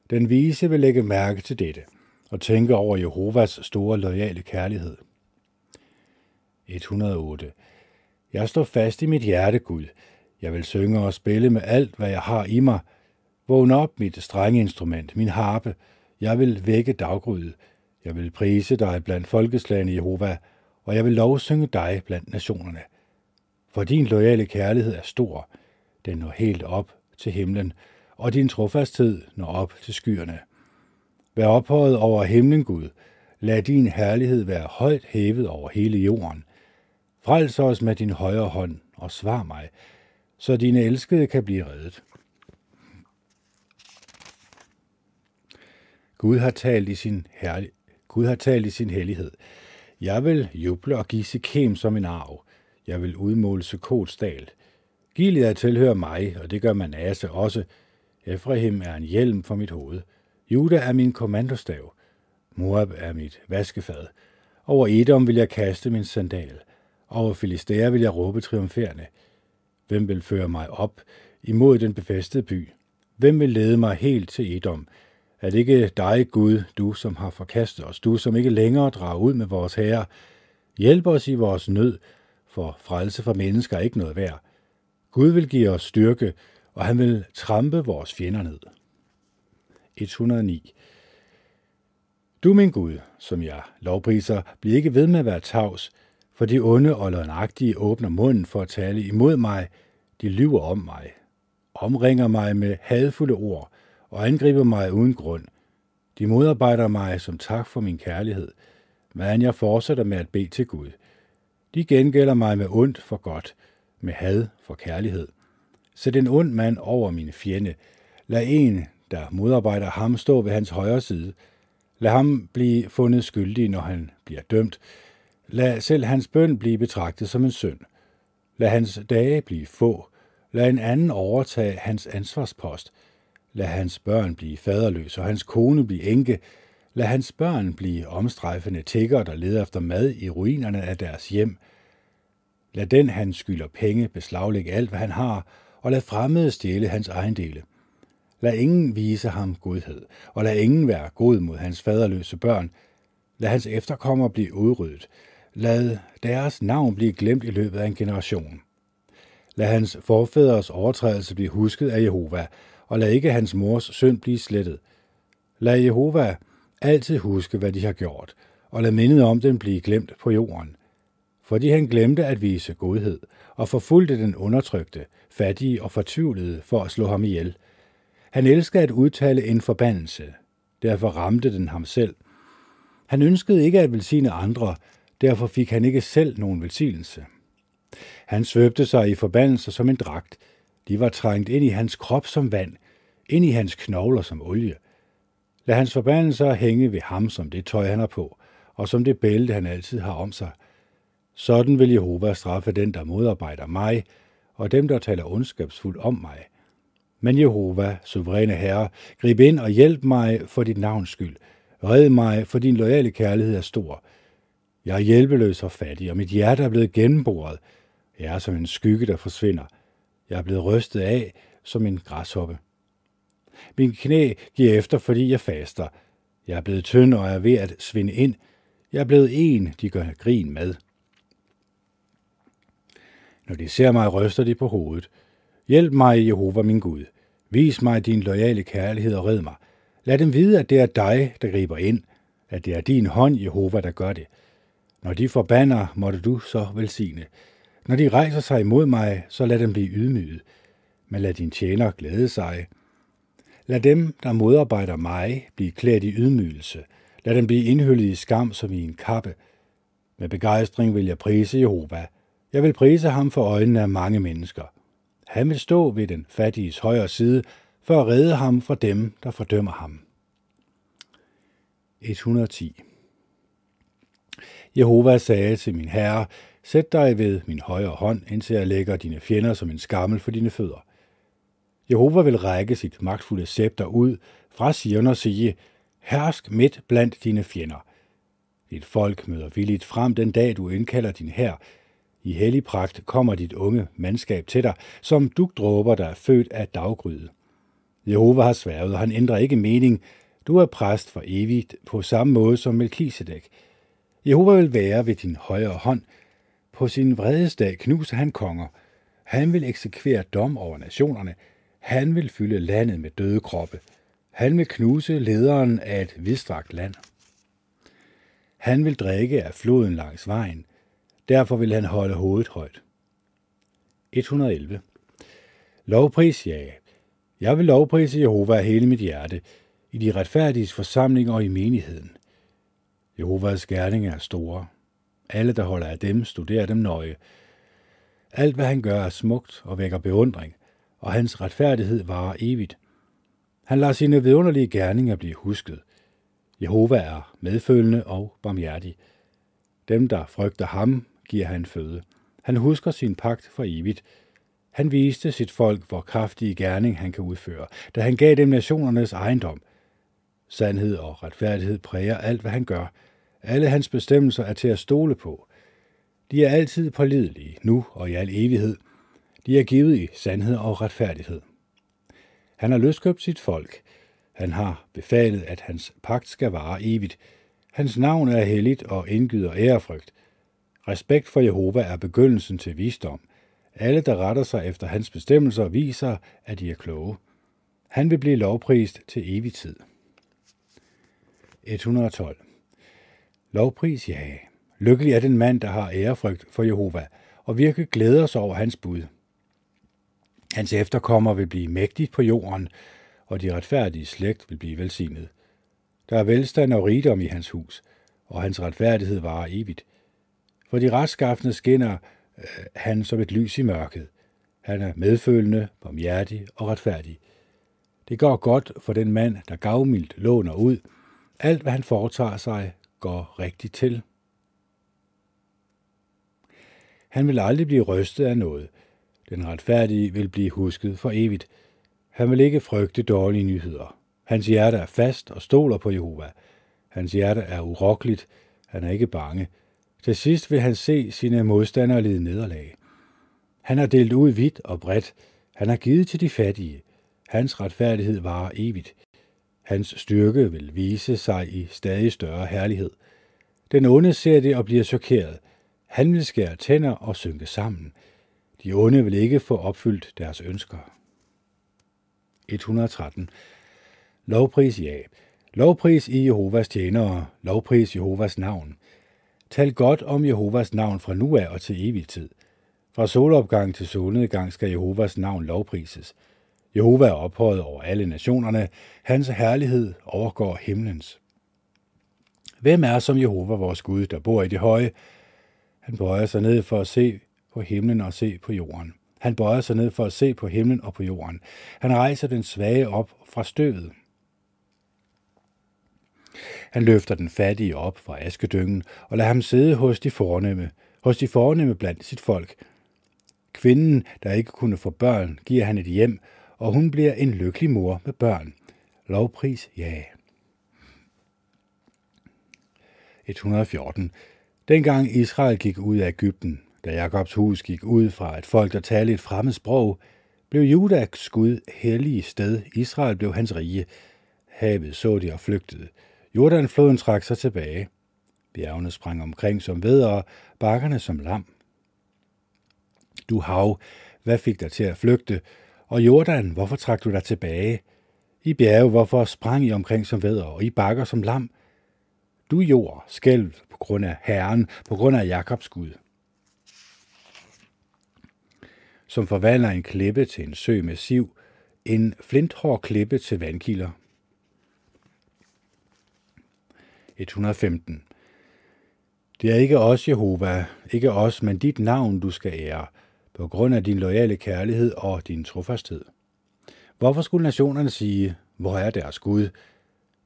Den vise vil lægge mærke til dette og tænke over Jehovas store loyale kærlighed. et hundrede og otte. Jeg står fast i mit hjerte, Gud. Jeg vil synge og spille med alt, hvad jeg har i mig. Vågn op, mit strengeinstrument, min harpe. Jeg vil vække daggryet. Jeg vil prise dig blandt folkeslagene, Jehova, og jeg vil lovsynge dig blandt nationerne. For din loyale kærlighed er stor. Den når helt op til himlen, og din trofasthed når op til skyerne. Vær ophøjet over himlen, Gud. Lad din herlighed være højt hævet over hele jorden. Frels os med din højre hånd og svar mig, så dine elskede kan blive reddet. Gud har talt i sin, herlig... Gud har talt i sin hellighed. Jeg vil juble og give Sikhem som en arv. Jeg vil udmåle Sukots dal. Gilead tilhører mig, og det gør Manasse også. Efraim er en hjelm for mit hoved. Juda er min kommandostav. Moab er mit vaskefad. Over Edom vil jeg kaste min sandal. Over Filistæa vil jeg råbe triumferende. Hvem vil føre mig op imod den befæstede by? Hvem vil lede mig helt til Edom? Er det ikke dig, Gud, du som har forkastet os, du som ikke længere drager ud med vores herre? Hjælp os i vores nød, for frelse for mennesker er ikke noget værd. Gud vil give os styrke, og han vil trampe vores fjender ned. et hundrede og ni. Du, min Gud, som jeg lovpriser, bliver ikke ved med at være tavs, for de onde og løgnagtige åbner munden for at tale imod mig. De lyver om mig, omringer mig med hadfulde ord og angriber mig uden grund. De modarbejder mig som tak for min kærlighed, men jeg fortsætter med at bede til Gud. De gengælder mig med ondt for godt, med had for kærlighed. Sæt en ond mand over mine fjende. Lad en, der modarbejder ham, stå ved hans højre side. Lad ham blive fundet skyldig, når han bliver dømt. Lad selv hans bøn blive betragtet som en synd. Lad hans dage blive få. Lad en anden overtage hans ansvarspost. Lad hans børn blive faderløse og hans kone blive enke. Lad hans børn blive omstrejfende tiggere, der leder efter mad i ruinerne af deres hjem. Lad den, han skylder penge, beslaglægge alt, hvad han har, og lad fremmede stjæle hans ejendele. Lad ingen vise ham godhed, og lad ingen være god mod hans faderløse børn. Lad hans efterkommere blive udryddet. Lad deres navn blive glemt i løbet af en generation. Lad hans forfædres overtrædelse blive husket af Jehova, og lad ikke hans mors synd blive slettet. Lad Jehova altid huske, hvad de har gjort, og lad mindet om den blive glemt på jorden. Fordi han glemte at vise godhed, og forfulgte den undertrykte, fattige og fortvivlede for at slå ham ihjel. Han elskede at udtale en forbandelse, derfor ramte den ham selv. Han ønskede ikke at velsigne andre, derfor fik han ikke selv nogen velsignelse. Han svøbte sig i forbandelser som en dragt. De var trængt ind i hans krop som vand, ind i hans knogler som olie. Lad hans forbandelser hænge ved ham som det tøj, han har på, og som det bælte, han altid har om sig. Sådan vil Jehova straffe den, der modarbejder mig, og dem, der taler ondskabsfuldt om mig. Men Jehova, suveræne herre, grib ind og hjælp mig for dit navns skyld. Red mig, for din loyale kærlighed er stor. Jeg er hjælpeløs og fattig, og mit hjerte er blevet gennemboret. Jeg er som en skygge, der forsvinder. Jeg er blevet rystet af som en græshoppe. Min knæ giver efter, fordi jeg faster. Jeg er blevet tynd og er ved at svinde ind. Jeg er blevet en, de gør grin med. Når de ser mig, ryster de på hovedet. Hjælp mig, Jehova, min Gud. Vis mig din loyale kærlighed og red mig. Lad dem vide, at det er dig, der griber ind, at det er din hånd, Jehova, der gør det. Når de forbander, måtte du så velsigne. Når de rejser sig imod mig, så lad dem blive ydmyget. Men lad din tjener glæde sig. Lad dem, der modarbejder mig, blive klædt i ydmygelse. Lad dem blive indhyllet i skam som i en kappe. Med begejstring vil jeg prise Jehova. Jeg vil prise ham for øjnene af mange mennesker. Han vil stå ved den fattiges højre side, for at redde ham fra dem, der fordømmer ham. et hundrede og ti. Jehova sagde til min herre, sæt dig ved min højre hånd, indtil jeg lægger dine fjender som en skammel for dine fødder. Jehova vil række sit magtfulde scepter ud fra Sion og sige, hersk midt blandt dine fjender. Dit folk møder villigt frem den dag, du indkalder din hær. I hellig pragt kommer dit unge mandskab til dig, som dugdråber, der er født af daggryet. Jehova har sværget, og han ændrer ikke mening. Du er præst for evigt, på samme måde som Melkisedek. Jehova vil være ved din højre hånd. På sin vredesdag knuser han konger. Han vil eksekvere dom over nationerne. Han vil fylde landet med døde kroppe. Han vil knuse lederen af et vidstrakt land. Han vil drikke af floden langs vejen. Derfor vil han holde hovedet højt. et hundrede og elleve. Lovpris, ja. Jeg vil lovprise Jehova af hele mit hjerte, i de retfærdiges forsamling og i menigheden. Jehovas gerninger er store. Alle, der holder af dem, studerer dem nøje. Alt, hvad han gør, er smukt og vækker beundring, og hans retfærdighed varer evigt. Han lader sine vidunderlige gerninger blive husket. Jehova er medfølende og barmhjertig. Dem, der frygter ham, giver han føde. Han husker sin pagt for evigt. Han viste sit folk, hvor kraftig gerning han kan udføre, da han gav dem nationernes ejendom. Sandhed og retfærdighed præger alt, hvad han gør. Alle hans bestemmelser er til at stole på. De er altid pålidelige, nu og i al evighed. De er givet i sandhed og retfærdighed. Han har løskøbt sit folk. Han har befalet, at hans pagt skal vare evigt. Hans navn er helligt og indgyder ærefrygt. Respekt for Jehova er begyndelsen til visdom. Alle, der retter sig efter hans bestemmelser, viser, at de er kloge. Han vil blive lovprist til evig tid. et hundrede og tolv. Lovpris, ja. Lykkelig er den mand, der har ærefrygt for Jehova, og virkelig glæder sig over hans bud. Hans efterkommere vil blive mægtigt på jorden, og de retfærdige slægt vil blive velsignet. Der er velstand og rigdom i hans hus, og hans retfærdighed varer evigt. For de retskafne skinner øh, han som et lys i mørket. Han er medfølende, barmhjertig og retfærdig. Det går godt for den mand, der gavmildt låner ud. Alt, hvad han foretager sig, går rigtigt til. Han vil aldrig blive rystet af noget. Den retfærdige vil blive husket for evigt. Han vil ikke frygte dårlige nyheder. Hans hjerte er fast og stoler på Jehova. Hans hjerte er urokkeligt. Han er ikke bange. Til sidst vil han se sine modstandere lide nederlag. Han har delt ud vidt og bredt. Han har givet til de fattige. Hans retfærdighed varer evigt. Hans styrke vil vise sig i stadig større herlighed. Den onde ser det og bliver chokeret. Han vil skære tænder og synke sammen. De onde vil ikke få opfyldt deres ønsker. et hundrede og tretten. Lovpris, ja. Lovpris i Jehovas tjenere. Lovpris Jehovas navn. Tal godt om Jehovas navn fra nu af og til evig tid. Fra solopgang til solnedgang skal Jehovas navn lovprises. Jehova er ophøjet over alle nationerne. Hans herlighed overgår himlens. Hvem er som Jehova, vores Gud, der bor i det høje? Han bøjer sig ned for at se på himlen og se på jorden. Han bøjer sig ned for at se på himlen og på jorden. Han rejser den svage op fra støvet. Han løfter den fattige op fra askedyngen og lader ham sidde hos de fornemme, hos de fornemme blandt sit folk. Kvinden, der ikke kunne få børn, giver han et hjem, og hun bliver en lykkelig mor med børn. Lovpris, ja. et hundrede og fjorten. Dengang Israel gik ud af Egypten, da Jakobs hus gik ud fra et folk, der talte et fremmed sprog, blev Judas Gud hellige sted. Israel blev hans rige. Havet så de og flygtede. Jordanfloden trak sig tilbage. Bjergene sprang omkring som vædere, bakkerne som lam. Du hav, hvad fik dig til at flygte? Og Jordan, hvorfor trak du dig tilbage? I bjerge, hvorfor sprang I omkring som vædere, og I bakker som lam? Du jord, skælv på grund af Herren, på grund af Jakobs Gud, som forvandler en klippe til en sø med siv, en flinthård klippe til vandkilder. et hundrede og femten. Det er ikke os, Jehova, ikke os, men dit navn, du skal ære, på grund af din loyale kærlighed og din trofasthed. Hvorfor skulle nationerne sige, hvor er deres Gud?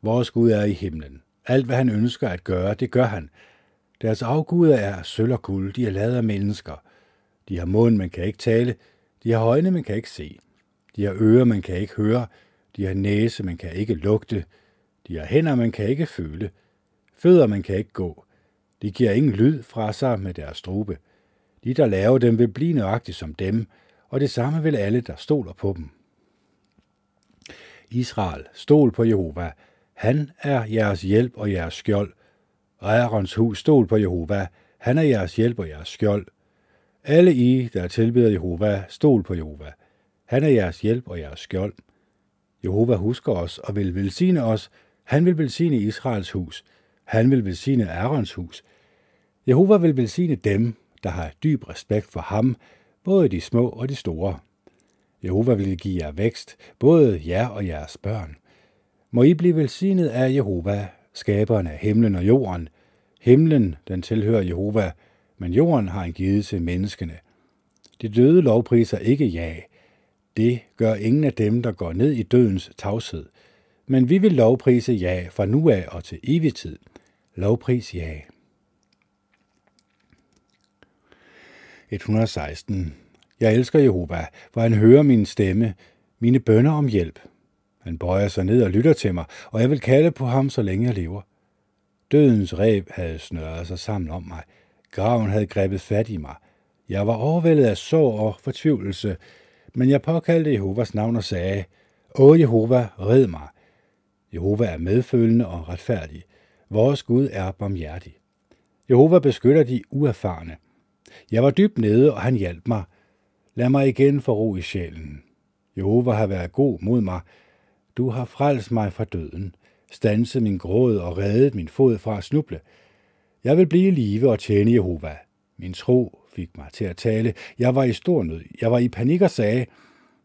Vores Gud er i himlen. Alt, hvad han ønsker at gøre, det gør han. Deres afguder er sølv og guld, de er lavet af mennesker. De har mund, man kan ikke tale. De har øjne, man kan ikke se. De har ører, man kan ikke høre. De har næse, man kan ikke lugte. De har hænder, man kan ikke føle. Fødder, man kan ikke gå. De giver ingen lyd fra sig med deres strube. De, der laver dem, vil blive nøjagtigt som dem, og det samme vil alle, der stoler på dem. Israel, stol på Jehova. Han er jeres hjælp og jeres skjold. Aarons hus, stol på Jehova. Han er jeres hjælp og jeres skjold. Alle I, der tilbeder Jehova, stol på Jehova. Han er jeres hjælp og jeres skjold. Jehova husker os og vil velsigne os. Han vil velsigne Israels hus. Han vil velsigne Aarons hus. Jehova vil velsigne dem, der har dyb respekt for ham, både de små og de store. Jehova vil give jer vækst, både jer og jeres børn. Må I blive velsignet af Jehova, skaberen af himlen og jorden. Himlen, den tilhører Jehova, men jorden har han givet til menneskene. De døde lovpriser ikke ja. Det gør ingen af dem, der går ned i dødens tavshed. Men vi vil lovprise ja fra nu af og til evig tid. Lovpris ja. et hundrede og seksten. Jeg elsker Jehova, for han hører min stemme, mine bønner om hjælp. Han bøjer sig ned og lytter til mig, og jeg vil kalde på ham, så længe jeg lever. Dødens reb havde snørret sig sammen om mig. Graven havde grebet fat i mig. Jeg var overvældet af sorg og fortvivlelse, men jeg påkaldte Jehovas navn og sagde, Åh Jehova, red mig. Jehova er medfølende og retfærdig. Vores Gud er barmhjertig. Jehova beskytter de uerfarne. Jeg var dybt nede, og han hjalp mig. Lad mig igen få ro i sjælen. Jehova har været god mod mig. Du har frelst mig fra døden, standset min gråd og reddet min fod fra at snuble. Jeg vil blive i live og tjene Jehova. Min tro fik mig til at tale. Jeg var i stor nød. Jeg var i panik og sagde,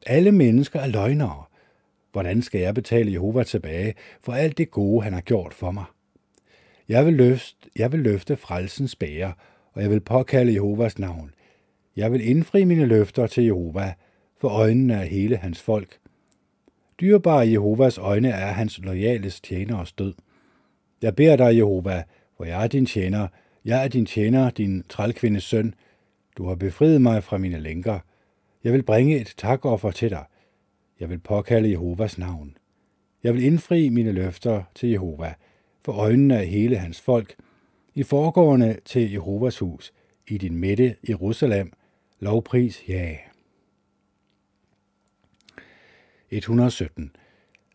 alle mennesker er løgnere. Hvordan skal jeg betale Jehova tilbage for alt det gode, han har gjort for mig? Jeg vil løfte, jeg vil løfte frelsens bæger, og jeg vil påkalde Jehovas navn. Jeg vil indfri mine løfter til Jehova, for øjnene er hele hans folk. Dyrebare Jehovas øjne er hans lojales tjeneres død. Jeg beder dig, Jehova, for jeg er din tjener. Jeg er din tjener, din trælkvindes søn. Du har befriet mig fra mine lænker. Jeg vil bringe et takoffer til dig. Jeg vil påkalde Jehovas navn. Jeg vil indfri mine løfter til Jehova, for øjnene af hele hans folk. I forgårdene til Jehovas hus, i din midte, Jerusalem, lovpris ja. et hundrede og sytten.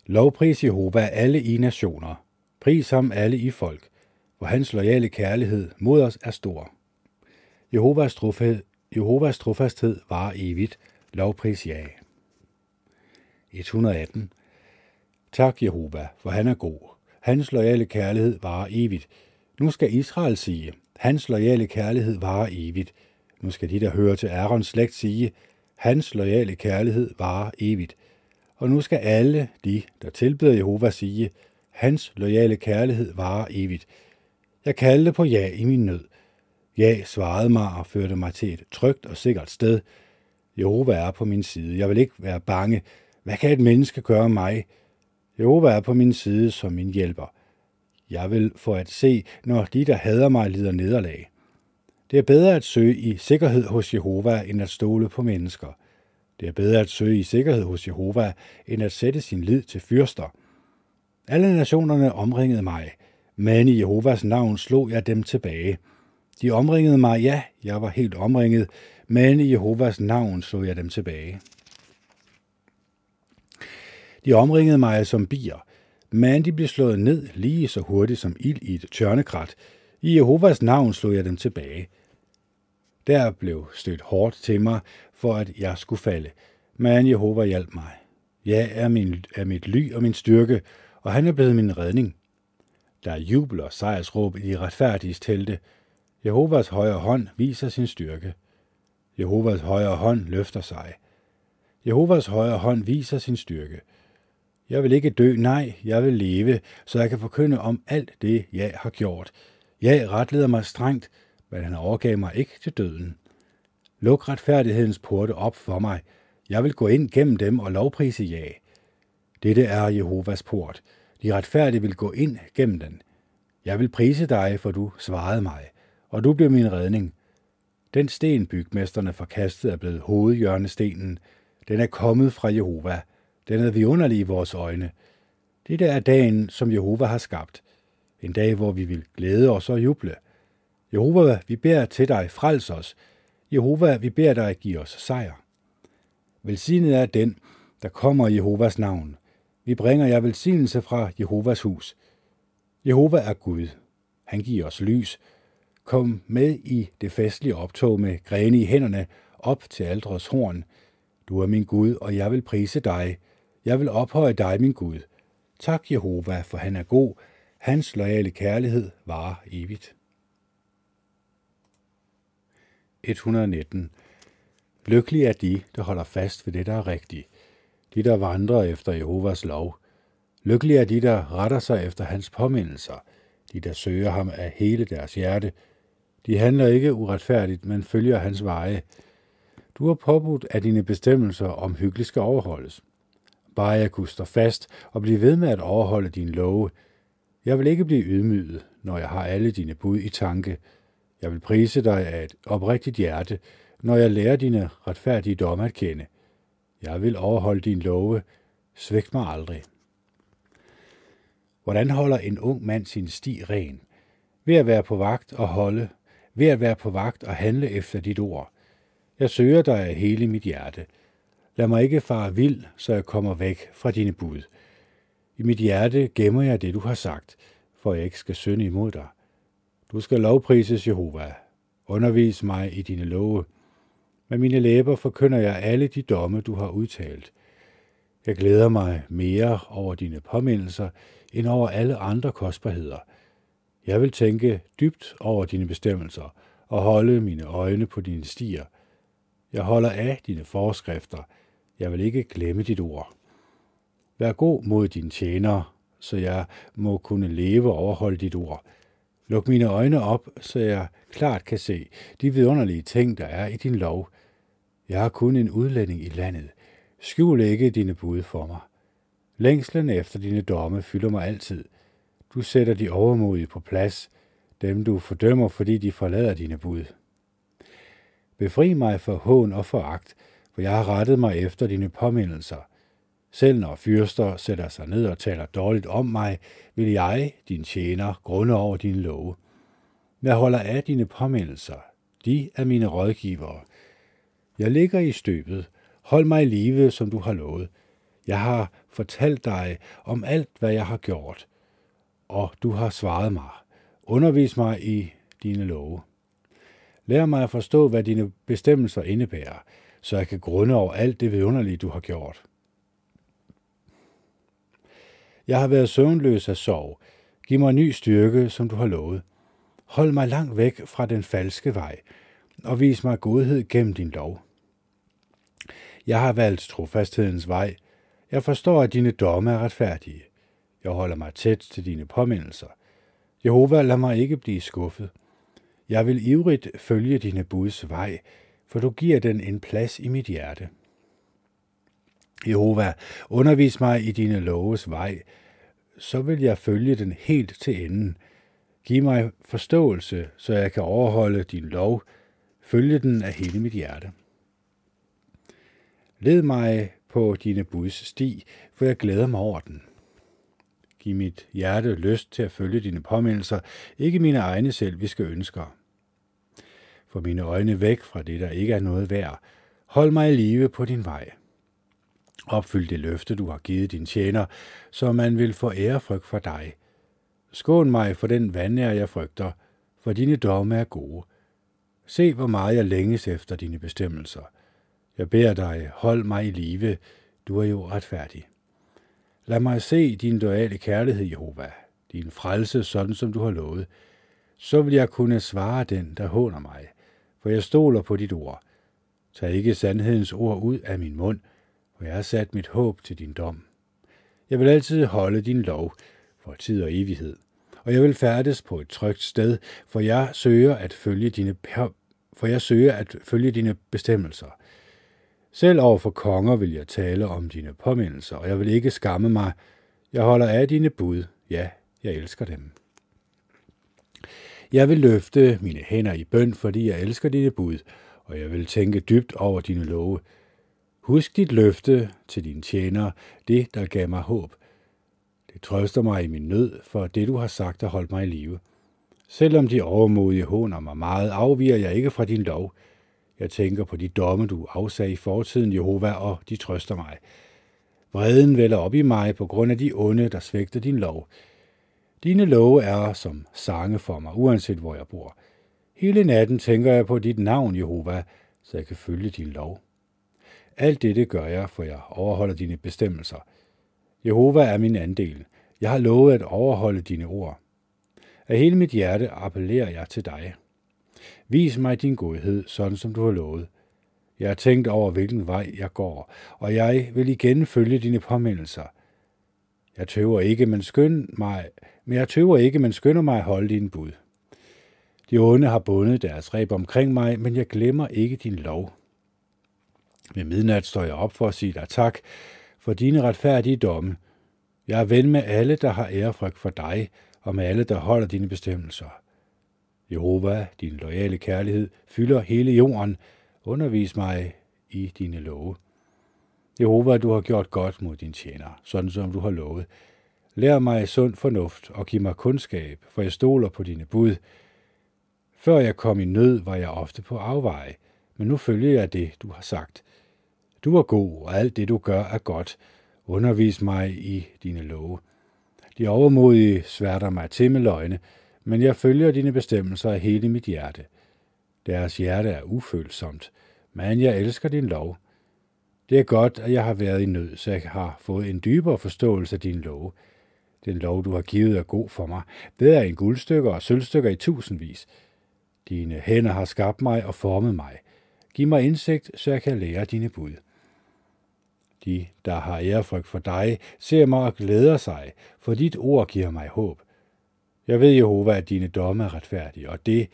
Lovpris Jehova alle I nationer. Pris ham alle I folk, for hans lojale kærlighed mod os er stor. Jehovas trofasthed, Jehovas trofasthed varer evigt. Lovpris ja. et hundrede og atten. Tak, Jehova, for han er god. Hans lojale kærlighed varer evigt. Nu skal Israel sige, hans lojale kærlighed varer evigt. Nu skal de, der hører til Aarons slægt, sige, hans lojale kærlighed varer evigt. Og nu skal alle de, der tilbeder Jehova, sige, hans lojale kærlighed varer evigt. Jeg kaldte på ja i min nød. Ja svarede mig og førte mig til et trygt og sikkert sted. Jehova er på min side. Jeg vil ikke være bange. Hvad kan et menneske gøre mig? Jehova er på min side som min hjælper. Jeg vil få at se, når de, der hader mig, lider nederlag. Det er bedre at søge i sikkerhed hos Jehova, end at stole på mennesker. Det er bedre at søge i sikkerhed hos Jehova, end at sætte sin lid til fyrster. Alle nationerne omringede mig, men i Jehovas navn slog jeg dem tilbage. De omringede mig, ja, jeg var helt omringet, men i Jehovas navn slog jeg dem tilbage. De omringede mig som bier, men de blev slået ned lige så hurtigt som ild i et tørnekrat. I Jehovas navn slog jeg dem tilbage. Der blev stødt hårdt til mig, for at jeg skulle falde, men Jehova hjalp mig. Jeg er, min, er mit ly og min styrke, og han er blevet min redning. Der er jubel og sejrsråb i de retfærdiges telte. Jehovas højre hånd viser sin styrke. Jehovas højre hånd løfter sig. Jehovas højre hånd viser sin styrke. Jeg vil ikke dø, nej, jeg vil leve, så jeg kan forkynde om alt det, jeg har gjort. Jeg retleder mig strengt, men han overgav mig ikke til døden. Luk retfærdighedens porte op for mig. Jeg vil gå ind gennem dem og lovprise ja. Dette er Jehovas port. De retfærdige vil gå ind gennem den. Jeg vil prise dig, for du svarede mig, og du blev min redning. Den sten, bygmesterne forkastede, er blevet hovedhjørnestenen. Den er kommet fra Jehova. Den er vidunderlig i vores øjne. Det der er dagen, som Jehova har skabt. En dag, hvor vi vil glæde os og juble. Jehova, vi beder til dig, frels os. Jehova, vi beder dig at give os sejr. Velsignet er den, der kommer i Jehovas navn. Vi bringer jer velsignelse fra Jehovas hus. Jehova er Gud. Han giver os lys. Kom med i det festlige optog med grene i hænderne op til altrets horn. Du er min Gud, og jeg vil prise dig. Jeg vil ophøje dig, min Gud. Tak, Jehova, for han er god. Hans loyale kærlighed varer evigt. et hundrede og nitten. Lykkelig er de, der holder fast ved det, der er rigtigt. De, der vandrer efter Jehovas lov. Lykkelig er de, der retter sig efter hans påmindelser. De, der søger ham af hele deres hjerte. De handler ikke uretfærdigt, men følger hans veje. Du har påbudt, at dine bestemmelser omhyggeligt skal overholdes. Bare jeg kunne stå fast og blive ved med at overholde dine love. Jeg vil ikke blive ydmyget, når jeg har alle dine bud i tanke. Jeg vil prise dig af et oprigtigt hjerte, når jeg lærer dine retfærdige domme at kende. Jeg vil overholde din love. Svigt mig aldrig. Hvordan holder en ung mand sin sti ren? Ved at være på vagt og holde. Ved at være på vagt og handle efter dit ord. Jeg søger dig af hele mit hjerte. Lad mig ikke fare vild, så jeg kommer væk fra dine bud. I mit hjerte gemmer jeg det, du har sagt, for jeg ikke skal synde imod dig. Du skal lovprises, Jehova. Undervis mig i dine love. Med mine læber forkynder jeg alle de domme, du har udtalt. Jeg glæder mig mere over dine påmindelser, end over alle andre kostbarheder. Jeg vil tænke dybt over dine bestemmelser og holde mine øjne på dine stier. Jeg holder af dine forskrifter. Jeg vil ikke glemme dit ord. Vær god mod dine tjenere, så jeg må kunne leve og overholde dit ord. Luk mine øjne op, så jeg klart kan se de vidunderlige ting, der er i din lov. Jeg er kun en udlænding i landet. Skjul ikke dine bud for mig. Længslen efter dine domme fylder mig altid. Du sætter de overmodige på plads, dem du fordømmer, fordi de forlader dine bud. Befri mig for hån og foragt, for jeg har rettet mig efter dine påmindelser. Selv når fyrster sætter sig ned og taler dårligt om mig, vil jeg, din tjener, grunde over dine love. Jeg holder af dine påmindelser. De er mine rådgivere. Jeg ligger i støbet. Hold mig i live, som du har lovet. Jeg har fortalt dig om alt, hvad jeg har gjort, og du har svaret mig. Undervis mig i dine love. Lær mig at forstå, hvad dine bestemmelser indebærer, så jeg kan grunde over alt det vidunderlige, du har gjort. Jeg har været søvnløs af sorg. Giv mig ny styrke, som du har lovet. Hold mig langt væk fra den falske vej, og vis mig godhed gennem din lov. Jeg har valgt trofasthedens vej. Jeg forstår, at dine domme er retfærdige. Jeg holder mig tæt til dine påmindelser. Jehova, lad mig ikke blive skuffet. Jeg vil ivrigt følge dine buds vej, for du giver den en plads i mit hjerte. Jehova, undervis mig i dine loves vej, så vil jeg følge den helt til enden. Giv mig forståelse, så jeg kan overholde din lov, følge den af hele mit hjerte. Led mig på dine buds sti, for jeg glæder mig over den. Giv mit hjerte lyst til at følge dine påmindelser, ikke mine egne selviske ønsker. Få mine øjne væk fra det, der ikke er noget værd. Hold mig i live på din vej. Opfyld det løfte, du har givet din tjener, så man vil få ærefrygt for dig. Skån mig for den vanære, jeg frygter, for dine domme er gode. Se, hvor meget jeg længes efter dine bestemmelser. Jeg beder dig, hold mig i live, du er jo retfærdig. Lad mig se din loyale kærlighed, Jehova, din frelse, sådan som du har lovet. Så vil jeg kunne svare den, der håner mig, for jeg stoler på dit ord. Tag ikke sandhedens ord ud af min mund, for jeg har sat mit håb til din dom. Jeg vil altid holde din lov for tid og evighed, og jeg vil færdes på et trygt sted, for jeg søger at følge dine, for jeg søger at følge dine bestemmelser. Selv overfor konger vil jeg tale om dine påmindelser, og jeg vil ikke skamme mig. Jeg holder af dine bud. Ja, jeg elsker dem. Jeg vil løfte mine hænder i bøn, fordi jeg elsker dine bud, og jeg vil tænke dybt over dine love. Husk dit løfte til dine tjenere, det, der gav mig håb. Det trøster mig i min nød, for det, du har sagt, har holdt mig i live. Selvom de overmodige håner mig meget, afviger jeg ikke fra din lov. Jeg tænker på de domme, du afsagde i fortiden, Jehova, og de trøster mig. Vreden vælder op i mig på grund af de onde, der svægter din lov. Dine love er som sange for mig, uanset hvor jeg bor. Hele natten tænker jeg på dit navn, Jehova, så jeg kan følge din lov. Alt dette gør jeg, for jeg overholder dine bestemmelser. Jehova er min andel. Jeg har lovet at overholde dine ord. Af hele mit hjerte appellerer jeg til dig. Vis mig din godhed, sådan som du har lovet. Jeg har tænkt over, hvilken vej jeg går, og jeg vil igen følge dine påmindelser. Jeg tøver ikke, men skynd mig, men jeg tøver ikke, men skynder mig at holde dine bud. De onde har bundet deres reb omkring mig, men jeg glemmer ikke din lov. Ved midnat står jeg op for at sige dig tak for dine retfærdige domme. Jeg er ven med alle, der har ærefrygt for dig, og med alle, der holder dine bestemmelser. Jehova, din loyale kærlighed fylder hele jorden. Undervis mig i dine love. Jehova, du har gjort godt mod din tjener, sådan som du har lovet. Lær mig sund fornuft og giv mig kundskab, for jeg stoler på dine bud. Før jeg kom i nød, var jeg ofte på afveje, men nu følger jeg det, du har sagt. Du er god, og alt det, du gør, er godt. Undervis mig i dine love. De overmodige sværter mig til med løgne, men jeg følger dine bestemmelser af hele mit hjerte. Deres hjerte er ufølsomt, men jeg elsker din lov. Det er godt, at jeg har været i nød, så jeg har fået en dybere forståelse af din lov. Den lov, du har givet, er god for mig. Det er en guldstykker og sølvstykker i tusindvis. Dine hænder har skabt mig og formet mig. Giv mig indsigt, så jeg kan lære dine bud. De, der har ærefrygt for dig, ser mig og glæder sig, for dit ord giver mig håb. Jeg ved, Jehova, at dine domme er retfærdige, og det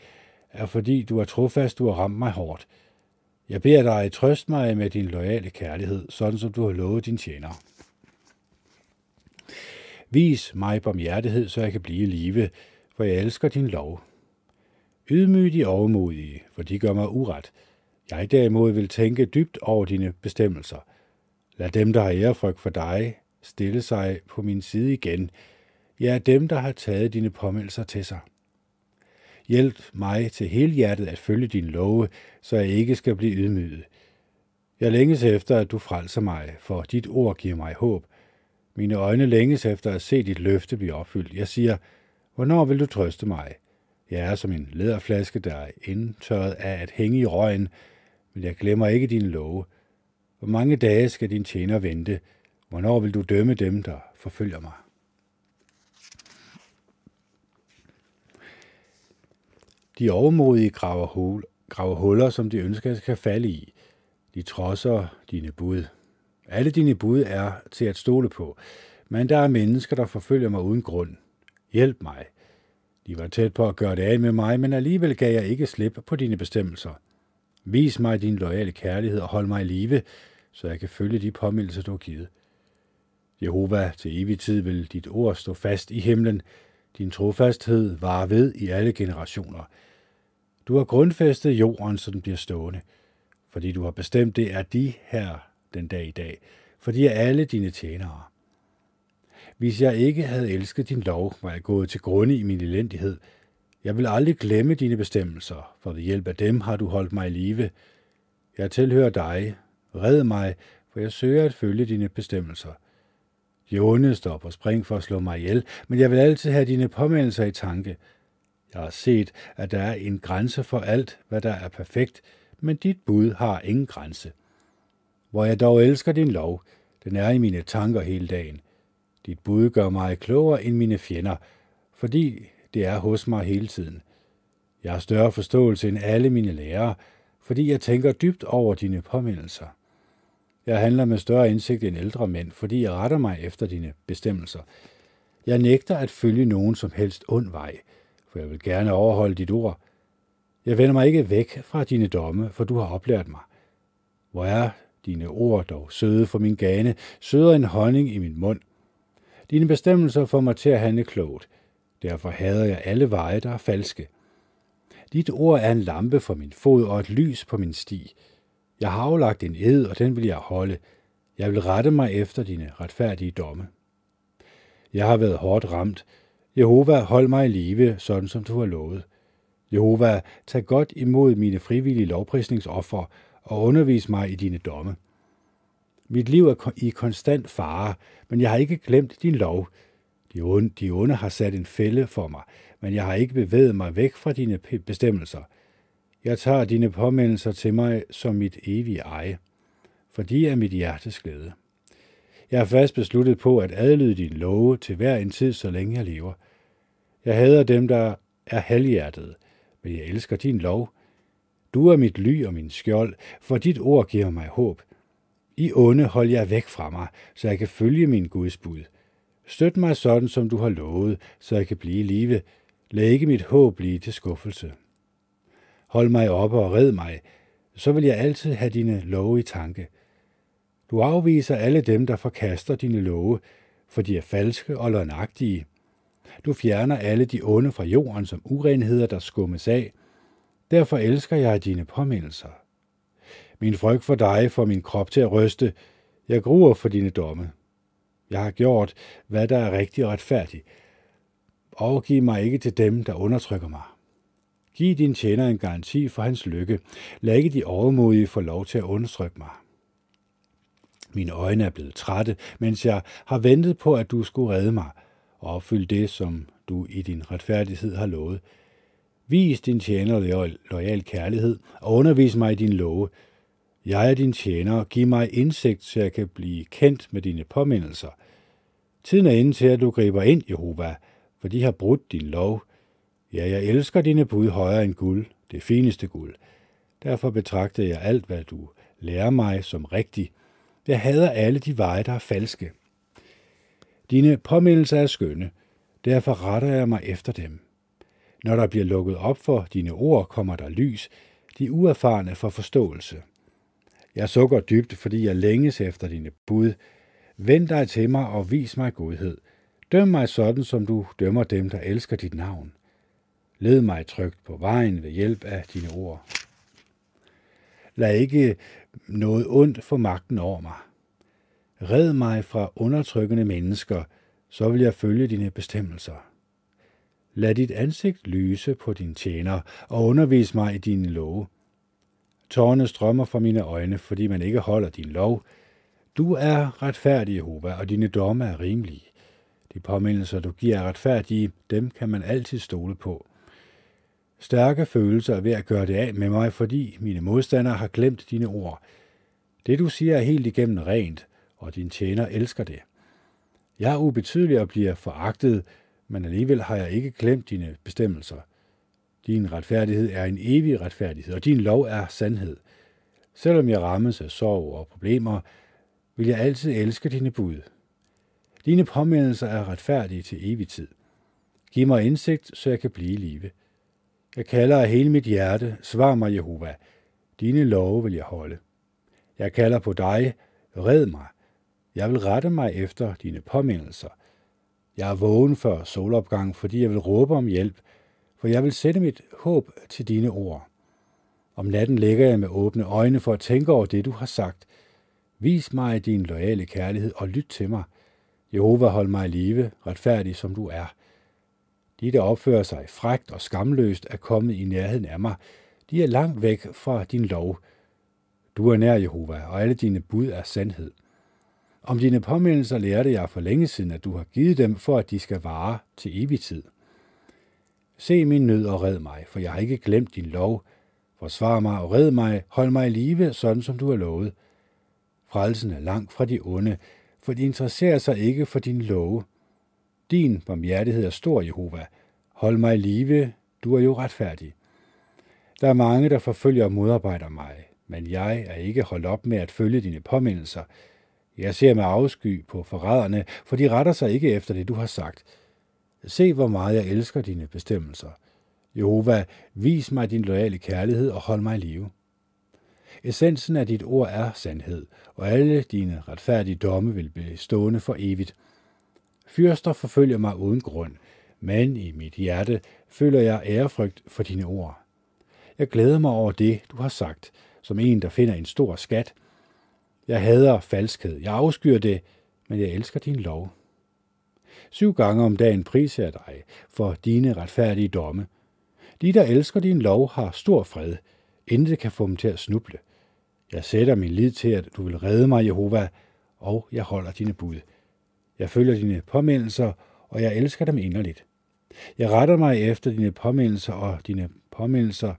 er fordi, du er trofast, du har ramt mig hårdt. Jeg beder dig, trøst mig med din loyale kærlighed, sådan som du har lovet din tjener. Vis mig barmhjertighed, så jeg kan blive i live, for jeg elsker din lov. Ydmyg de overmodige, for de gør mig uret. Jeg derimod vil tænke dybt over dine bestemmelser. Lad dem, der har ærefrygt for dig, stille sig på min side igen. Jeg er dem, der har taget dine påmindelser til sig. Hjælp mig til helhjertet at følge din love, så jeg ikke skal blive ydmyget. Jeg længes efter, at du frelser mig, for dit ord giver mig håb. Mine øjne længes efter at se dit løfte blive opfyldt. Jeg siger, hvornår vil du trøste mig? Jeg er som en læderflaske, der er indtørret af at hænge i røgen, men jeg glemmer ikke dine love. Hvor mange dage skal din tjener vente? Hvornår vil du dømme dem, der forfølger mig? De overmodige graver, hul, graver huller, som de ønsker, skal falde i. De trodser dine bud. Alle dine bud er til at stole på, men der er mennesker, der forfølger mig uden grund. Hjælp mig. De var tæt på at gøre det af med mig, men alligevel gav jeg ikke slip på dine bestemmelser. Vis mig din loyale kærlighed og hold mig i live, så jeg kan følge de påmindelser, du har givet. Jehova, til evig tid vil dit ord stå fast i himlen. Din trofasthed varer ved i alle generationer. Du har grundfæstet jorden, så den bliver stående, fordi du har bestemt det er de her den dag i dag, for de er alle dine tjenere. Hvis jeg ikke havde elsket din lov, var jeg gået til grunde i min elendighed. Jeg vil aldrig glemme dine bestemmelser, for ved hjælp af dem har du holdt mig i live. Jeg tilhører dig. Red mig, for jeg søger at følge dine bestemmelser. De onde står på spring for at slå mig ihjel, men jeg vil altid have dine påmindelser i tanke. Jeg har set, at der er en grænse for alt, hvad der er perfekt, men dit bud har ingen grænse. Hvor jeg dog elsker din lov, den er i mine tanker hele dagen. Dit bud gør mig klogere end mine fjender, fordi det er hos mig hele tiden. Jeg har større forståelse end alle mine lærere, fordi jeg tænker dybt over dine påmindelser. Jeg handler med større indsigt end ældre mænd, fordi jeg retter mig efter dine bestemmelser. Jeg nægter at følge nogen som helst ond vej, for jeg vil gerne overholde dit ord. Jeg vender mig ikke væk fra dine domme, for du har oplært mig. Hvor er dine ord dog søde for min gane, sødere end honning i min mund. Dine bestemmelser får mig til at handle klogt. Derfor hader jeg alle veje, der er falske. Dit ord er en lampe for min fod og et lys på min sti. Jeg har aflagt en ed, og den vil jeg holde. Jeg vil rette mig efter dine retfærdige domme. Jeg har været hårdt ramt. Jehova, hold mig i live, sådan som du har lovet. Jehova, tag godt imod mine frivillige lovprisningsoffer og undervis mig i dine domme. Mit liv er i konstant fare, men jeg har ikke glemt din lov. De onde, de onde har sat en fælde for mig, men jeg har ikke bevæget mig væk fra dine bestemmelser. Jeg tager dine påmindelser til mig som mit evige eje, for de er mit hjertes glæde. Jeg er fast besluttet på at adlyde dine love til hver en tid, så længe jeg lever. Jeg hader dem, der er halvhjertede, men jeg elsker din lov. Du er mit ly og min skjold, for dit ord giver mig håb. I onde hold jeg væk fra mig, så jeg kan følge min Guds bud. Støt mig sådan, som du har lovet, så jeg kan blive i live. Lad ikke mit håb blive til skuffelse. Hold mig oppe og red mig, så vil jeg altid have dine love i tanke. Du afviser alle dem, der forkaster dine love, for de er falske og løgnagtige. Du fjerner alle de onde fra jorden som urenheder, der skummes af. Derfor elsker jeg dine påmindelser. Min frygt for dig får min krop til at ryste. Jeg gruer for dine domme. Jeg har gjort, hvad der er rigtigt og retfærdigt. Overgiv mig ikke til dem, der undertrykker mig. Giv din tjener en garanti for hans lykke. Lad ikke de overmodige få lov til at undertrykke mig. Mine øjne er blevet trætte, mens jeg har ventet på, at du skulle redde mig og opfylde det, som du i din retfærdighed har lovet. Vis din tjener loyal kærlighed og undervis mig i din love. Jeg er din tjener, og giv mig indsigt, så jeg kan blive kendt med dine påmindelser. Tiden er inde til, at du griber ind, Jehova, for de har brudt din lov. Ja, jeg elsker dine bud højere end guld, det fineste guld. Derfor betragter jeg alt, hvad du lærer mig, som rigtigt. Jeg hader alle de veje, der er falske. Dine påmindelser er skønne, derfor retter jeg mig efter dem. Når der bliver lukket op for dine ord, kommer der lys, de uerfarne for forståelse. Jeg sukker dybt, fordi jeg længes efter dine bud. Vend dig til mig og vis mig godhed. Døm mig sådan, som du dømmer dem, der elsker dit navn. Led mig trygt på vejen ved hjælp af dine ord. Lad ikke noget ondt få magten over mig. Red mig fra undertrykkende mennesker, så vil jeg følge dine bestemmelser. Lad dit ansigt lyse på din tjener og undervis mig i dine love. Tårerne strømmer fra mine øjne, fordi man ikke holder din lov. Du er retfærdig, Jehova, og dine domme er rimelige. De påmindelser, du giver, er retfærdige. Dem kan man altid stole på. Stærke følelser er ved at gøre det af med mig, fordi mine modstandere har glemt dine ord. Det, du siger, er helt igennem rent, og din tjener elsker det. Jeg er ubetydelig og bliver foragtet, men alligevel har jeg ikke glemt dine bestemmelser. Din retfærdighed er en evig retfærdighed, og din lov er sandhed. Selvom jeg rammes af sorg og problemer, vil jeg altid elske dine bud. Dine påmindelser er retfærdige til evig tid. Giv mig indsigt, så jeg kan blive i live. Jeg kalder af hele mit hjerte, svar mig, Jehova. Dine love vil jeg holde. Jeg kalder på dig, red mig. Jeg vil rette mig efter dine påmindelser. Jeg er vågen før solopgang, fordi jeg vil råbe om hjælp, for jeg vil sætte mit håb til dine ord. Om natten ligger jeg med åbne øjne for at tænke over det, du har sagt. Vis mig din loyale kærlighed og lyt til mig. Jehova, hold mig i live, retfærdig som du er. De, der opfører sig frækt og skamløst, er kommet i nærheden af mig. De er langt væk fra din lov. Du er nær, Jehova, og alle dine bud er sandhed. Om dine påmindelser lærte jeg for længe siden, at du har givet dem, for at de skal vare til evig tid. Se min nød og red mig, for jeg har ikke glemt din lov. Forsvar mig og red mig, hold mig i live, sådan som du har lovet. Frelsen er langt fra de onde, for de interesserer sig ikke for din love. Din barmhjertighed er stor, Jehova. Hold mig i live, du er jo retfærdig. Der er mange, der forfølger og modarbejder mig, men jeg er ikke holdt op med at følge dine påmindelser. Jeg ser med afsky på forræderne, for de retter sig ikke efter det, du har sagt. Se, hvor meget jeg elsker dine bestemmelser. Jehova, vis mig din loyale kærlighed og hold mig i live. Essensen af dit ord er sandhed, og alle dine retfærdige domme vil blive stående for evigt. Fyrster forfølger mig uden grund, men i mit hjerte føler jeg ærefrygt for dine ord. Jeg glæder mig over det, du har sagt, som en, der finder en stor skat. Jeg hader falskhed, jeg afskyr det, men jeg elsker din lov. Syv gange om dagen priser jeg dig for dine retfærdige domme. De, der elsker din lov, har stor fred. Intet kan få dem til at snuble. Jeg sætter min lid til, at du vil redde mig, Jehova, og jeg holder dine bud. Jeg følger dine påmindelser, og jeg elsker dem inderligt. Jeg retter mig efter dine påmindelser og dine påmindelser.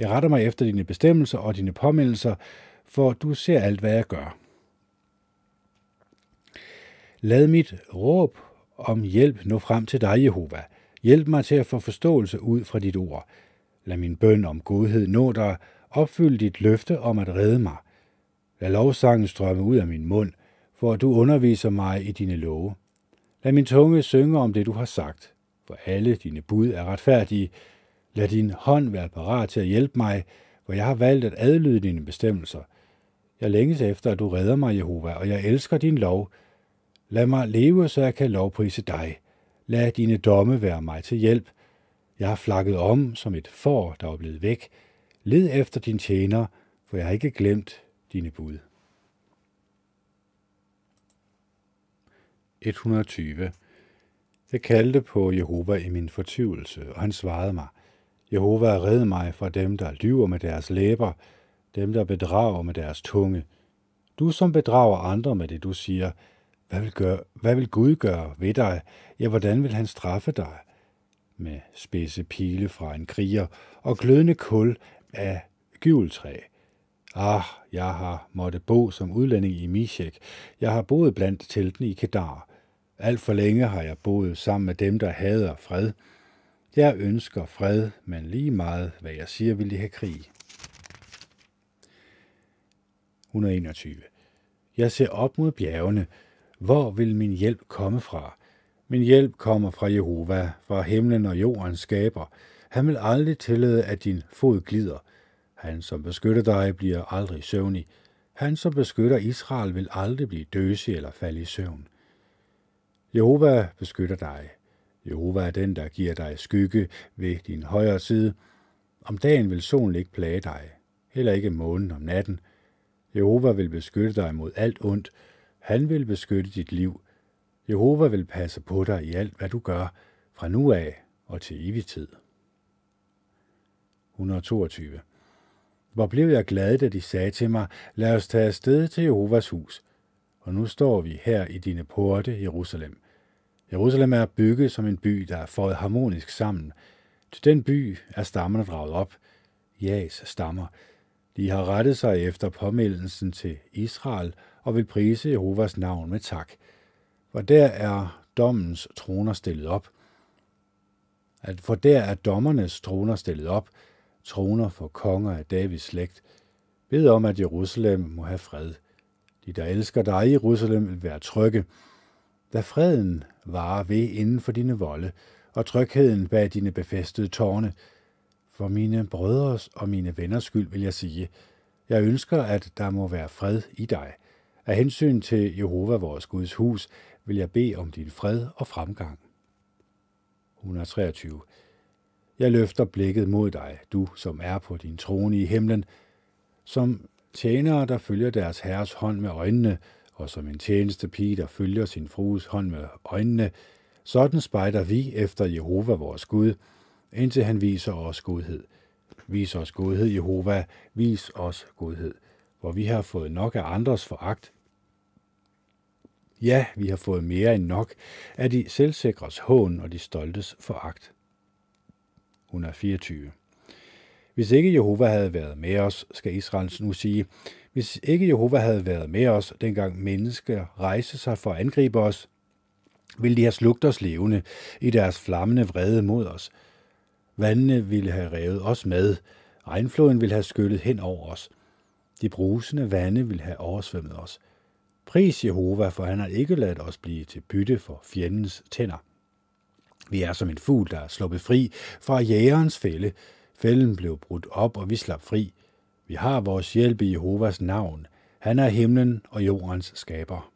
Jeg retter mig efter dine bestemmelser og dine påmindelser, for du ser alt, hvad jeg gør. Lad mit råb om hjælp nå frem til dig, Jehova. Hjælp mig til at få forståelse ud fra dit ord. Lad min bøn om godhed nå dig, opfylde dit løfte om at redde mig. Lad lovsangen strømme ud af min mund, for du underviser mig i dine love. Lad min tunge synge om det, du har sagt, for alle dine bud er retfærdige. Lad din hånd være parat til at hjælpe mig, hvor jeg har valgt at adlyde dine bestemmelser. Jeg længes efter, at du redder mig, Jehova, og jeg elsker din lov. Lad mig leve, så jeg kan lovprise dig. Lad dine domme være mig til hjælp. Jeg har flakket om som et får, der er blevet væk. Led efter din tjener, for jeg har ikke glemt dine bud. et hundrede og tyve. Jeg kaldte på Jehova i min fortvivlelse, og han svarede mig. Jehova, red mig fra dem, der lyver med deres læber, dem, der bedrager med deres tunge. Du, som bedrager andre med det, du siger, hvad vil, gøre, hvad vil Gud gøre ved dig? Ja, hvordan vil han straffe dig? Med spidse pile fra en kriger og glødende kul af gyveltræ. Ah, jeg har måtte bo som udlænding i Mishek. Jeg har boet blandt teltene i Kedar. Alt for længe har jeg boet sammen med dem, der hader fred. Jeg ønsker fred, men lige meget, hvad jeg siger, vil de have krig. et hundrede og enogtyve. Jeg ser op mod bjergene. Hvor vil min hjælp komme fra? Min hjælp kommer fra Jehova, fra himlen og jorden skaber. Han vil aldrig tillade, at din fod glider. Han, som beskytter dig, bliver aldrig søvnig. Han, som beskytter Israel, vil aldrig blive døsig eller falde i søvn. Jehova beskytter dig. Jehova er den, der giver dig skygge ved din højre side. Om dagen vil solen ikke plage dig, heller ikke månen om natten. Jehova vil beskytte dig mod alt ondt. Han vil beskytte dit liv. Jehova vil passe på dig i alt, hvad du gør, fra nu af og til evig tid. et hundrede og toogtyve. Hvor blev jeg glad, da de sagde til mig, lad os tage afsted til Jehovas hus. Og nu står vi her i dine porte, Jerusalem. Jerusalem er bygget som en by, der er fået harmonisk sammen. Til den by er stammerne draget op. Jas stammer. De har rettet sig efter påmeldelsen til Israel og vil prise Jehovas navn med tak. For der er dommens troner stillet op. At for der er dommernes troner stillet op, troner for konger af Davids slægt. Bed om, at Jerusalem må have fred. De, der elsker dig i Jerusalem, vil være trygge. Da freden varer ved inden for dine volde, og trygheden bag dine befæstede tårne. For mine brødres og mine venners skyld vil jeg sige, jeg ønsker, at der må være fred i dig. Af hensyn til Jehova, vores Guds hus, vil jeg bede om din fred og fremgang. et hundrede og treogtyve. Jeg løfter blikket mod dig, du som er på din trone i himlen, som tjenere, der følger deres herres hånd med øjnene, og som en tjenestepige, der følger sin frues hånd med øjnene, sådan spejder vi efter Jehova, vores Gud, indtil han viser os godhed. Vis os godhed, Jehova, vis os godhed, hvor vi har fået nok af andres foragt. Ja, vi har fået mere end nok af de selvsikres hån og de stoltes foragt. et hundrede og fireogtyve. Hvis ikke Jehova havde været med os, skal Israel nu sige, hvis ikke Jehova havde været med os, dengang mennesker rejste sig for at angribe os, ville de have slugt os levende i deres flammende vrede mod os. Vandene ville have revet os med, regnfloden ville have skyllet hen over os. De brusende vande ville have oversvømmet os. Pris Jehova, for han har ikke ladet os blive til bytte for fjendens tænder. Vi er som en fugl, der er sluppet fri fra jægerens fælde. Fælden blev brudt op, og vi slap fri. Vi har vores hjælp i Jehovas navn. Han er himlen og jordens skaber.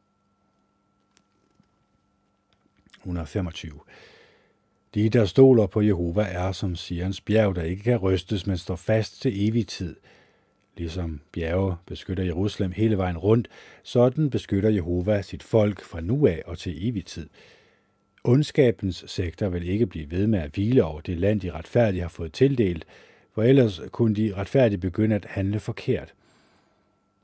et hundrede og femogtyve. De, der stoler på Jehova, er som Sions bjerg, der ikke kan rystes, men står fast til evig tid. Ligesom bjerge beskytter Jerusalem hele vejen rundt, sådan beskytter Jehova sit folk fra nu af og til evig tid. Ondskabens sekter vil ikke blive ved med at hvile over det land, de retfærdige har fået tildelt, for ellers kunne de retfærdige begynde at handle forkert.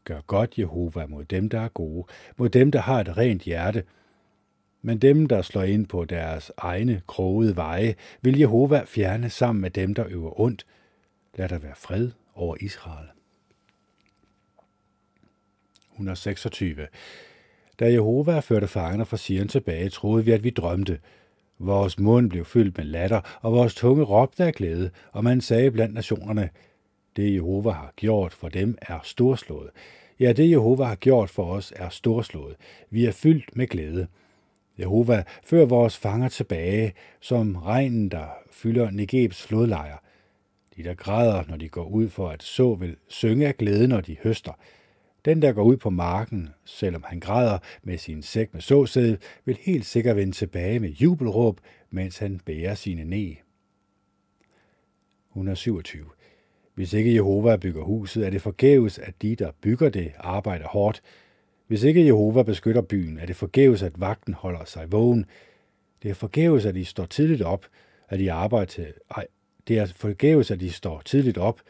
Gør godt, Jehova, mod dem, der er gode, mod dem, der har et rent hjerte. Men dem, der slår ind på deres egne krogede veje, vil Jehova fjerne sammen med dem, der øver ondt. Lad der være fred over Israel. et hundrede seksogtyve. Da Jehova førte fanger fra Sion tilbage, troede vi, at vi drømte. Vores mund blev fyldt med latter, og vores tunge råbte af glæde, og man sagde blandt nationerne, det Jehova har gjort for dem er storslået. Ja, det Jehova har gjort for os er storslået. Vi er fyldt med glæde. Jehova, før vores fanger tilbage, som regnen, der fylder Negebs flodlejer. De, der græder, når de går ud for at så, vil synge af glæde, når de høster. Den, der går ud på marken, selvom han græder med sin sæk med såsæd, vil helt sikkert vende tilbage med jubelråb, mens han bærer sine næ. et hundrede syvogtyve. Hvis ikke Jehova bygger huset, er det forgæves, at de, der bygger det, arbejder hårdt. Hvis ikke Jehova beskytter byen, er det forgæves, at vagten holder sig vågen. Det er forgæves, at de står tidligt op, at de arbejder til... Ej, det er forgæves, at de står tidligt op,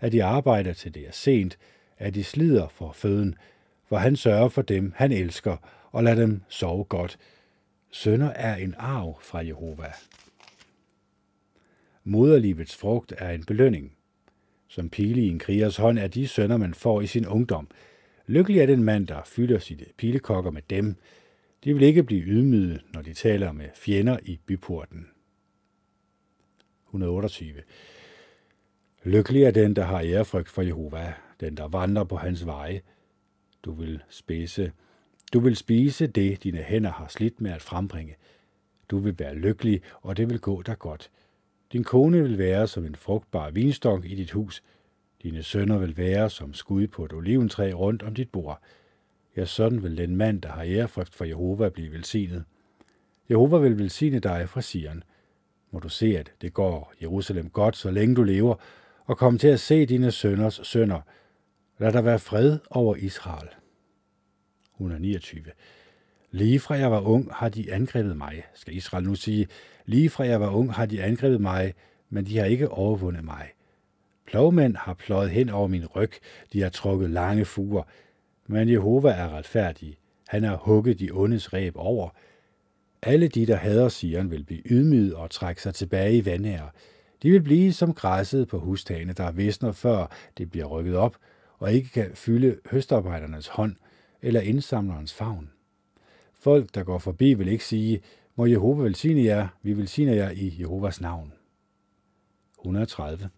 at de arbejder til det er sent, at de slider for føden, for han sørger for dem, han elsker, og lader dem sove godt. Synder er en arv fra Jehova. Moderlivets frugt er en belønning. Som pile i en krigers hånd er de sønner, man får i sin ungdom. Lykkelig er den mand, der fylder sine pilekokker med dem. De vil ikke blive ydmyget, når de taler med fjender i byporten. et hundrede otteogtyve. Lykkelig er den, der har ærefrygt for Jehova, den, der vandrer på hans veje. Du vil spise, du vil spise det, dine hænder har slidt med at frembringe. Du vil være lykkelig, og det vil gå dig godt. Din kone vil være som en frugtbar vinstok i dit hus. Dine sønner vil være som skud på et oliventræ rundt om dit bord. Ja, sådan vil den mand, der har ærefrygt for Jehova, blive velsignet. Jehova vil velsigne dig fra Sion. Må du se, at det går Jerusalem godt, så længe du lever, og kom til at se dine sønners sønner. Lad der være fred over Israel. et hundrede niogtyve. Lige fra jeg var ung, har de angrebet mig, skal Israel nu sige. Lige fra jeg var ung, har de angrebet mig, men de har ikke overvundet mig. Plovmænd har pløjet hen over min ryg, de har trukket lange fuger. Men Jehova er retfærdig, han har hugget de ondes reb over. Alle de, der hader Sion, vil blive ydmyget og trække sig tilbage i vandærer. De vil blive som græsset på hustagene, der visner før det bliver rykket op, og ikke kan fylde høstarbejdernes hånd eller indsamlerens favn. Folk, der går forbi, vil ikke sige, må Jehova velsigne jer, vi velsigner jer i Jehovas navn. et hundrede tredive.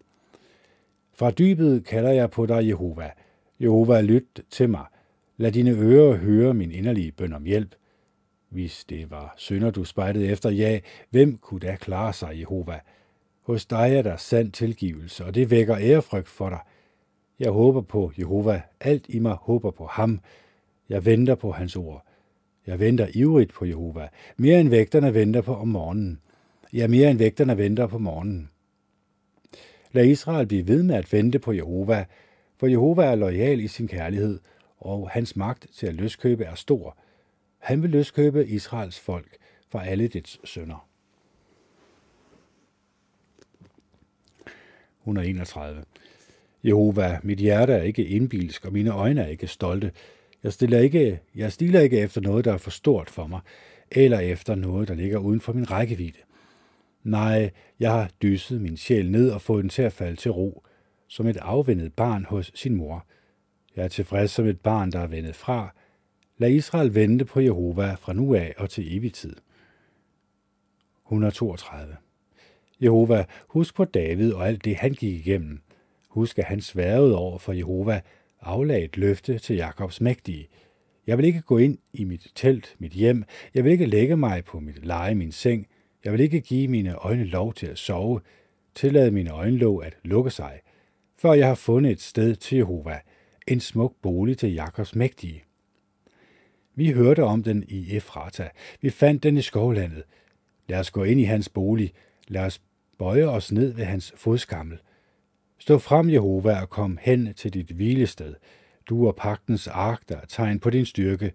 Fra dybet kalder jeg på dig, Jehova. Jehova, lyt til mig. Lad dine ører høre min inderlige bøn om hjælp. Hvis det var synder, du spejtede efter, ja, hvem kunne da klare sig, Jehova? Hos dig er der sand tilgivelse, og det vækker ærefrygt for dig. Jeg håber på Jehova. Alt i mig håber på ham. Jeg venter på hans ord. Jeg venter ivrigt på Jehova. Mere end vægterne venter på om morgenen. Ja, mere end vægterne venter på morgenen. Lad Israel blive ved med at vente på Jehova, for Jehova er lojal i sin kærlighed, og hans magt til at løskøbe er stor. Han vil løskøbe Israels folk fra alle dets synder. et hundrede enogtredive. Jehova, mit hjerte er ikke indbilsk, og mine øjne er ikke stolte. Jeg stiller ikke, jeg stiler ikke efter noget, der er for stort for mig, eller efter noget, der ligger uden for min rækkevidde. Nej, jeg har dysset min sjæl ned og fået den til at falde til ro, som et afvendet barn hos sin mor. Jeg er tilfreds som et barn, der er vendet fra. Lad Israel vente på Jehova fra nu af og til evig tid. et hundrede toogtredive. Jehova, husk på David og alt det, han gik igennem. Husk, at han sværgede over for Jehova, aflagde et løfte til Jakobs mægtige. Jeg vil ikke gå ind i mit telt, mit hjem. Jeg vil ikke lægge mig på mit leje, min seng. Jeg vil ikke give mine øjne lov til at sove. Tillade mine øjenlåg at lukke sig, før jeg har fundet et sted til Jehova. En smuk bolig til Jakobs mægtige. Vi hørte om den i Efrata. Vi fandt den i skovlandet. Lad os gå ind i hans bolig. Lad os bøje os ned ved hans fodskammel. Stå frem, Jehova, og kom hen til dit hvilested. Du og pagtens ark, der er tegn på din styrke.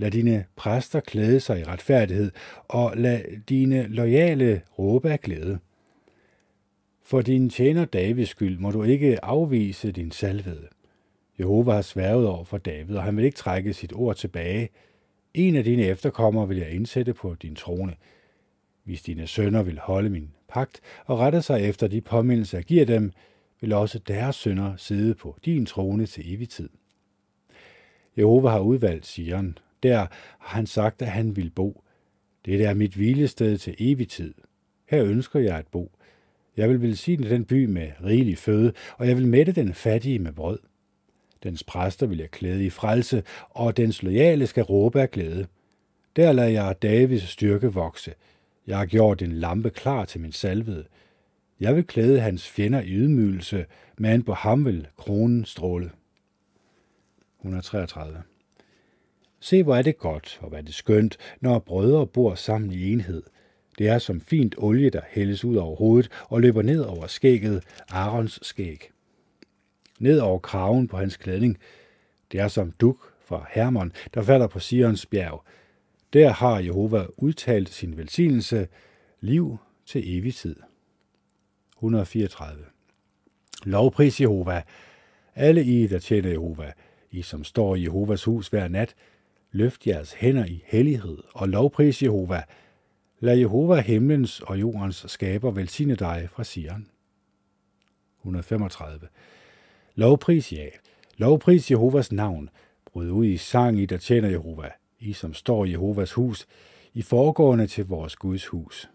Lad dine præster klæde sig i retfærdighed, og lad dine loyale råbe af glæde. For din tjener Davids skyld må du ikke afvise din salvede. Jehova har sværget over for David, og han vil ikke trække sit ord tilbage. En af dine efterkommere vil jeg indsætte på din trone. Hvis dine sønner vil holde min pagt og rette sig efter de påmindelser, jeg giver dem, vil også deres sønner sidde på din trone til evig tid. Jehova har udvalgt Sion. Der har han sagt, at han vil bo. Det er mit hvilested til evig tid. Her ønsker jeg at bo. Jeg vil velsigne den by med rigelig føde, og jeg vil mætte den fattige med brød. Dens præster vil jeg klæde i frelse, og dens loyale skal råbe af glæde. Der lader jeg Davids styrke vokse. Jeg har gjort en lampe klar til min salvede. Jeg vil klæde hans fjender i ydmygelse, men på ham vil kronen stråle. et hundrede og treogtredive. Se, hvor er det godt, og hvor er det skønt, når brødre bor sammen i enhed. Det er som fint olie, der hældes ud over hovedet og løber ned over skægget, Aarons skæg. Ned over kraven på hans klædning. Det er som duk fra Hermon, der falder på Sions bjerg. Der har Jehova udtalt sin velsignelse, liv til evig tid. et hundrede og fireogtredive. Lovpris Jehova, alle I, der tjener Jehova, I som står i Jehovas hus hver nat, løft jeres hænder i hellighed og lovpris Jehova. Lad Jehova himlens og jordens skaber velsigne dig fra Sion. et hundrede og femogtredive. Lovpris ja, lovpris Jehovas navn. Bryd ud i sang, I der tjener Jehova, I som står i Jehovas hus, I foregående til vores Guds hus.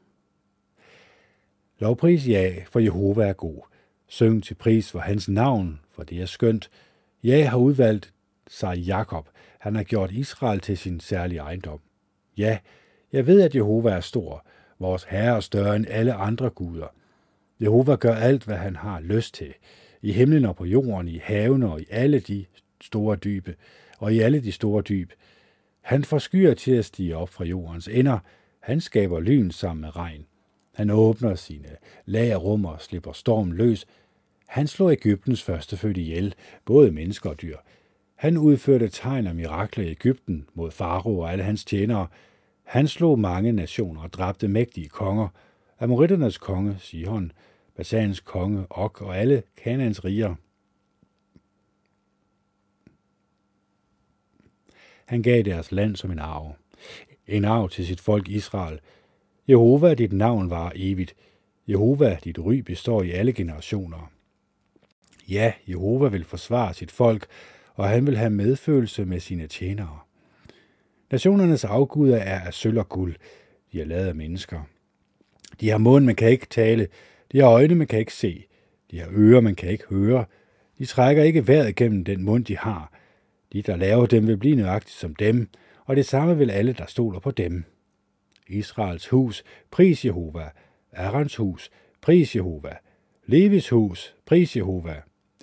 Lovpris ja, for Jehova er god. Syng til pris for hans navn, for det er skønt. Ja har udvalgt sig Jakob. Han har gjort Israel til sin særlige ejendom. Ja, jeg ved, at Jehova er stor, vores herre er større end alle andre guder. Jehova gør alt, hvad han har lyst til, i himlen og på jorden, i havene og i alle de store dybe, og i alle de store dyb. Han forskyer til at stige op fra jordens ender. Han skaber lyn sammen med regn. Han åbner sine lagerrum og slipper stormen løs. Han slog Egyptens førstefødte ihjel, både mennesker og dyr. Han udførte tegn og mirakler i Egypten mod farao og alle hans tjenere. Han slog mange nationer og dræbte mægtige konger, amoritternes konge Sihon, Basans konge Og og alle Kanaans riger. Han gav deres land som en arv, en arv til sit folk Israel. Jehova, dit navn varer evigt. Jehova, dit ry består i alle generationer. Ja, Jehova vil forsvare sit folk, og han vil have medfølelse med sine tjenere. Nationernes afguder er af sølv og guld. De er lavet af mennesker. De har mund, man kan ikke tale. De har øjne, man kan ikke se. De har ører, man kan ikke høre. De trækker ikke vejret gennem den mund, de har. De, der laver dem, vil blive nøjagtigt som dem, og det samme vil alle, der stoler på dem. Israels hus, pris Jehova. Aarons hus, pris Jehova. Levis hus, pris Jehova.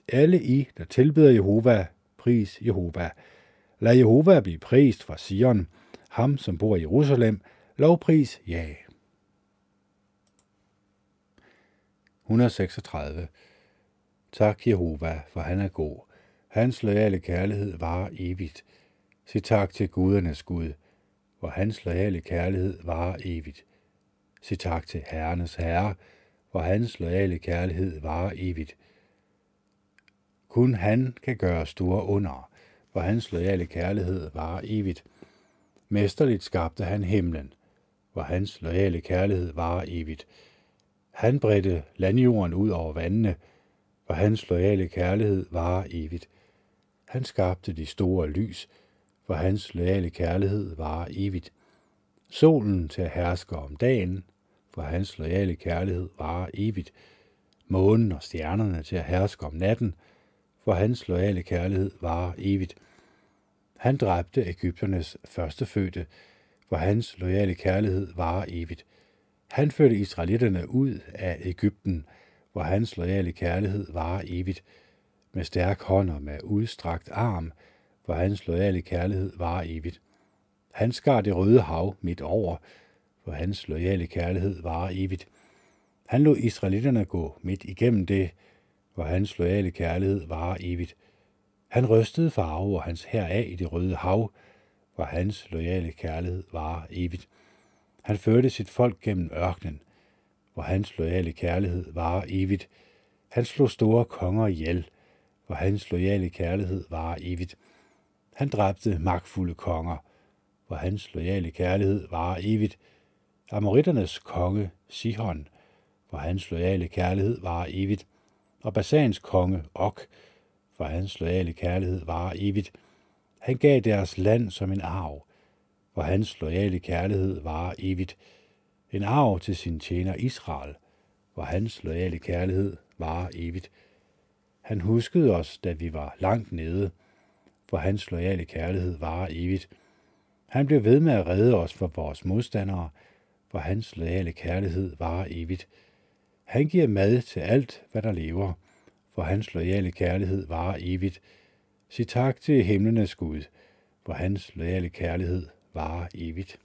Alle I, der tilbeder Jehova, pris Jehova. Lad Jehova blive prist fra Sion, ham som bor i Jerusalem, lovpris ja. et hundrede og seksogtredive. Tak Jehova, for han er god. Hans loyale kærlighed varer evigt. Sig tak til gudernes Gud, for hans loyale kærlighed varer evigt. Sig tak til herrenes herre, for hans loyale kærlighed varer evigt. Kun han kan gøre store under, for hans loyale kærlighed varer evigt. Mesterligt skabte han himlen, hvor hans loyale kærlighed varer evigt. Han bredte landjorden ud over vandene, hvor hans loyale kærlighed varer evigt. Han skabte de store lys, hvor hans loyale kærlighed varer evigt. Solen til at herske om dagen, hvor hans loyale kærlighed varer evigt. Månen og stjernerne til at herske om natten, for hans loyale kærlighed varer evigt. Han dræbte Egypternes førstefødte, for hans loyale kærlighed varer evigt. Han førte israelitterne ud af Egypten, hvor hans loyale kærlighed varer evigt. Med stærk hånd og med udstrakt arm, hvor hans loyale kærlighed varer evigt. Han skar det røde hav midt over, hvor hans loyale kærlighed varer evigt. Han lod israelitterne gå midt igennem det, hvor hans loyale kærlighed varer evigt. Han rystede farao og hans hær af i det røde hav, hvor hans loyale kærlighed varer evigt. Han førte sit folk gennem ørkenen, hvor hans loyale kærlighed varer evigt. Han slog store konger ihjel, hvor hans loyale kærlighed varer evigt. Han dræbte magtfulde konger, hvor hans loyale kærlighed varer evigt. Amoritternes konge Sihon, hvor hans loyale kærlighed varer evigt, og Basans konge Og, hvor hans loyale kærlighed varer evigt. Han gav deres land som en arv, hvor hans loyale kærlighed varer evigt. En arv til sin tjener Israel, hvor hans loyale kærlighed varer evigt. Han huskede os, da vi var langt nede, hvor hans loyale kærlighed varer evigt. Han blev ved med at redde os fra vores modstandere, hvor hans loyale kærlighed varer evigt. Han giver mad til alt, hvad der lever, hvor hans loyale kærlighed varer evigt. Sig tak til himlenes Gud, hvor hans loyale kærlighed varer evigt. et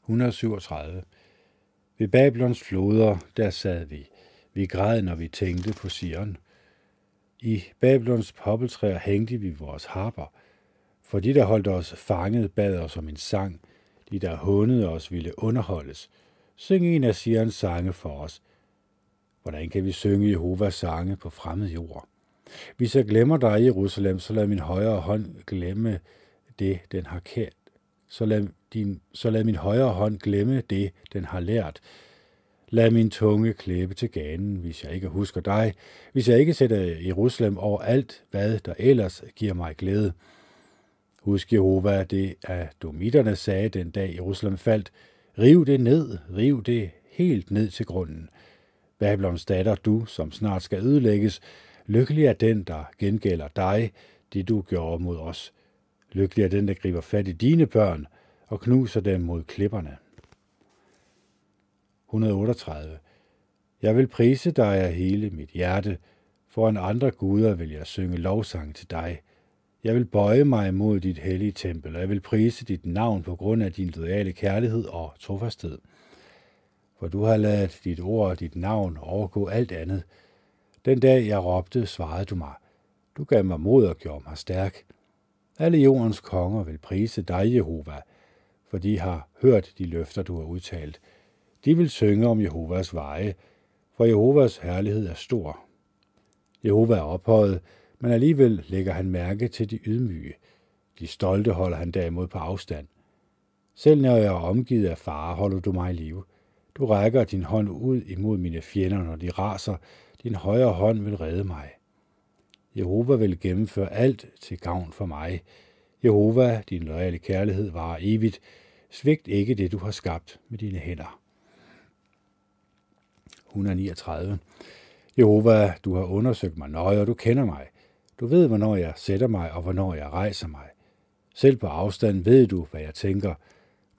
hundrede syvogtredive. Ved Babylons floder, der sad vi. Vi græd, når vi tænkte på Sion. I Babylons poppeltræer hængte vi vores harper, for de, der holdt os fanget, bad os om en sang. De, der hånede os, ville underholdes. Syng en af Sions sange for os. Hvordan kan vi synge Jehovas sange på fremmed jord? Hvis jeg glemmer dig, Jerusalem, så lad min højre hånd glemme det, den har kært. Så lad, din, så lad min højre hånd glemme det, den har lært. Lad min tunge klæbe til ganen, hvis jeg ikke husker dig. Hvis jeg ikke sætter Jerusalem over alt, hvad der ellers giver mig glæde. Husk, Jehova, det at domitterne sagde den dag Jerusalem faldt. Riv det ned, riv det helt ned til grunden. Babylons datter, du, som snart skal ødelægges, lykkelig er den, der gengælder dig, det du gjorde mod os. Lykkelig er den, der griber fat i dine børn og knuser dem mod klipperne. et hundrede otteogtredive. Jeg vil prise dig af hele mit hjerte. Foran andre guder vil jeg synge lovsang til dig. Jeg vil bøje mig mod dit hellige tempel, og jeg vil prise dit navn på grund af din loyale kærlighed og trofasthed. For du har ladet dit ord og dit navn overgå alt andet. Den dag jeg råbte, svarede du mig. Du gav mig mod og gjorde mig stærk. Alle jordens konger vil prise dig, Jehova, for de har hørt de løfter, du har udtalt. De vil synge om Jehovas veje, for Jehovas herlighed er stor. Jehova er ophøjet, men alligevel lægger han mærke til de ydmyge. De stolte holder han derimod på afstand. Selv når jeg er omgivet af fare, holder du mig i live. Du rækker din hånd ud imod mine fjender, når de raser. Din højre hånd vil redde mig. Jehova vil gennemføre alt til gavn for mig. Jehova, din loyale kærlighed varer evigt. Svigt ikke det, du har skabt med dine hænder. et hundrede niogtredive. Jehova, du har undersøgt mig nøje, og du kender mig. Du ved, hvornår jeg sætter mig, og hvornår jeg rejser mig. Selv på afstand ved du, hvad jeg tænker.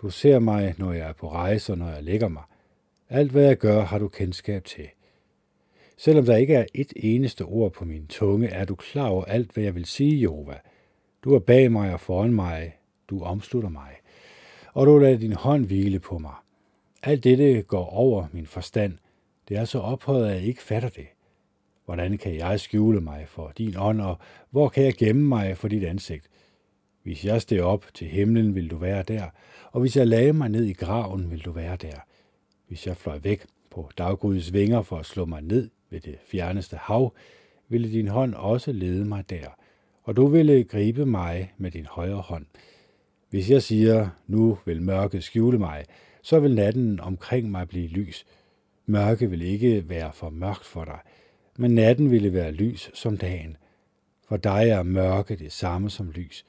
Du ser mig, når jeg er på rejse, og når jeg lægger mig. Alt, hvad jeg gør, har du kendskab til. Selvom der ikke er et eneste ord på min tunge, er du klar over alt, hvad jeg vil sige, Jehova. Du er bag mig og foran mig. Du omslutter mig. Og du lader din hånd hvile på mig. Alt dette går over min forstand. Det er så ophøjet, at jeg ikke fatter det. Hvordan kan jeg skjule mig for din ånd, og hvor kan jeg gemme mig for dit ansigt? Hvis jeg steg op til himlen, vil du være der, og hvis jeg lagde mig ned i graven, vil du være der. Hvis jeg fløj væk på daggryets vinger for at slå mig ned ved det fjerneste hav, ville din hånd også lede mig der, og du ville gribe mig med din højre hånd. Hvis jeg siger, nu vil mørket skjule mig, så vil natten omkring mig blive lys. Mørke vil ikke være for mørkt for dig, men natten ville være lys som dagen. For dig er mørke det samme som lys.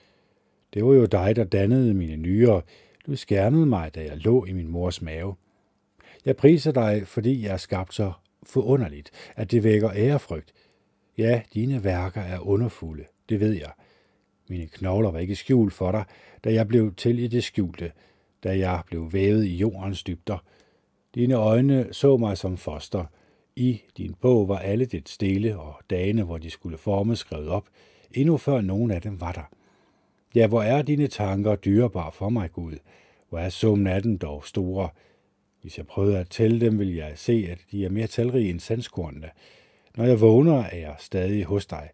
Det var jo dig, der dannede mine nyrer. Du skærmede mig, da jeg lå i min mors mave. Jeg priser dig, fordi jeg er skabt så forunderligt, at det vækker ærefrygt. Ja, dine værker er underfulde, det ved jeg. Mine knogler var ikke skjult for dig, da jeg blev til i det skjulte, da jeg blev vævet i jordens dybder. Dine øjne så mig som foster. I din bog var alle det stille og dagene, hvor de skulle formes, skrevet op, endnu før nogen af dem var der. Ja, hvor er dine tanker dyrebare for mig, Gud? Hvor er summen af dem dog store? Hvis jeg prøvede at tælle dem, vil jeg se, at de er mere talrige end sandskornene. Når jeg vågner, er jeg stadig hos dig.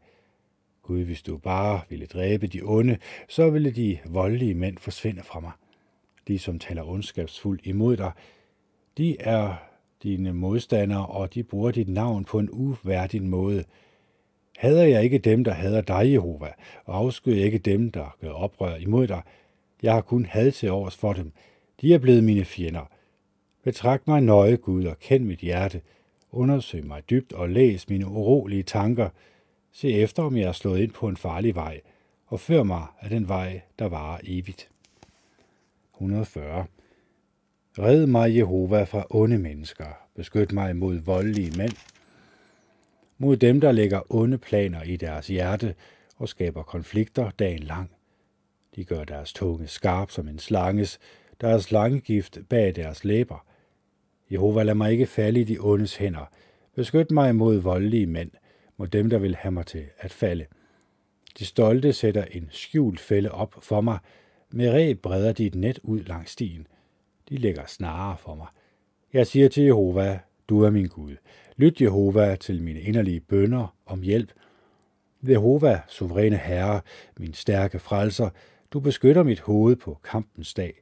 Gud, hvis du bare ville dræbe de onde, så ville de voldelige mænd forsvinde fra mig. De, som taler ondskabsfuldt imod dig, de er dine modstandere, og de bruger dit navn på en uværdig måde. Hader jeg ikke dem, der hader dig, Jehova, og afskyder jeg ikke dem, der gør oprør imod dig? Jeg har kun had til overs for dem. De er blevet mine fjender. Betragt mig nøje, Gud, og kend mit hjerte. Undersøg mig dybt og læs mine urolige tanker. Se efter, om jeg er slået ind på en farlig vej, og før mig af den vej, der varer evigt. et hundrede og fyrre. Red mig, Jehova, fra onde mennesker. Beskyt mig mod voldelige mænd. Mod dem, der lægger onde planer i deres hjerte og skaber konflikter dagen lang. De gør deres tunge skarp som en slanges, deres slangegift bag deres læber. Jehova, lad mig ikke falde i de ondes hænder. Beskyt mig mod voldelige mænd, mod dem, der vil have mig til at falde. De stolte sætter en skjult fælde op for mig. Med reb breder de et net ud langs stien. De lægger snare for mig. Jeg siger til Jehova, du er min Gud. Lyt, Jehova, til mine inderlige bønner om hjælp. Jehova, suveræne herre, min stærke frelser, du beskytter mit hoved på kampens dag.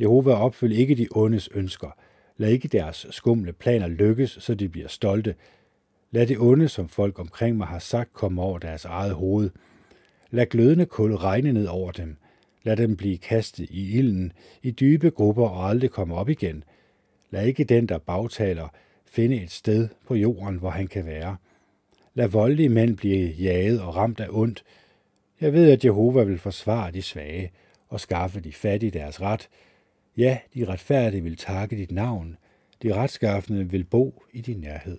Jehova, opfyld ikke de ondes ønsker. Lad ikke deres skumle planer lykkes, så de bliver stolte. Lad det onde, som folk omkring mig har sagt, komme over deres eget hoved. Lad glødende kul regne ned over dem. Lad dem blive kastet i ilden, i dybe grupper og aldrig komme op igen. Lad ikke den, der bagtaler, finde et sted på jorden, hvor han kan være. Lad voldelige mænd blive jaget og ramt af ondt. Jeg ved, at Jehova vil forsvare de svage og skaffe de fattige deres ret. Ja, de retfærdige vil takke dit navn. De retskaffende vil bo i din nærhed.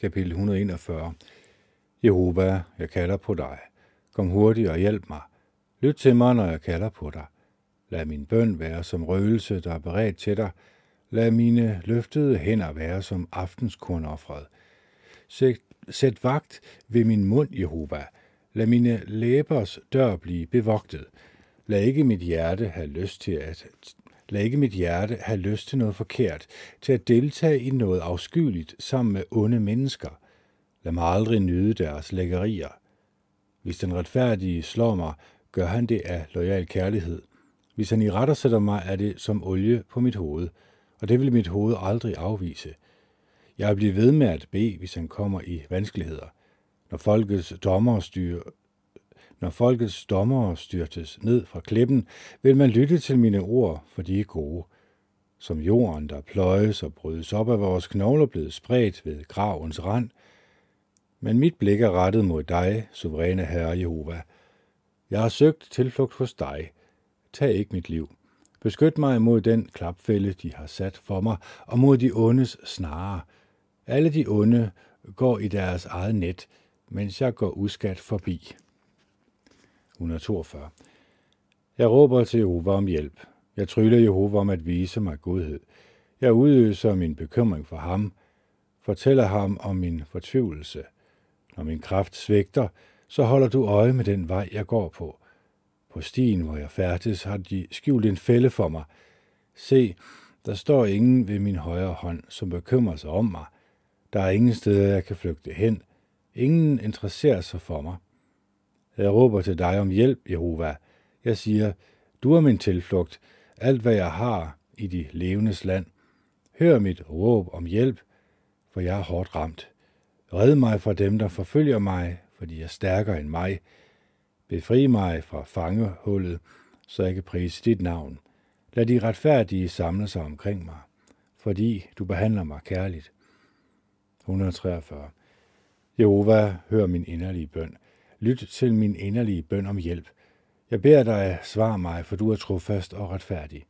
Kapitel et hundrede og enogfyrre. Jehova, jeg kalder på dig. Kom hurtigt og hjælp mig. Lyt til mig, når jeg kalder på dig. Lad min bøn være som røgelse, der er beredt til dig. Lad mine løftede hænder være som aftenskornoffret. Sæt, sæt vagt ved min mund, Jehova. Lad mine læbers dør blive bevogtet. Lad ikke mit hjerte have lyst til at lad ikke mit hjerte have lyst til noget forkert, til at deltage i noget afskyeligt sammen med onde mennesker. Lad mig aldrig nyde deres lækkerier. Hvis den retfærdige slår mig, gør han det af loyal kærlighed. Hvis han irettesætter mig, er det som olie på mit hoved, og det vil mit hoved aldrig afvise. Jeg bliver ved med at bede, hvis han kommer i vanskeligheder. Når folkets dommere styr... Når folkets dommere styrtes ned fra klippen, vil man lytte til mine ord, for de er gode. Som jorden, der pløjes og brydes op af vores knogler, blevet spredt ved gravens rand. Men mit blik er rettet mod dig, suveræne herre Jehova. Jeg har søgt tilflugt hos dig. Tag ikke mit liv. Beskyt mig mod den klapfælde, de har sat for mig, og mod de ondes snare. Alle de onde går i deres eget net, mens jeg går uskat forbi. et hundrede og toogfyrre. Jeg råber til Jehova om hjælp. Jeg tryller Jehova om at vise mig godhed. Jeg udøser min bekymring for ham, fortæller ham om min fortvivlelse. Når min kraft svigter, så holder du øje med den vej, jeg går på. På stien, hvor jeg færdes, har de skjult en fælde for mig. Se, der står ingen ved min højre hånd, som bekymrer sig om mig. Der er ingen steder, jeg kan flygte hen. Ingen interesserer sig for mig. Jeg råber til dig om hjælp, Jehova. Jeg siger, du er min tilflugt, alt hvad jeg har i de levendes land. Hør mit råb om hjælp, for jeg er hårdt ramt. Red mig fra dem, der forfølger mig, for de er stærkere end mig. Befri mig fra fangehullet, så jeg kan prise dit navn. Lad de retfærdige samle sig omkring mig, fordi du behandler mig kærligt. et hundrede og treogfyrre. Jehova, hør min inderlige bøn. Lyt til min inderlige bøn om hjælp. Jeg beder dig, svar mig, for du er trofast og retfærdig.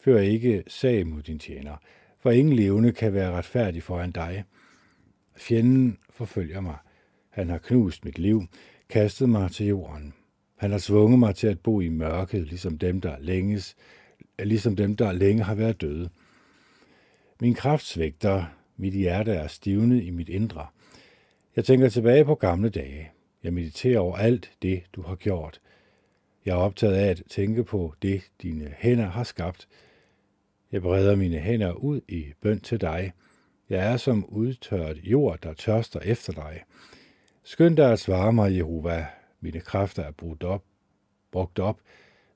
Før ikke sag mod din tjener, for ingen levende kan være retfærdig foran dig. Fjenden forfølger mig. Han har knust mit liv, kastet mig til jorden. Han har tvunget mig til at bo i mørket, ligesom dem, der, længes, ligesom dem, der længe har været døde. Min kraft svigter, mit hjerte er stivnet i mit indre. Jeg tænker tilbage på gamle dage. Jeg mediterer over alt det, du har gjort. Jeg er optaget af at tænke på det, dine hænder har skabt. Jeg breder mine hænder ud i bøn til dig. Jeg er som udtørret jord, der tørster efter dig. Skynd dig at svare mig, Jehova. Mine kræfter er brugt op. brugt op.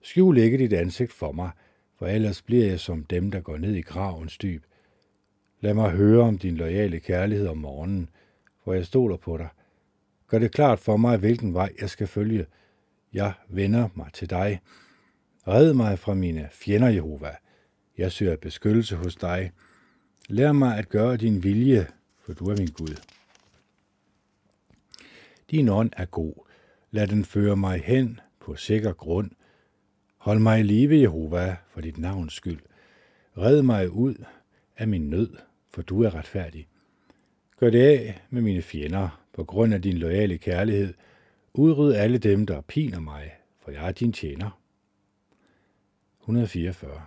Skjul ikke dit ansigt for mig, for ellers bliver jeg som dem, der går ned i gravens dyb. Lad mig høre om din loyale kærlighed om morgenen, for jeg stoler på dig. Gør det klart for mig, hvilken vej jeg skal følge. Jeg vender mig til dig. Red mig fra mine fjender, Jehova. Jeg søger beskyttelse hos dig. Lær mig at gøre din vilje, for du er min Gud. Din ånd er god. Lad den føre mig hen på sikker grund. Hold mig i live, Jehova, for dit navns skyld. Red mig ud af min nød, for du er retfærdig. Gør det af med mine fjender på grund af din loyale kærlighed. Udryd alle dem, der piner mig, for jeg er din tjener. et hundrede og fireogfyrre.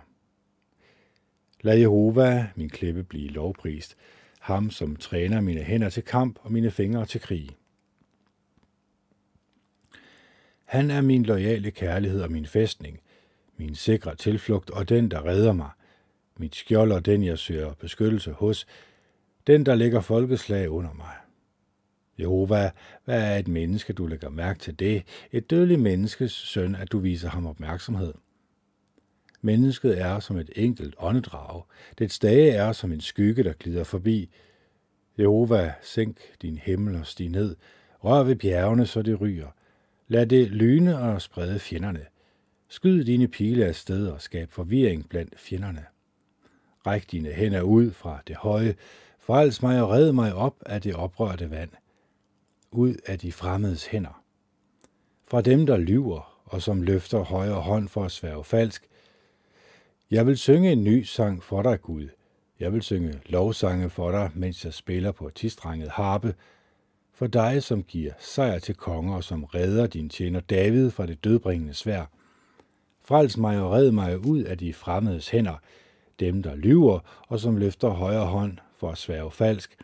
Lad Jehova, min klippe, blive lovprist, ham som træner mine hænder til kamp og mine fingre til krig. Han er min loyale kærlighed og min fæstning, min sikre tilflugt og den, der redder mig, mit skjold og den, jeg søger beskyttelse hos, den, der lægger folkeslag under mig. Jehova, hvad er et menneske, du lægger mærke til det, et dødeligt menneskes søn, at du viser ham opmærksomhed? Mennesket er som et enkelt åndedrag, dets dage er som en skygge, der glider forbi. Jehova, sænk din himmel og stig ned, rør ved bjergene, så det ryger. Lad det lyne og sprede fjenderne. Skyd dine pile af sted og skab forvirring blandt fjenderne. Ræk dine hænder ud fra det høje, frels mig og red mig op af det oprørte vand, ud af de fremmedes hænder. Fra dem, der lyver og som løfter højre hånd for at sværge falsk. Jeg vil synge en ny sang for dig, Gud. Jeg vil synge lovsange for dig, mens jeg spiller på tistrenget harpe. For dig, som giver sejr til konger, og som redder din tjener David fra det dødbringende sværd. Frels mig og red mig ud af de fremmedes hænder, dem der lyver, og som løfter højre hånd for at sværge falsk.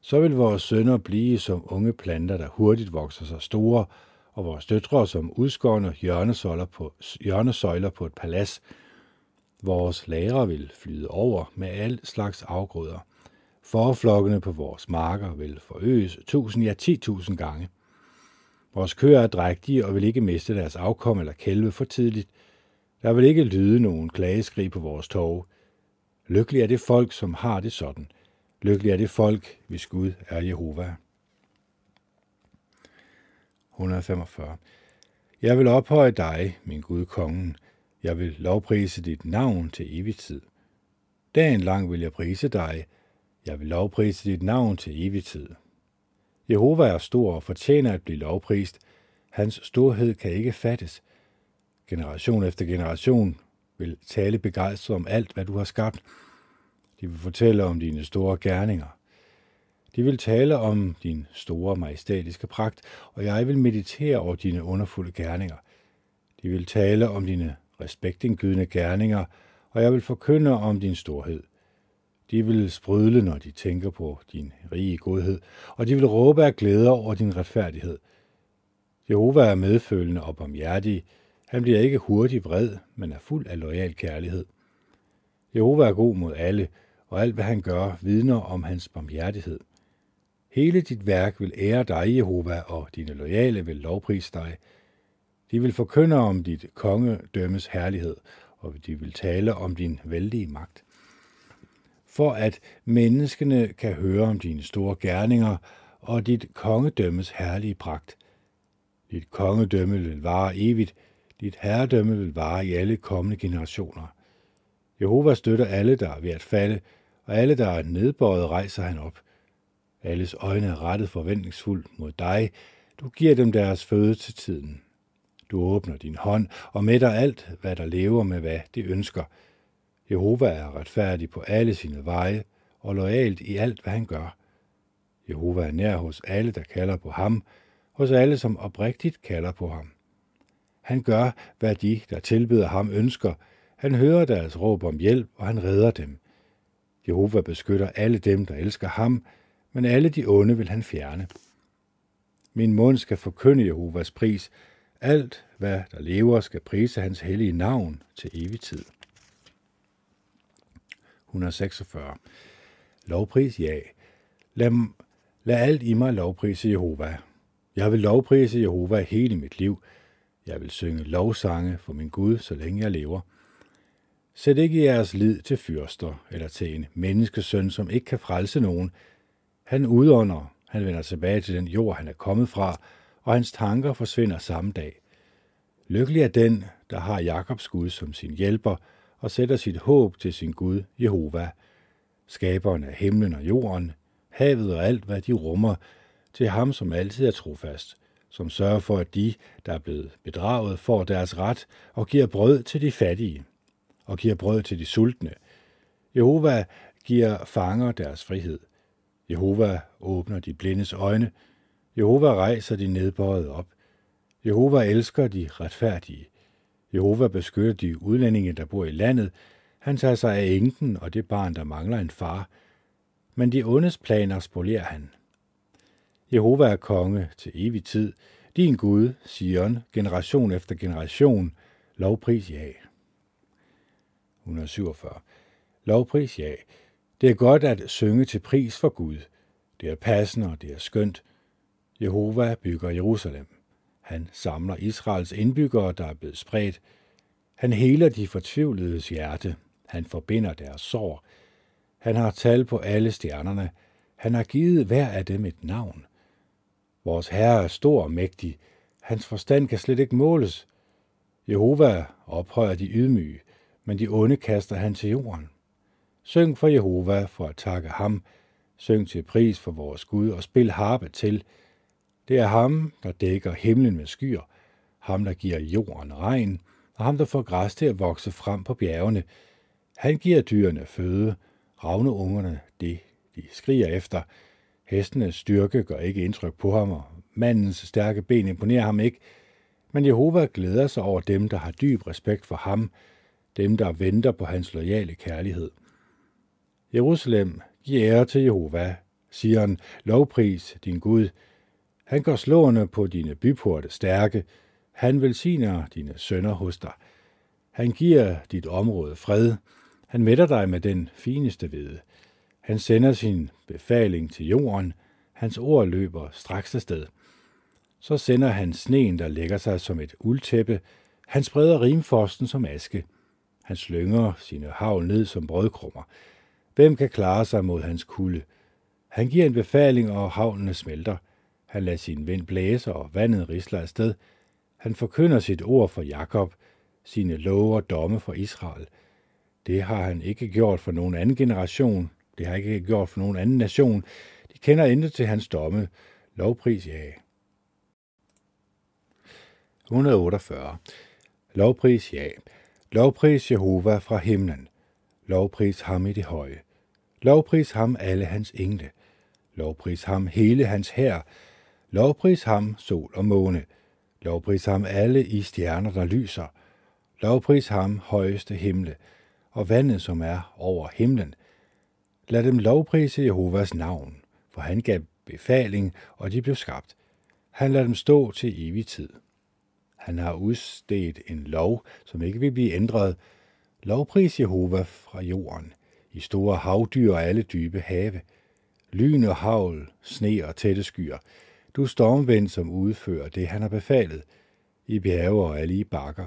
Så vil vores sønner blive som unge planter, der hurtigt vokser sig store, og vores døtre som udskårne hjørnesøjler på, hjørnesøjler på et palads. Vores lagre vil flyde over med al slags afgrøder. Forflokkene på vores marker vil forøges tusind, ja ti tusind gange. Vores køer er drægtige og vil ikke miste deres afkom eller kælve for tidligt. Der vil ikke lyde nogen klageskrig på vores torve. Lykkelig er det folk, som har det sådan. Lykkelig er det folk, hvis Gud er Jehova. et hundrede og femogfyrre. Jeg vil ophøje dig, min Gud, kongen. Jeg vil lovprise dit navn til evig tid. Dagen lang vil jeg prise dig. Jeg vil lovprise dit navn til evig tid. Jehova er stor og fortjener at blive lovprist. Hans storhed kan ikke fattes. Generation efter generation vil tale begejstret om alt, hvad du har skabt. De vil fortælle om dine store gerninger. De vil tale om din store majestætiske pragt, og jeg vil meditere over dine underfulde gerninger. De vil tale om dine respektindgydende gerninger, og jeg vil forkynde om din storhed. De vil sprudle, når de tænker på din rige godhed, og de vil råbe af glæde over din retfærdighed. Jehova er medfølende og barmhjertig. Han bliver ikke hurtigt vred, men er fuld af loyal kærlighed. Jehova er god mod alle, og alt hvad han gør vidner om hans barmhjertighed. Hele dit værk vil ære dig, Jehova, og dine loyale vil lovprise dig. De vil forkynde om dit kongedømmes herlighed, og de vil tale om din vældige magt. For at menneskene kan høre om dine store gerninger og dit kongedømmes herlige pragt. Dit kongedømme vil vare evigt, dit herredømme vil vare i alle kommende generationer. Jehova støtter alle, der er ved at falde, og alle, der er nedbøjet, rejser han op. Alles øjne er rettet forventningsfuldt mod dig. Du giver dem deres føde til tiden. Du åbner din hånd og mætter alt, hvad der lever med, hvad det ønsker. Jehova er retfærdig på alle sine veje og loyalt i alt, hvad han gør. Jehova er nær hos alle, der kalder på ham, hos alle, som oprigtigt kalder på ham. Han gør, hvad de, der tilbeder ham, ønsker. Han hører deres råb om hjælp, og han redder dem. Jehova beskytter alle dem, der elsker ham, men alle de onde vil han fjerne. Min mund skal forkynde Jehovas pris. Alt, hvad der lever, skal prise hans hellige navn til evig tid. et hundrede og seksogfyrre. Lovpris, ja. Lad, lad alt i mig lovprise Jehova. Jeg vil lovprise Jehova hele mit liv. Jeg vil synge lovsange for min Gud, så længe jeg lever. Sæt ikke jeres lid til fyrster eller til en menneskesøn, som ikke kan frelse nogen. Han udånder, han vender tilbage til den jord, han er kommet fra, og hans tanker forsvinder samme dag. Lykkelig er den, der har Jakobs Gud som sin hjælper og sætter sit håb til sin Gud, Jehova, skaberen af himlen og jorden, havet og alt, hvad de rummer, til ham, som altid er trofast, som sørger for, at de, der er blevet bedraget, får deres ret og giver brød til de fattige og giver brød til de sultne. Jehova giver fanger deres frihed. Jehova åbner de blindes øjne. Jehova rejser de nedbøjede op. Jehova elsker de retfærdige. Jehova beskytter de udlændinge, der bor i landet. Han tager sig af enken og det barn, der mangler en far. Men de ondes planer spolerer han. Jehova er konge til evig tid. Din Gud, Sion, generation efter generation. Lovpris ja. et hundrede syvogfyrre. Lovpris ja. Det er godt at synge til pris for Gud. Det er passende, og det er skønt. Jehova bygger Jerusalem. Han samler Israels indbyggere, der er blevet spredt. Han heler de fortvivledes hjerte. Han forbinder deres sår. Han har tal på alle stjernerne. Han har givet hver af dem et navn. Vores Herre er stor og mægtig. Hans forstand kan slet ikke måles. Jehova ophøjer de ydmyge, men de onde kaster han til jorden. Syng for Jehova for at takke ham. Syng til pris for vores Gud og spil harpe til. Det er ham, der dækker himlen med skyer, ham, der giver jorden regn, og ham, der får græs til at vokse frem på bjergene. Han giver dyrene føde, ravneungerne det, de skriger efter. Hestenes styrke gør ikke indtryk på ham, og mandens stærke ben imponerer ham ikke. Men Jehova glæder sig over dem, der har dyb respekt for ham, dem, der venter på hans loyale kærlighed. Jerusalem, giv ære til Jehova, siger han, lovpris din Gud. Han går slående på dine byporte stærke. Han velsigner dine sønner hos dig. Han giver dit område fred. Han mætter dig med den fineste hvede. Han sender sin befaling til jorden. Hans ord løber straks afsted. Så sender han sneen, der lægger sig som et uldtæppe. Han spreder rimfrosten som aske. Han slynger sine hagl ned som brødkrummer. Hvem kan klare sig mod hans kulde? Han giver en befaling, og havlene smelter. Han lader sin vind blæse, og vandet risler afsted. Han forkynder sit ord for Jakob, sine love og domme for Israel. Det har han ikke gjort for nogen anden generation. Det har han ikke gjort for nogen anden nation. De kender intet til hans domme. Lovpris ja. et hundrede otteogfyrre. Lovpris ja. Lovpris Jehova fra himlen. Lovpris ham i det høje. Lovpris ham alle hans engle. Lovpris ham hele hans hær. Lovpris ham sol og måne. Lovpris ham alle i stjerner, der lyser. Lovpris ham højeste himle, og vandet, som er over himlen. Lad dem lovprise Jehovas navn, for han gav befaling, og de blev skabt. Han lader dem stå til evig tid. Han har udstedt en lov, som ikke vil blive ændret. Lovpris Jehova fra jorden, i store havdyr og alle dybe have. Lyn og havl, sne og tætte skyer. Du er stormvind, som udfører det, han har befalet. I bjerge og alle i bakker.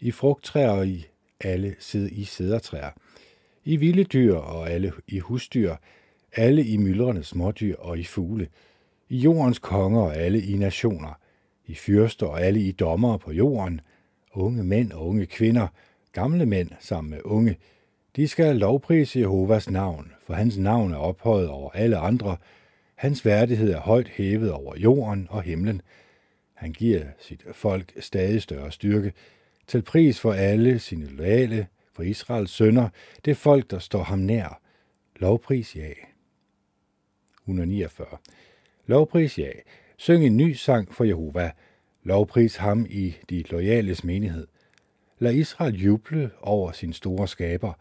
I frugttræer og i alle sid- i sædertræer. I vilde dyr og alle i husdyr. Alle i myldrende smådyr og i fugle. I jordens konger og alle i nationer. I fyrster og alle i dommere på jorden. Unge mænd og unge kvinder. Gamle mænd sammen med unge. De skal lovprise Jehovas navn, for hans navn er ophøjet over alle andre. Hans værdighed er højt hævet over jorden og himlen. Han giver sit folk stadig større styrke, til pris for alle sine loyale, for Israels sønner, det folk, der står ham nær. Lovpris ja. et hundrede niogfyrre. Lovpris ja. Syng en ny sang for Jehova. Lovpris ham i de loyales menighed. Lad Israel juble over sin store skaber.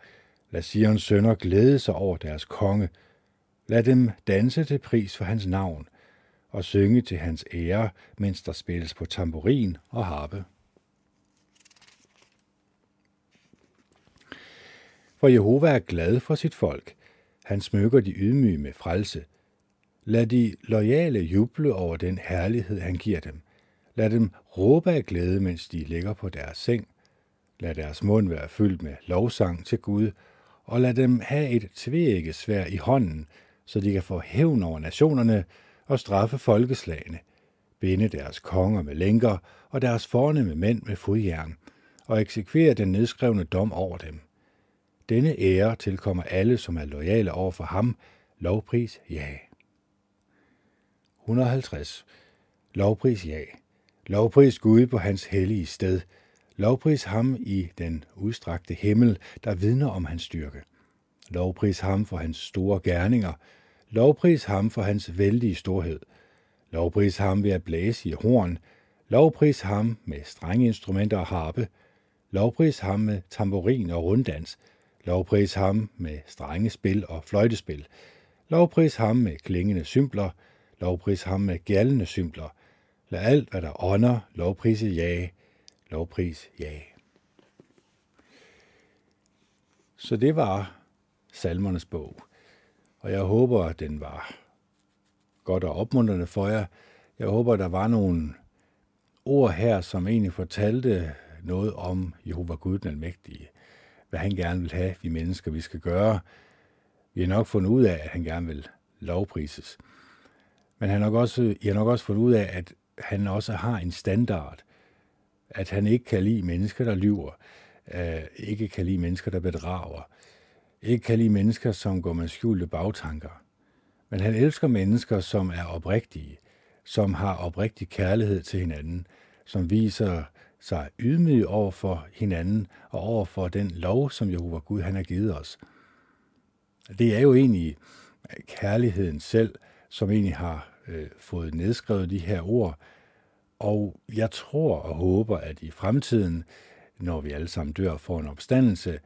Lad Sions sønner glæde sig over deres konge. Lad dem danse til pris for hans navn, og synge til hans ære, mens der spilles på tamburin og harpe. For Jehova er glad for sit folk. Han smykker de ydmyge med frelse. Lad de loyale juble over den herlighed, han giver dem. Lad dem råbe af glæde, mens de ligger på deres seng. Lad deres mund være fyldt med lovsang til Gud, og lad dem have et tveægget sværd i hånden, så de kan få hævn over nationerne og straffe folkeslagene, binde deres konger med lænker og deres fornemme mænd med fodjern, og eksekvere den nedskrevne dom over dem. Denne ære tilkommer alle, som er loyale over for ham. Lovpris ja. et hundrede og halvtreds. Lovpris ja. Lovpris Gud på hans hellige sted. Lovpris ham i den udstrakte himmel, der vidner om hans styrke. Lovpris ham for hans store gerninger. Lovpris ham for hans vældige storhed. Lovpris ham ved at blæse i horn. Lovpris ham med strengeinstrumenter og harpe. Lovpris ham med tamburin og runddans. Lovpris ham med strengespil og fløjtespil. Lovpris ham med klingende symbler. Lovpris ham med gjaldende symbler. Lad alt, hvad der ånder, lovprise ja. Lovpris ja. Så det var Salmernes bog. Og jeg håber, at den var godt og opmuntrende for jer. Jeg håber, der var nogle ord her, som egentlig fortalte noget om Jehova Gud den Almægtige. Hvad han gerne vil have, vi mennesker, vi skal gøre. Vi har nok fundet ud af, at han gerne vil lovprises. Men han har nok også, I har nok også fundet ud af, at han også har en standard. At han ikke kan lide mennesker, der lyver. Øh, ikke kan lide mennesker, der bedrager. Ikke kan lide mennesker, som går med skjulte bagtanker. Men han elsker mennesker, som er oprigtige. Som har oprigtig kærlighed til hinanden. Som viser sig ydmyge over for hinanden og over for den lov, som Jehova Gud han har givet os. Det er jo egentlig kærligheden selv, som egentlig har øh, fået nedskrevet de her ord. Og jeg tror og håber, at i fremtiden, når vi alle sammen dør for en opstandelse,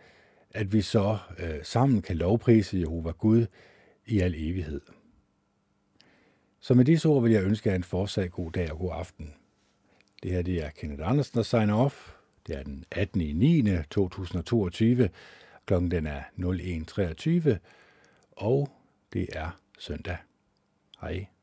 at vi så øh, sammen kan lovprise Jehova Gud i al evighed. Så med disse ord vil jeg ønske jer en fortsat god dag og god aften. Det her det er Ken Andersen, der signer off. Det er den attende september to tusind og toogtyve. Klokken den er nul en treogtyve, og det er søndag. Hej.